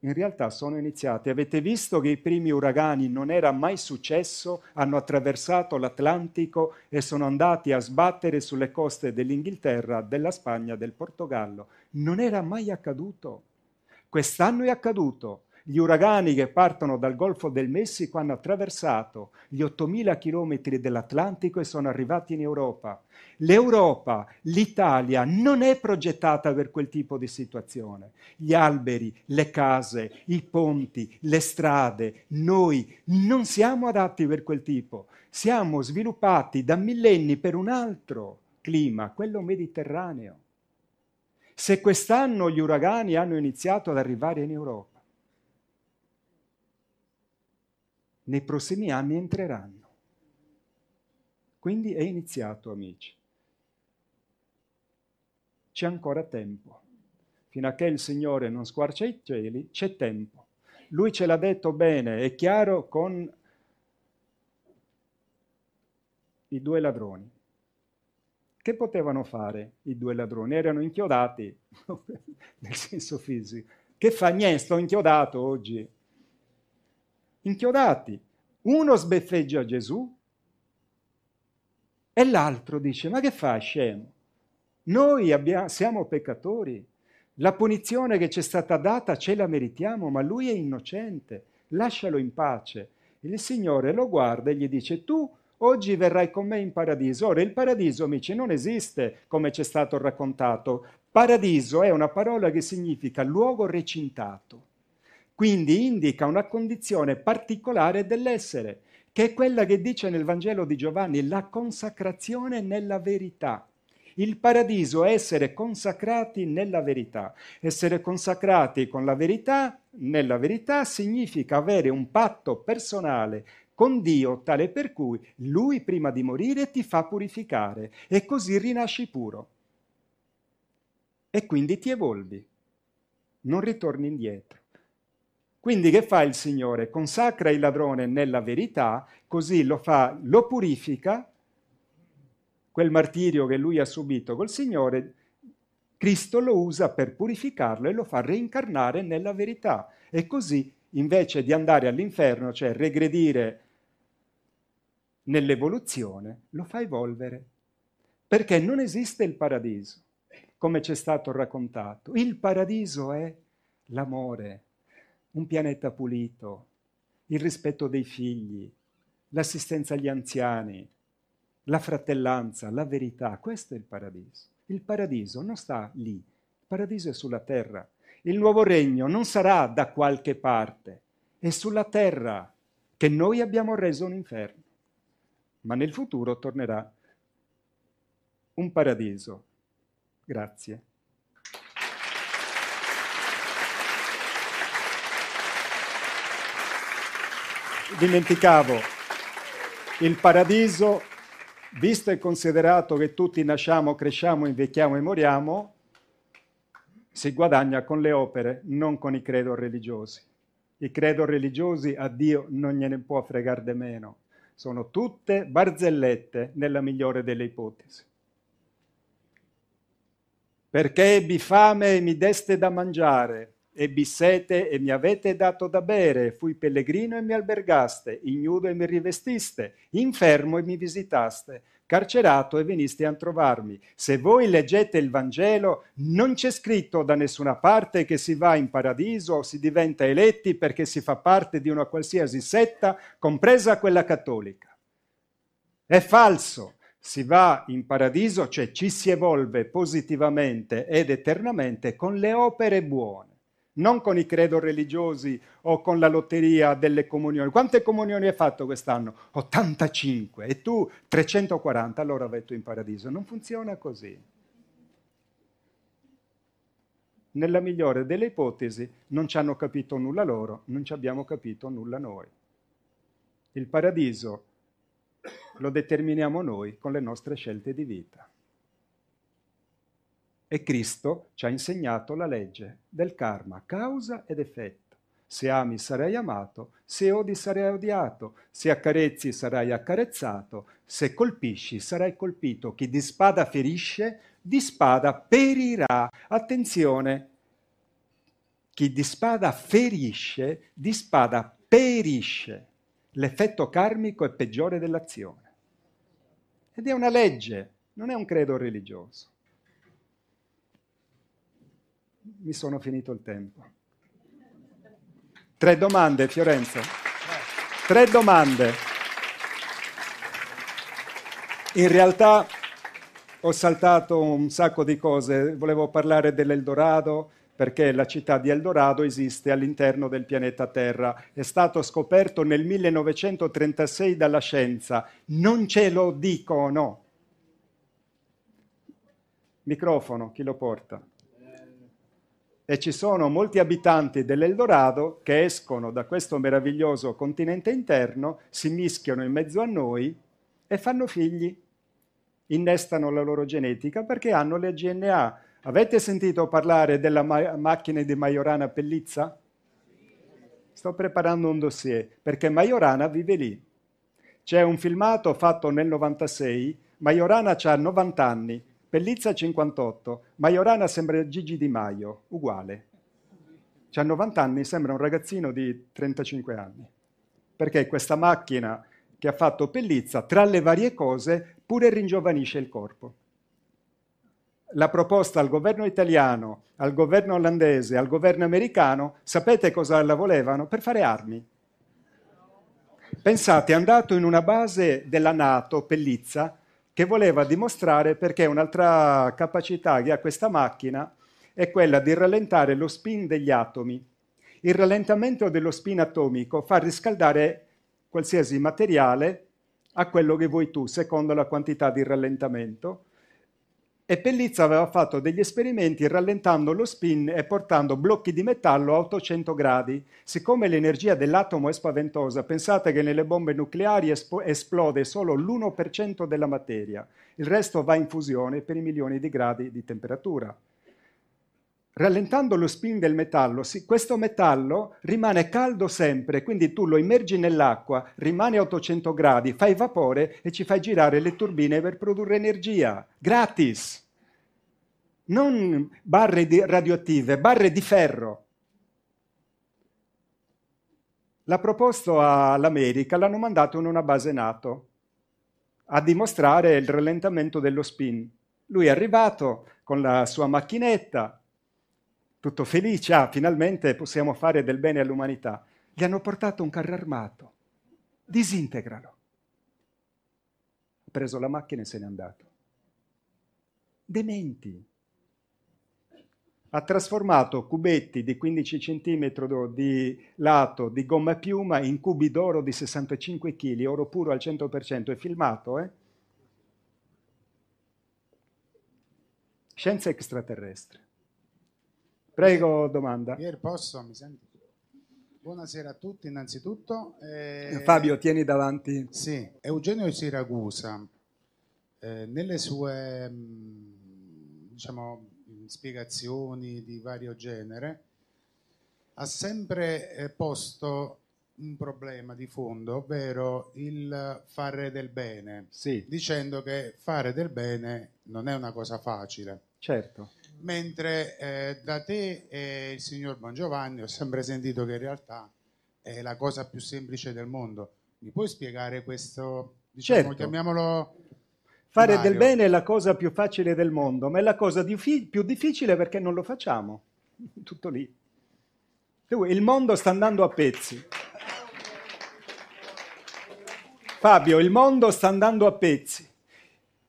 in realtà sono iniziate. Avete visto che i primi uragani, non era mai successo, hanno attraversato l'Atlantico e sono andati a sbattere sulle coste dell'Inghilterra, della Spagna, del Portogallo. Non era mai accaduto. Quest'anno è accaduto. Gli uragani che partono dal Golfo del Messico hanno attraversato gli 8.000 chilometri dell'Atlantico e sono arrivati in Europa. L'Europa, l'Italia, non è progettata per quel tipo di situazione. Gli alberi, le case, i ponti, le strade, noi non siamo adatti per quel tipo. Siamo sviluppati da millenni per un altro clima, quello mediterraneo. Se quest'anno gli uragani hanno iniziato ad arrivare in Europa, nei prossimi anni entreranno. Quindi è iniziato, amici. C'è ancora tempo. Fino a che il Signore non squarcia i cieli, c'è tempo. Lui ce l'ha detto bene, è chiaro, con i due ladroni. Che potevano fare i due ladroni? Erano inchiodati, nel senso fisico. Che fa? Niente, sto inchiodato oggi. Inchiodati, uno sbeffeggia Gesù e l'altro dice: ma che fai, scemo? Noi siamo peccatori, la punizione che ci è stata data ce la meritiamo, ma lui è innocente, lascialo in pace. Il Signore lo guarda e gli dice: tu oggi verrai con me in paradiso. Ora il paradiso, amici, non esiste come ci è stato raccontato. Paradiso è una parola che significa luogo recintato. Quindi indica una condizione particolare dell'essere, che è quella che dice nel Vangelo di Giovanni, la consacrazione nella verità. Il paradiso è essere consacrati nella verità. Essere consacrati con la verità, nella verità, significa avere un patto personale con Dio, tale per cui Lui prima di morire ti fa purificare e così rinasci puro. E quindi ti evolvi, non ritorni indietro. Quindi che fa il Signore? Consacra il ladrone nella verità, così lo purifica, quel martirio che lui ha subito col Signore, Cristo lo usa per purificarlo e lo fa reincarnare nella verità. E così, invece di andare all'inferno, cioè regredire nell'evoluzione lo fa evolvere, perché non esiste il paradiso, come ci è stato raccontato. Il paradiso è l'amore, un pianeta pulito, il rispetto dei figli, l'assistenza agli anziani, la fratellanza, la verità, questo è il paradiso. Il paradiso non sta lì, il paradiso è sulla terra. Il nuovo regno non sarà da qualche parte, è sulla terra che noi abbiamo reso un inferno, ma nel futuro tornerà un paradiso. Grazie. Dimenticavo, il paradiso, visto e considerato che tutti nasciamo, cresciamo, invecchiamo e moriamo, si guadagna con le opere, non con i credo religiosi. I credo religiosi a Dio non gliene può fregare di meno. Sono tutte barzellette nella migliore delle ipotesi. Perché ebbi fame e mi deste da mangiare, ebbi sete e mi avete dato da bere, fui pellegrino e mi albergaste, ignudo e mi rivestiste, infermo e mi visitaste, carcerato e veniste a trovarmi. Se voi leggete il Vangelo, non c'è scritto da nessuna parte che si va in paradiso o si diventa eletti perché si fa parte di una qualsiasi setta, compresa quella cattolica. È falso. Si va in paradiso, cioè ci si evolve positivamente ed eternamente con le opere buone, non con i credo religiosi o con la lotteria delle comunioni. Quante comunioni hai fatto quest'anno? 85 e tu 340, allora vai tu in paradiso. Non funziona così. Nella migliore delle ipotesi non ci hanno capito nulla loro, non ci abbiamo capito nulla noi. Il paradiso lo determiniamo noi con le nostre scelte di vita. E Cristo ci ha insegnato la legge del karma, causa ed effetto. Se ami sarai amato, se odi sarai odiato, se accarezzi sarai accarezzato, se colpisci sarai colpito. Chi di spada ferisce, di spada perirà. Attenzione, chi di spada ferisce, di spada perisce. L'effetto karmico è peggiore dell'azione. Ed è una legge, non è un credo religioso. Mi sono finito il tempo. 3 domande, Fiorenzo. 3 domande. In realtà ho saltato un sacco di cose. Volevo parlare dell'Eldorado, perché la città di Eldorado esiste all'interno del pianeta Terra. È stato scoperto nel 1936 dalla scienza. Non ce lo dicono. Microfono, chi lo porta? E ci sono molti abitanti dell'Eldorado che escono da questo meraviglioso continente interno, si mischiano in mezzo a noi e fanno figli. Innestano la loro genetica perché hanno le GNA. Avete sentito parlare della macchina di Majorana Pellizza? Sto preparando un dossier, perché Majorana vive lì. C'è un filmato fatto nel 96, Majorana ha 90 anni, Pellizza 58, Majorana sembra Gigi Di Maio, uguale. C'ha 90 anni, sembra un ragazzino di 35 anni, perché questa macchina che ha fatto Pellizza, tra le varie cose, pure ringiovanisce il corpo. La proposta al governo italiano, al governo olandese, al governo americano, sapete cosa la volevano? Per fare armi. Pensate, è andato in una base della NATO, Pellizza, che voleva dimostrare perché un'altra capacità che ha questa macchina è quella di rallentare lo spin degli atomi. Il rallentamento dello spin atomico fa riscaldare qualsiasi materiale a quello che vuoi tu, secondo la quantità di rallentamento. E Pellizza aveva fatto degli esperimenti rallentando lo spin e portando blocchi di metallo a 800 gradi. Siccome l'energia dell'atomo è spaventosa, pensate che nelle bombe nucleari esplode solo l'1% della materia. Il resto va in fusione per i milioni di gradi di temperatura. Rallentando lo spin del metallo, questo metallo rimane caldo sempre, quindi tu lo immergi nell'acqua, rimane a 800 gradi, fai vapore e ci fai girare le turbine per produrre energia, gratis. Non barre radioattive, barre di ferro. L'ha proposto all'America, l'hanno mandato in una base NATO. a dimostrare il rallentamento dello spin. Lui è arrivato con la sua macchinetta, tutto felice, ah, finalmente possiamo fare del bene all'umanità. Gli hanno portato un carro armato, disintegralo. Ha preso la macchina e se n'è andato. Dementi. Ha trasformato cubetti di 15 cm di lato di gomma e piuma in cubi d'oro di 65 kg, oro puro al 100%, è filmato, eh? Scienza extraterrestre. Prego, domanda. Pier, posso? Mi senti? Buonasera a tutti, innanzitutto. Fabio, tieni davanti. Sì, Eugenio Siragusa, nelle sue, diciamo, spiegazioni di vario genere, ha sempre posto un problema di fondo, ovvero il fare del bene, sì, dicendo che fare del bene non è una cosa facile. Certo. Mentre da te e il signor Bongiovanni ho sempre sentito che in realtà è la cosa più semplice del mondo. Mi puoi spiegare questo, diciamo, certo, chiamiamolo... Fare Mario del bene è la cosa più facile del mondo, ma è la cosa più difficile perché non lo facciamo. Tutto lì. Il mondo sta andando a pezzi. Fabio, il mondo sta andando a pezzi.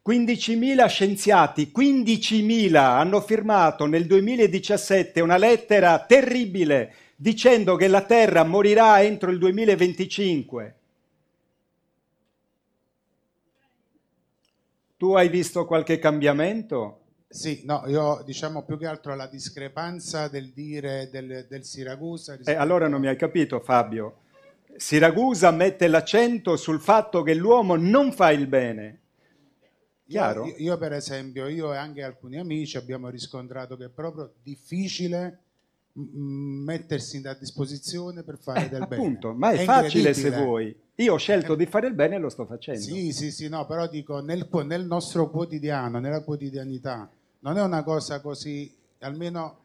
15.000 scienziati, 15.000 hanno firmato nel 2017 una lettera terribile dicendo che la Terra morirà entro il 2025. Tu hai visto qualche cambiamento? Sì, no, io diciamo più che altro la discrepanza del dire del Siragusa. Allora non mi hai capito, Fabio. Siragusa mette l'accento sul fatto che l'uomo non fa il bene. Chiaro? Io per esempio, io e anche alcuni amici abbiamo riscontrato che è proprio difficile mettersi a disposizione per fare del bene. Appunto, ma è facile se vuoi. Io ho scelto di fare il bene e lo sto facendo. Sì, sì, sì, no, però dico, nel nostro quotidiano, nella quotidianità, non è una cosa così, almeno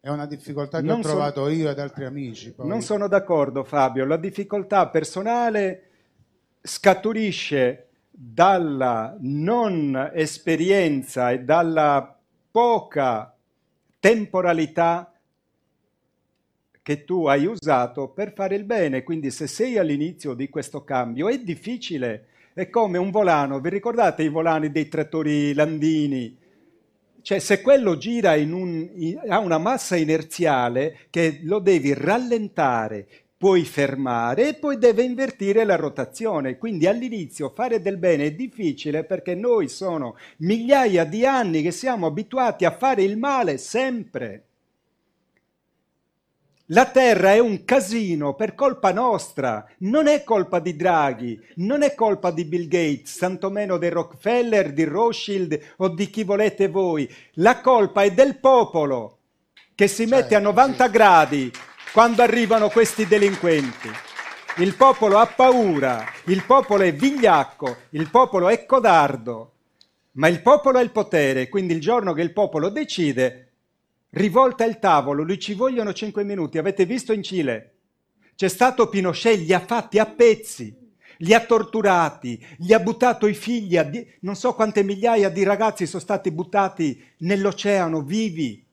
è una difficoltà che non ho trovato io ed altri amici. Poi. Non sono d'accordo, Fabio, la difficoltà personale scaturisce dalla non esperienza e dalla poca temporalità che tu hai usato per fare il bene. Quindi se sei all'inizio di questo cambio è difficile, è come un volano, vi ricordate i volani dei trattori Landini? Cioè se quello gira ha una massa inerziale che lo devi rallentare, puoi fermare e poi deve invertire la rotazione. Quindi all'inizio fare del bene è difficile perché noi sono migliaia di anni che siamo abituati a fare il male sempre. La Terra è un casino per colpa nostra, non è colpa di Draghi, non è colpa di Bill Gates, tantomeno dei Rockefeller, di Rothschild o di chi volete voi. La colpa è del popolo che si mette a 90 gradi quando arrivano questi delinquenti. Il popolo ha paura, il popolo è vigliacco, il popolo è codardo, ma il popolo ha il potere, quindi il giorno che il popolo decide... Rivolta il tavolo, lui ci vogliono 5 minuti, avete visto in Cile? C'è stato Pinochet, li ha fatti a pezzi, li ha torturati, gli ha buttato i figli, non so quante migliaia di ragazzi sono stati buttati nell'oceano, vivi,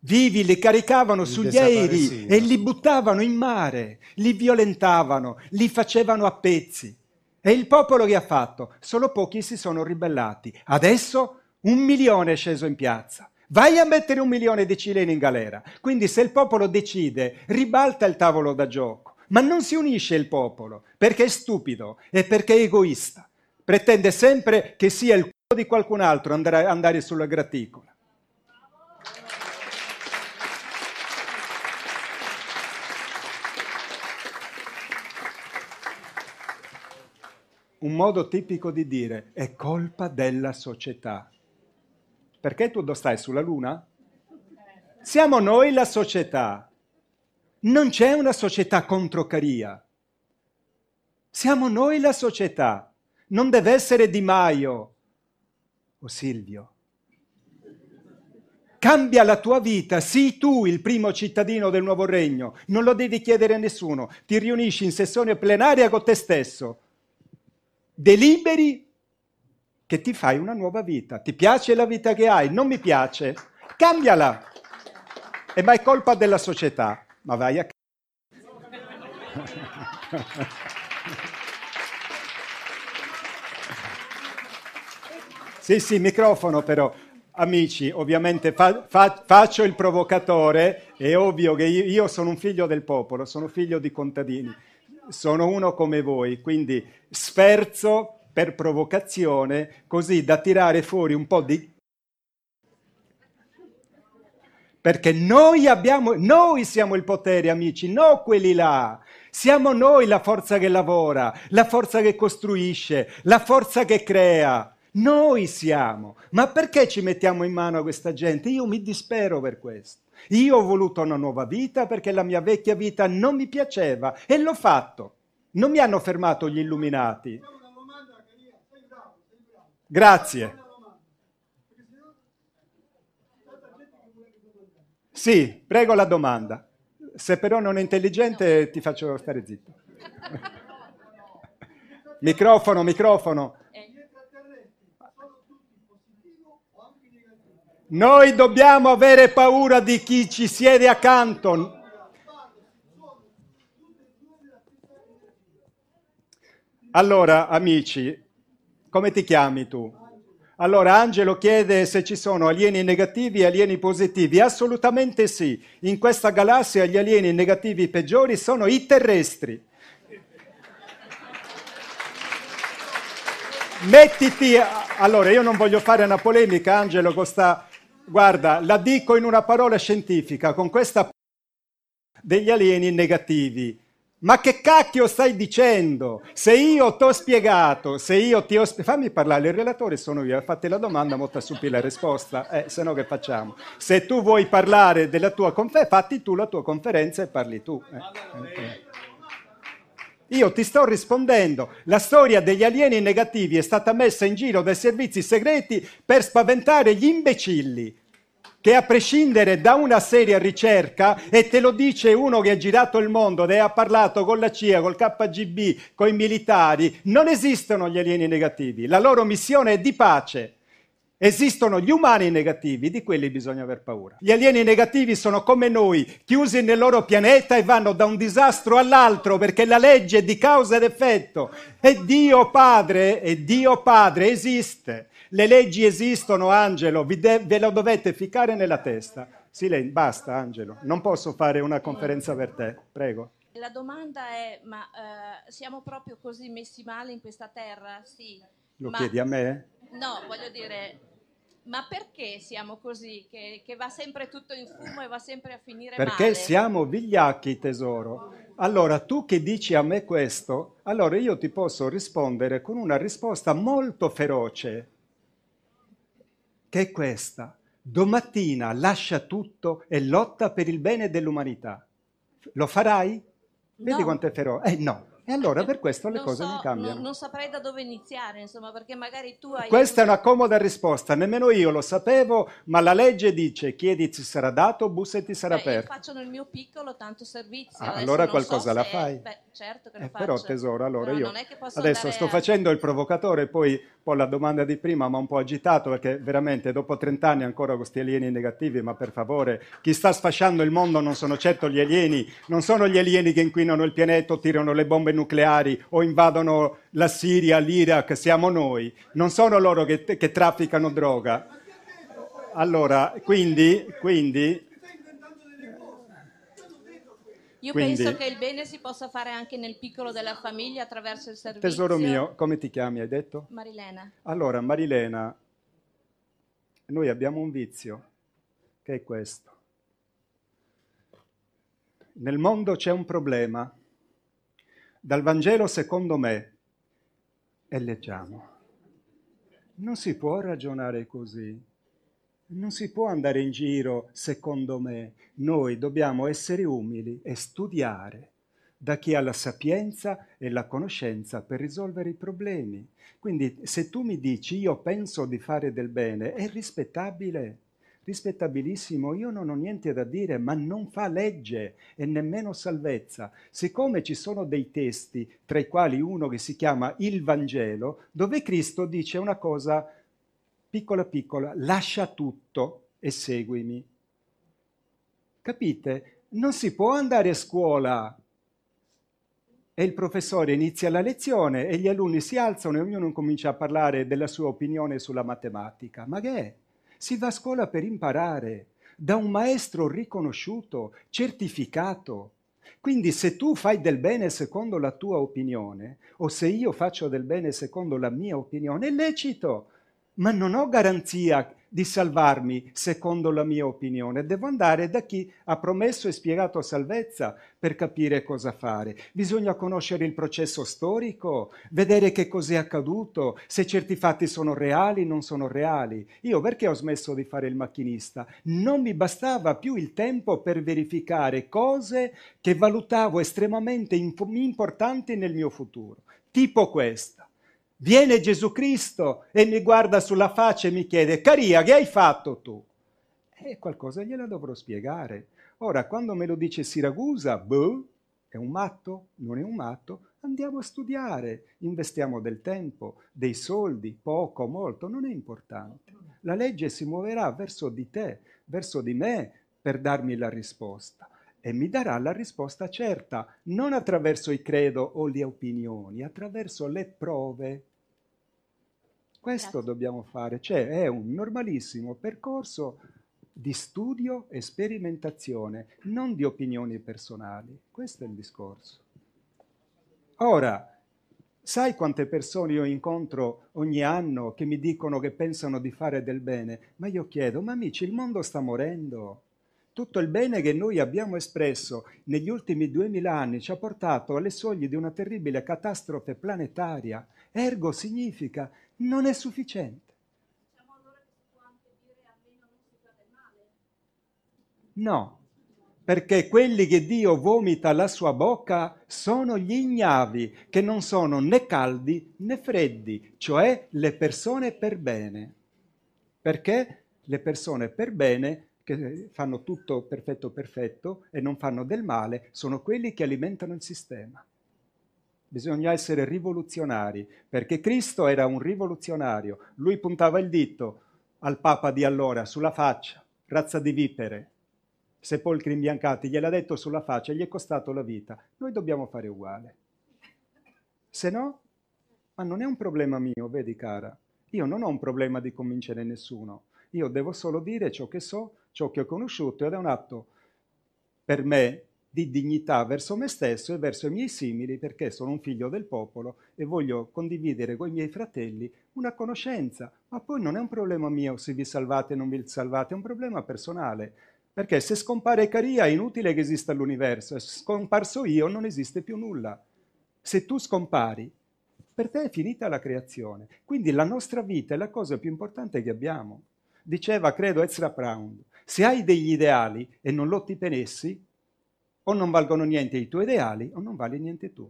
li caricavano sugli aerei e li buttavano in mare, li violentavano, li facevano a pezzi. E il popolo che ha fatto? Solo pochi si sono ribellati, adesso 1 milione è sceso in piazza. Vai a mettere 1 milione di cileni in galera. Quindi se il popolo decide, ribalta il tavolo da gioco. Ma non si unisce il popolo, perché è stupido e perché è egoista. Pretende sempre che sia il culo di qualcun altro andare sulla graticola. Un modo tipico di dire, è colpa della società. Perché tu stai sulla Luna? Siamo noi la società. Non c'è una società contro Caria. Siamo noi la società. Non deve essere Di Maio o Silvio. Cambia la tua vita, sii tu il primo cittadino del nuovo regno. Non lo devi chiedere a nessuno. Ti riunisci in sessione plenaria con te stesso. deliberi che ti fai una nuova vita. Ti piace la vita che hai? Non mi piace? Cambiala! E ma è colpa della società. Ma vai a... Sì, microfono però. Amici, ovviamente faccio il provocatore, è ovvio che io sono un figlio del popolo, sono figlio di contadini, sono uno come voi, quindi sferzo per provocazione, così da tirare fuori un po' di... Perché noi siamo il potere, amici, non quelli là. Siamo noi la forza che lavora, la forza che costruisce, la forza che crea. Noi siamo, ma perché ci mettiamo in mano a questa gente? Io mi dispero per questo. Io ho voluto una nuova vita perché la mia vecchia vita non mi piaceva e l'ho fatto. Non mi hanno fermato gli illuminati. Grazie. Sì, prego la domanda. Se però non è intelligente ti faccio stare zitto. Microfono. Noi dobbiamo avere paura di chi ci siede accanto. Allora, amici, come ti chiami tu? Allora, Angelo chiede se ci sono alieni negativi e alieni positivi. Assolutamente sì. In questa galassia gli alieni negativi peggiori sono i terrestri. Mettiti... Allora, io non voglio fare una polemica, Angelo, con sta... Guarda, la dico in una parola scientifica, con questa degli alieni negativi. Ma che cacchio stai dicendo? Se io ti ho spiegato... Fammi parlare, il relatore sono io, fate la domanda, molto subito la risposta, se no che facciamo? Se tu vuoi parlare della tua conferenza, fatti tu la tua conferenza e parli tu. Okay. Io ti sto rispondendo, la storia degli alieni negativi è stata messa in giro dai servizi segreti per spaventare gli imbecilli, che a prescindere da una seria ricerca, e te lo dice uno che ha girato il mondo e ha parlato con la CIA, col KGB, con i militari, non esistono gli alieni negativi, la loro missione è di pace. Esistono gli umani negativi, di quelli bisogna aver paura. Gli alieni negativi sono come noi, chiusi nel loro pianeta e vanno da un disastro all'altro perché la legge è di causa ed effetto. E Dio Padre esiste. Le leggi esistono, Angelo, ve lo dovete ficcare nella testa. Silenzio, basta Angelo, non posso fare una conferenza per te, prego. La domanda è, ma siamo proprio così messi male in questa terra? Sì. Lo chiedi a me? No, voglio dire... Ma perché siamo così? Che va sempre tutto in fumo e va sempre a finire male? Perché siamo vigliacchi, tesoro. Allora, tu che dici a me questo, allora io ti posso rispondere con una risposta molto feroce, che è questa. Domattina lascia tutto e lotta per il bene dell'umanità. Lo farai? Vedi no. Quanto è feroce? No. E allora per questo le cose non cambiano. Non saprei da dove iniziare, insomma, perché magari tu hai... Questa è una comoda risposta, nemmeno io lo sapevo, ma la legge dice chiedi ti sarà dato, bussa e ti sarà aperto. Io faccio nel mio piccolo tanto servizio. Allora qualcosa la fai? Beh, certo che la faccio. Però tesoro, allora io adesso sto facendo il provocatore, poi un po' la domanda di prima, ma un po' agitato, perché veramente dopo 30 anni ancora questi alieni negativi, ma per favore, chi sta sfasciando il mondo non sono certo gli alieni, non sono gli alieni che inquinano il pianeta o tirano le bombe nucleari o invadono la Siria, l'Iraq, siamo noi, non sono loro che trafficano droga. Allora, quindi io penso che il bene si possa fare anche nel piccolo della famiglia attraverso il servizio. Tesoro mio, come ti chiami, hai detto? Marilena. Allora, Marilena, noi abbiamo un vizio, che è questo. Nel mondo c'è un problema. Dal Vangelo secondo me, e leggiamo, non si può ragionare così, non si può andare in giro secondo me, noi dobbiamo essere umili e studiare da chi ha la sapienza e la conoscenza per risolvere i problemi. Quindi se tu mi dici io penso di fare del bene, è rispettabile. rispettabilissimo, io non ho niente da dire, ma non fa legge e nemmeno salvezza. Siccome ci sono dei testi, tra i quali uno che si chiama il Vangelo, dove Cristo dice una cosa piccola piccola, lascia tutto e seguimi. Capite? Non si può andare a scuola e il professore inizia la lezione e gli alunni si alzano e ognuno comincia a parlare della sua opinione sulla matematica. Ma che è? Si va a scuola per imparare da un maestro riconosciuto, certificato. Quindi se tu fai del bene secondo la tua opinione o se io faccio del bene secondo la mia opinione è lecito, ma non ho garanzia di salvarmi secondo la mia opinione. Devo andare da chi ha promesso e spiegato salvezza per capire cosa fare. Bisogna conoscere il processo storico, vedere che cos'è accaduto, se certi fatti sono reali o non sono reali. Io perché ho smesso di fare il macchinista? Non mi bastava più il tempo per verificare cose che valutavo estremamente importanti nel mio futuro. Tipo questa. Viene Gesù Cristo e mi guarda sulla faccia e mi chiede «Caria, che hai fatto tu?» E qualcosa gliela dovrò spiegare. Ora, quando me lo dice Siragusa, boh, è un matto? Non è un matto? Andiamo a studiare, investiamo del tempo, dei soldi, poco, molto, non è importante. La legge si muoverà verso di te, verso di me, per darmi la risposta. E mi darà la risposta certa, non attraverso i credo o le opinioni, attraverso le prove. Questo dobbiamo fare, cioè è un normalissimo percorso di studio e sperimentazione, non di opinioni personali. Questo è il discorso. Ora, sai quante persone io incontro ogni anno che mi dicono che pensano di fare del bene? Ma io chiedo, ma amici, il mondo sta morendo. Tutto il bene che noi abbiamo espresso negli ultimi 2000 anni ci ha portato alle soglie di una terribile catastrofe planetaria. Ergo significa non è sufficiente. Diciamo allora che si può anche dire almeno non si fa del male? No, perché quelli che Dio vomita la sua bocca sono gli ignavi, che non sono né caldi né freddi, cioè le persone per bene. Perché le persone per bene che fanno tutto perfetto perfetto e non fanno del male, sono quelli che alimentano il sistema. Bisogna essere rivoluzionari, perché Cristo era un rivoluzionario. Lui puntava il dito al Papa di allora, sulla faccia, razza di vipere, sepolcri imbiancati, gliel'ha detto sulla faccia, gli è costato la vita. Noi dobbiamo fare uguale. Se no, ma non è un problema mio, vedi cara, io non ho un problema di convincere nessuno. Io devo solo dire ciò che so, ciò che ho conosciuto ed è un atto per me di dignità verso me stesso e verso i miei simili perché sono un figlio del popolo e voglio condividere con i miei fratelli una conoscenza. Ma poi non è un problema mio se vi salvate o non vi salvate, è un problema personale. Perché se scompare Caria è inutile che esista l'universo, se scomparso io non esiste più nulla. Se tu scompari, per te è finita la creazione. Quindi la nostra vita è la cosa più importante che abbiamo. Diceva, credo, Ezra Pound, se hai degli ideali e non lotti per essi, o non valgono niente i tuoi ideali o non vali niente tu.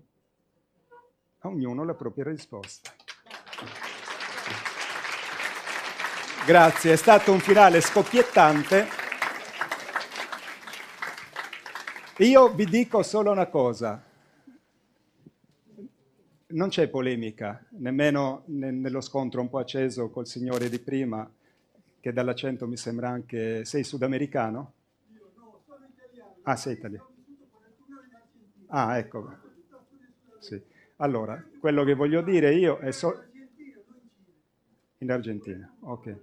A ognuno la propria risposta. Grazie, è stato un finale scoppiettante. Io vi dico solo una cosa. Non c'è polemica, nemmeno nello scontro un po' acceso col signore di prima, che dall'accento mi sembra anche... Sei sudamericano? Io no, sono italiano. Ah, sei italiano. Ah, ecco. Sì. Allora, quello che voglio dire io è solo... In Argentina, ok. Io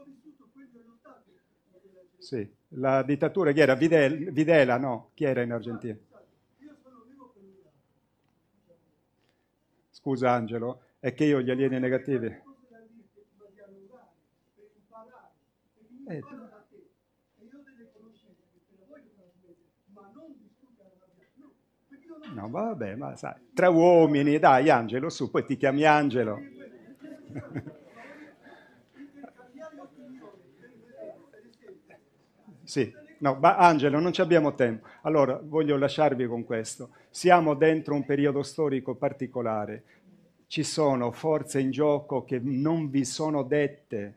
ho vissuto quello dell'80. Sì, la dittatura, chi era? Videla, no? Chi era in Argentina? Io sono vivo con Videla. Scusa Angelo, è che io ho gli alieni negativi... No, vabbè, ma sai, tre uomini, dai Angelo, su, poi ti chiami Angelo. Sì, no, ma Angelo, non ci abbiamo tempo. Allora, voglio lasciarvi con questo. Siamo dentro un periodo storico particolare. Ci sono forze in gioco che non vi sono dette.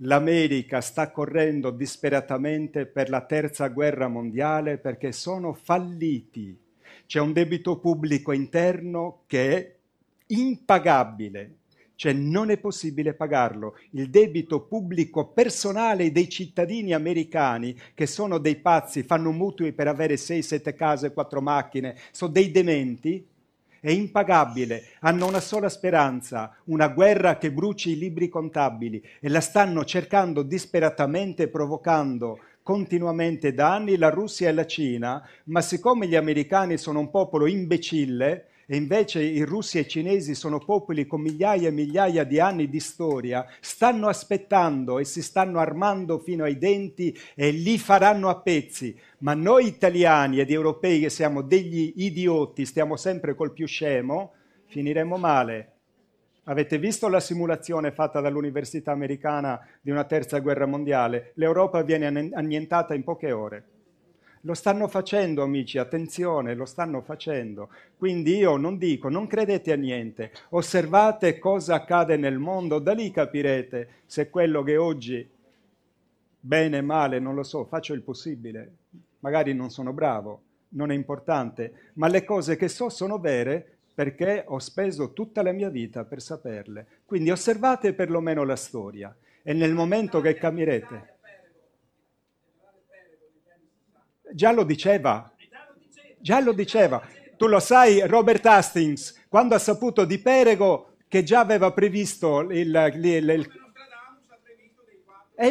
l'America sta correndo disperatamente per la terza guerra mondiale perché sono falliti. C'è un debito pubblico interno che è impagabile, cioè non è possibile pagarlo. Il debito pubblico personale dei cittadini americani, che sono dei pazzi, fanno mutui per avere 6-7 case, 4 macchine, sono dei dementi, è impagabile. Hanno una sola speranza, una guerra che bruci i libri contabili, e la stanno cercando disperatamente, provocando continuamente da anni la Russia e la Cina, ma siccome gli americani sono un popolo imbecille, e invece i russi e i cinesi sono popoli con migliaia e migliaia di anni di storia, stanno aspettando e si stanno armando fino ai denti e li faranno a pezzi. Ma noi italiani ed europei, che siamo degli idioti, stiamo sempre col più scemo, finiremo male. Avete visto la simulazione fatta dall'università americana di una terza guerra mondiale? L'Europa viene annientata in poche ore. Lo stanno facendo, amici, attenzione, lo stanno facendo. Quindi io non dico, non credete a niente, osservate cosa accade nel mondo, da lì capirete se quello che oggi, bene, male, non lo so, faccio il possibile, magari non sono bravo, non è importante, ma le cose che so sono vere perché ho speso tutta la mia vita per saperle. Quindi osservate perlomeno la storia e nel momento che capirete... Già lo diceva. Tu lo sai, Robert Hastings, quando ha saputo di Perego, che già aveva previsto il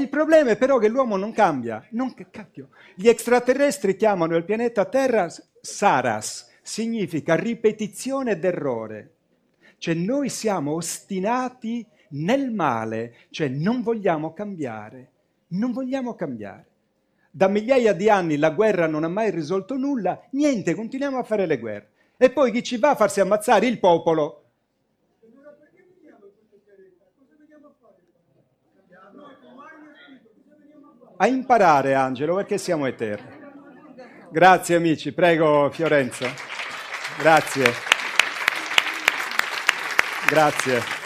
problema è però che l'uomo non cambia. Non che cacchio. Gli extraterrestri chiamano il pianeta Terra Saras, significa ripetizione d'errore. Cioè noi siamo ostinati nel male, cioè non vogliamo cambiare. Non vogliamo cambiare. Da migliaia di anni la guerra non ha mai risolto nulla, niente, continuiamo a fare le guerre. E poi chi ci va a farsi ammazzare? Il popolo. A imparare, Angelo, perché siamo eterni. Grazie amici, prego Fiorenzo. Grazie. Grazie.